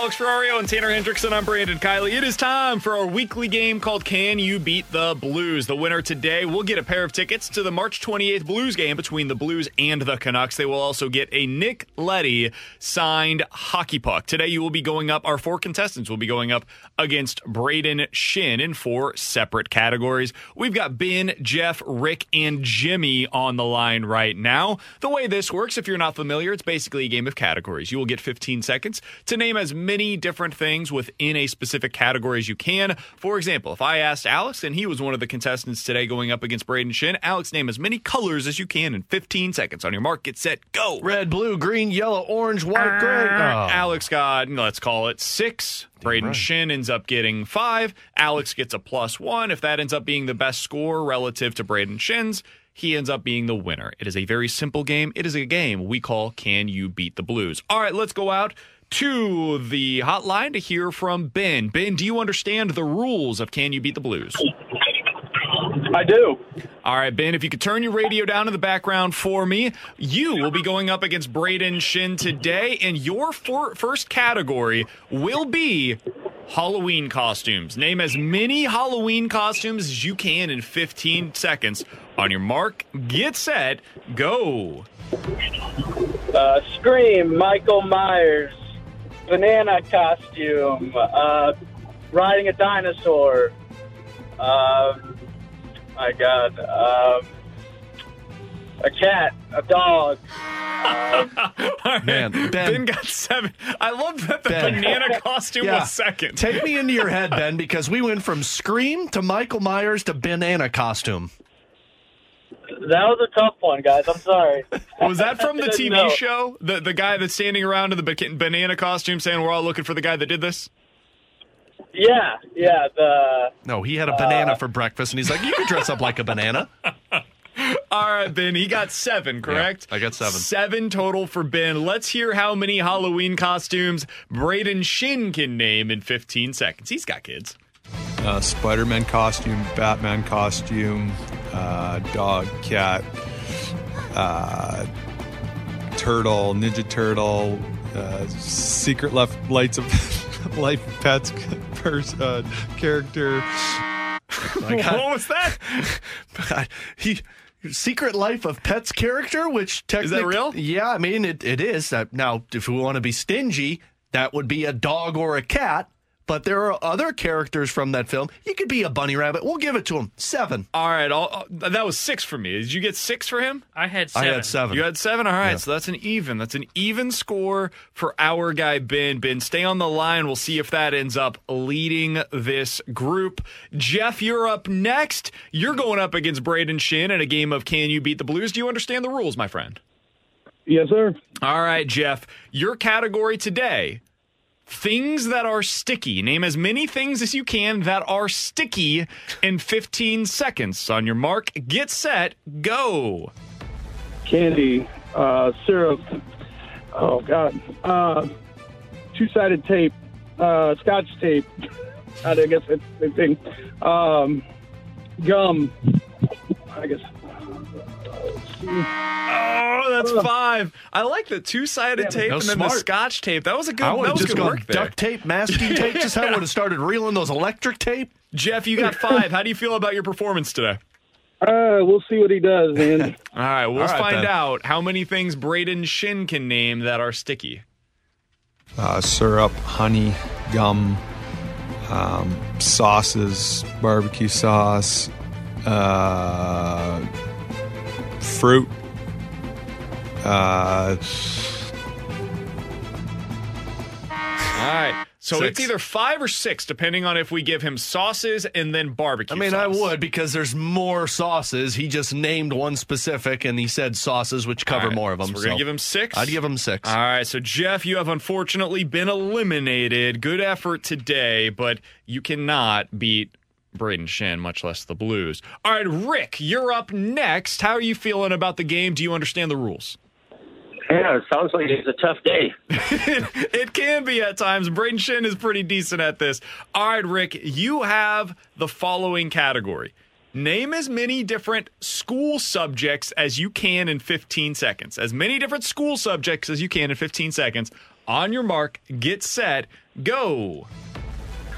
Alex Ferrario and Tanner Hendrickson. I'm Brandon Kiley. It is time for our weekly game called Can You Beat the Blues? The winner today will get a pair of tickets to the March twenty-eighth Blues game between the Blues and the Canucks. They will also get a Nick Leddy signed hockey puck. Today you will be going up, our four contestants will be going up against Braden Shin in four separate categories. We've got Ben, Jeff, Rick, and Jimmy on the line right now. The way this works, if you're not familiar, it's basically a game of categories. You will get fifteen seconds to name as many different things within a specific category as you can. For example, if I asked Alex, and he was one of the contestants today going up against Braden Shin, Alex, name as many colors as you can in fifteen seconds. On your mark, get set, go. Red, blue, green, yellow, orange, white, gray. Oh. Alex got, let's call it six. Braden right. Shin ends up getting five. Alex gets a plus one. If that ends up being the best score relative to Braden Shin's, he ends up being the winner. It is a very simple game. It is a game we call Can You Beat the Blues? All right, let's go out to the hotline to hear from Ben. Ben, do you understand the rules of Can You Beat the Blues? I do. All right, Ben, if you could turn your radio down in the background for me. You will be going up against Braden Shin today, and your for- first category will be Halloween costumes. Name as many Halloween costumes as you can in fifteen seconds. On your mark, get set, go. Uh, Scream, Michael Myers. Banana costume, uh, riding a dinosaur. Um, my God, um, a cat, a dog. Um, right. Man, Ben. Ben got seven. I love that the Ben. Banana costume yeah. was second. Take me into your head, Ben, because we went from Scream to Michael Myers to banana costume. That was a tough one, guys. I'm sorry. Was that from the T V no. show? The the guy that's standing around in the banana costume saying we're all looking for the guy that did this? Yeah, yeah. The, no, he had a uh, banana for breakfast, and he's like, you could dress up like a banana. All right, Ben, he got seven, correct? Yeah, I got seven. Seven total for Ben. Let's hear how many Halloween costumes Braden Shin can name in fifteen seconds. He's got kids. Uh, Spider-Man costume, Batman costume, uh, dog, cat, uh, turtle, Ninja Turtle, uh, secret left lights of life pets person, uh, character. Like, what I, was that? God, he secret life of pets character, which technically is that real? Yeah, I mean it. It is. Now, if we want to be stingy, that would be a dog or a cat. But there are other characters from that film. You could be a bunny rabbit. We'll give it to him. Seven. All right. All, that was six for me. Did you get six for him? I had seven. I had seven. You had seven? All right. Yeah. So that's an even. That's an even score for our guy, Ben. Ben, stay on the line. We'll see if that ends up leading this group. Jeff, you're up next. You're going up against Braden Shin in a game of Can You Beat the Blues? Do you understand the rules, my friend? Yes, sir. All right, Jeff. Your category today, Things that are sticky. Name as many things as you can that are sticky in fifteen seconds. On your mark, get set, go. Candy, uh, syrup, oh, God, uh, two-sided tape, uh, scotch tape, I guess that's the thing, um, gum, I guess. Oh, that's five. I like the two-sided yeah, tape and then smart. the scotch tape. That was a good, I that was just good work there. Duct tape, masking tape, just how I would have started reeling those electric tape. Jeff, you got five. How do you feel about your performance today? Uh, we'll see what he does, man. All right, we'll All right, find then. out how many things Braden Shin can name that are sticky. Uh, syrup, honey, gum, um, sauces, barbecue sauce, uh... fruit, uh all right, so six. It's either five or six depending on if we give him sauces and then barbecue I mean sauce. I would, because there's more sauces. He just named one specific and he said sauces, which cover right. more of them, so we're so. gonna give him six. I'd give him six. All right, so Jeff, you have unfortunately been eliminated. Good effort today, but you cannot beat Braden Shin, much less the Blues. All right, Rick, you're up next. How are you feeling about the game? Do you understand the rules? Yeah, it sounds like it's a tough day. it, it can be at times. Braden Shin is pretty decent at this. All right, Rick, you have the following category. Name as many different school subjects as you can in fifteen seconds. As many different school subjects as you can in fifteen seconds. On your mark, get set, go.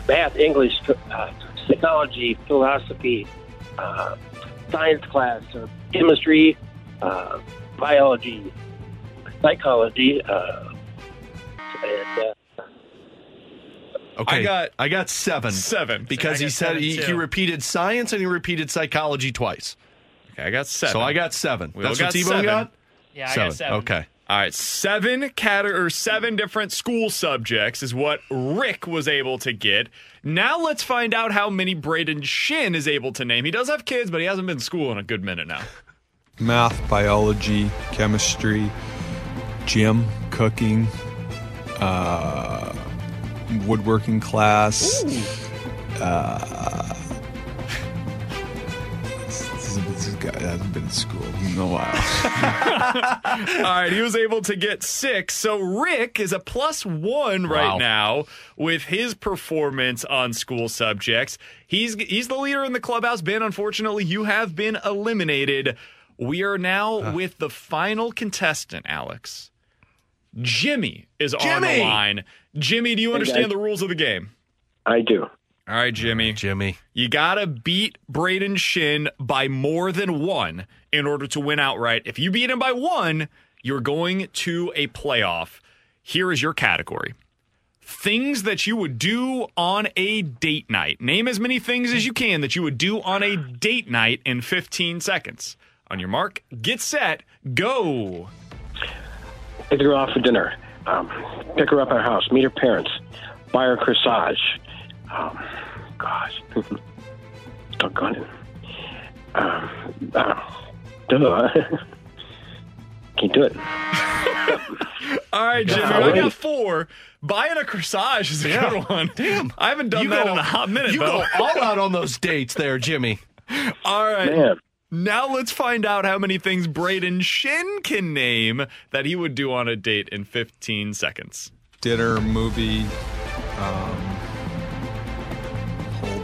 Math, English, uh, technology, philosophy, uh, science class, or chemistry, uh, biology, psychology. Uh, and, uh, okay, I got I got seven. Seven, because he said he, he repeated science and he repeated psychology twice. Okay, I got seven. So I got seven. We That's what T-Bone got? Yeah, I seven. got seven. Okay. All right, seven cat- or seven different school subjects is what Rick was able to get. Now let's find out how many Braden Shin is able to name. He does have kids, but he hasn't been in school in a good minute now. Math, biology, chemistry, gym, cooking, uh, woodworking class. Uh, this guy hasn't been in school in a while. All right, he was able to get six. So Rick is a plus one right wow. now with his performance on school subjects. He's he's the leader in the clubhouse. Ben, unfortunately, you have been eliminated. We are now uh. with the final contestant, Alex. Jimmy is Jimmy! on the line. Jimmy, do you understand hey, the rules of the game? I do. All right, Jimmy. Jimmy. You got to beat Braden Shin by more than one in order to win outright. If you beat him by one, you're going to a playoff. Here is your category. Things that you would do on a date night. Name as many things as you can that you would do on a date night in fifteen seconds. On your mark, get set, go. Take her off for dinner. Um, pick her up at her house. Meet her parents. Buy her corsage. Um, gosh, doggone it. Um, uh, duh. Can't do it. All right, Jimmy, I got four. Buying a corsage is a yeah. good one. Damn, I haven't done you that go, in a hot minute, you though. Go all out on those dates there, Jimmy. All right. Man. Now let's find out how many things Braden Shin can name that he would do on a date in fifteen seconds. Dinner, movie, um...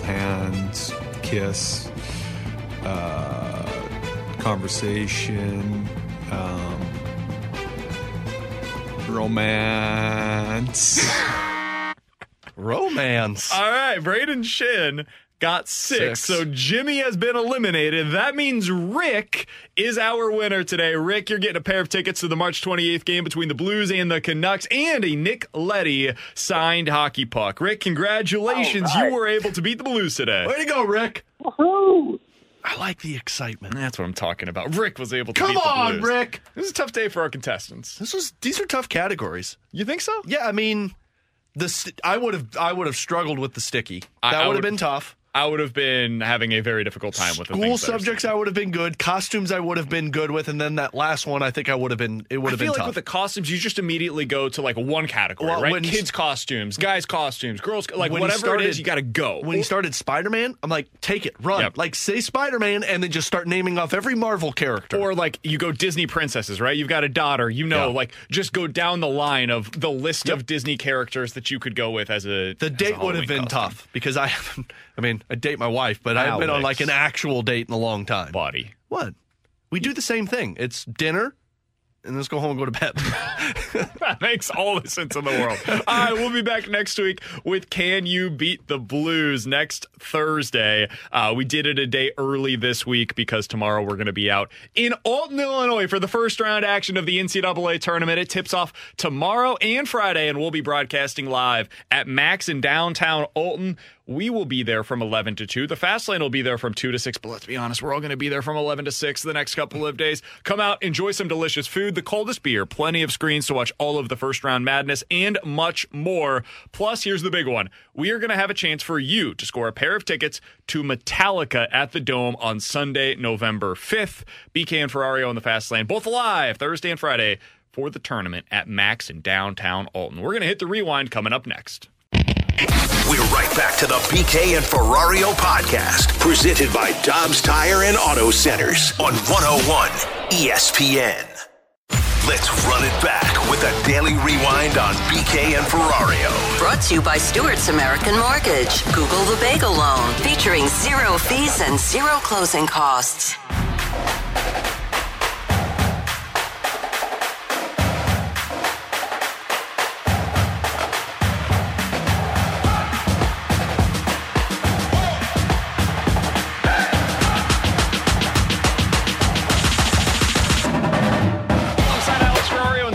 hands, kiss, uh, conversation, um, romance. Romance. All right, Braden Shin got six, six, so Jimmy has been eliminated. That means Rick is our winner today. Rick, you're getting a pair of tickets to the March twenty-eighth game between the Blues and the Canucks and a Nick Leddy signed hockey puck. Rick, congratulations. All right. You were able to beat the Blues today. Way to go, Rick. Woohoo. I like the excitement. That's what I'm talking about. Rick was able to Come beat on, the Blues. Come on, Rick. This is a tough day for our contestants. This was. These are tough categories. You think so? Yeah, I mean, the st- I would have I would have struggled with the sticky. That I, I would have been tough. I would have been having a very difficult time with school the subjects. I would have been good. Costumes I would have been good with, and then that last one I think I would have been. It would have been. I feel like tough. With the costumes, you just immediately go to like one category, well, right? Kids costumes, guys costumes, girls, like whatever started, it is, you got to go. When he started Spider-Man, I'm like, take it, run, yep. like say Spider-Man, and then just start naming off every Marvel character. Or like you go Disney princesses, right? You've got a daughter, you know, yeah. like just go down the line of the list yep. of Disney characters that you could go with as a. The as date a would have been costume. Tough because I haven't. I mean. I date my wife, but Alex. I haven't been on like an actual date in a long time. Body. What? We do the same thing. It's dinner, and let's go home and go to bed. That makes all the sense in the world. All right, we'll be back next week with Can You Beat the Blues next Thursday. Uh, we did it a day early this week because tomorrow we're going to be out in Alton, Illinois for the first round action of the N C double A tournament. It tips off tomorrow and Friday, and we'll be broadcasting live at Max in downtown Alton. We will be there from eleven to two. The Fast Lane will be there from two to six. But let's be honest, we're all going to be there from eleven to six the next couple of days. Come out, enjoy some delicious food, the coldest beer, plenty of screens to watch all of the first round madness, and much more. Plus, here's the big one. We are going to have a chance for you to score a pair of tickets to Metallica at the Dome on Sunday, November fifth. B K and Ferrario on the Fast Lane, both live Thursday and Friday for the tournament at Max in downtown Alton. We're going to hit the rewind coming up next. We're right back to the B K and Ferrario podcast, presented by Dobbs Tire and Auto Centers on one oh one E S P N. Let's run it back with a daily rewind on B K and Ferrario. Brought to you by Stewart's American Mortgage. Google the Bagel Loan, featuring zero fees and zero closing costs.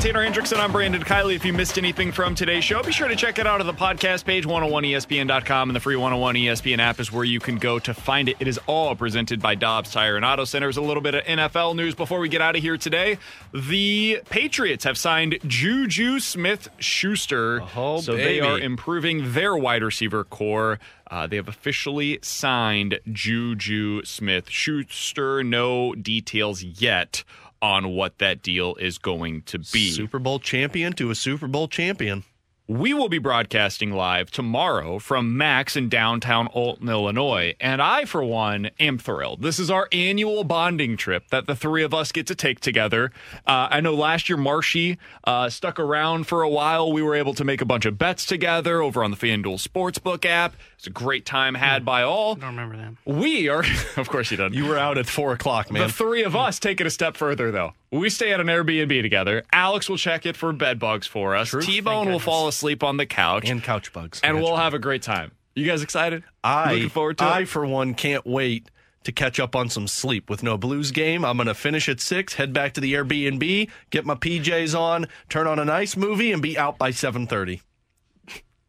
Tanner Hendrickson, I'm Brandon Kiley. If you missed anything from today's show, be sure to check it out on the podcast page, one oh one E S P N dot com, and the free one oh one E S P N app is where you can go to find it. It is all presented by Dobbs Tire and Auto Centers. A little bit of N F L news before we get out of here today. The Patriots have signed Juju Smith-Schuster, oh, so baby. They are improving their wide receiver core. Uh, they have officially signed Juju Smith-Schuster. No details yet on what that deal is going to be. Super Bowl champion to a Super Bowl champion. We will be broadcasting live tomorrow from Max in downtown Alton, Illinois. And I, for one, am thrilled. This is our annual bonding trip that the three of us get to take together. Uh, I know last year, Marshy uh, stuck around for a while. We were able to make a bunch of bets together over on the FanDuel Sportsbook app. It's a great time had mm. by all. I don't remember that. We are, of course you don't. You were out at four o'clock, man. The three of us take it a step further, though. We stay at an Airbnb together. Alex will check it for bed bugs for us. True. T-Bone will fall asleep on the couch. And couch bugs. And couch we'll bugs. have a great time. You guys excited? I, Looking forward to I, it? I, for one, can't wait to catch up on some sleep. With no Blues game, I'm going to finish at six, head back to the Airbnb, get my P Js on, turn on a nice movie, and be out by seven thirty.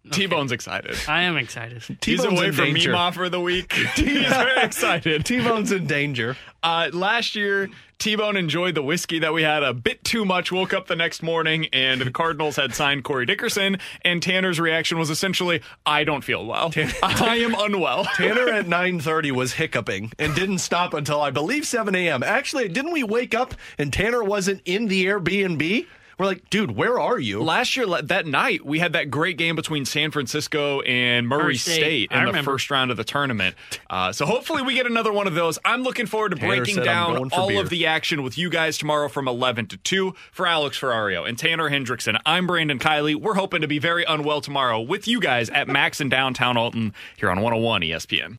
Okay. T-Bone's excited. I am excited. T-Bone's He's away from Meemaw for the week. He's very excited. T-Bone's in danger. Uh, last year, T-Bone enjoyed the whiskey that we had a bit too much, woke up the next morning, and the Cardinals had signed Corey Dickerson, and Tanner's reaction was essentially, I don't feel well. Tanner, I am unwell. Tanner at nine thirty was hiccuping and didn't stop until, I believe, seven a.m. Actually, didn't we wake up and Tanner wasn't in the Airbnb? We're like, dude, where are you? Last year, that night, we had that great game between San Francisco and Murray State, State in I the remember. first round of the tournament. Uh, so hopefully we get another one of those. I'm looking forward to Tanner breaking down all beer. of the action with you guys tomorrow from eleven to two. For Alex Ferrario and Tanner Hendrickson, I'm Brandon Kiley. We're hoping to be very unwell tomorrow with you guys at Max in downtown Alton here on one oh one E S P N.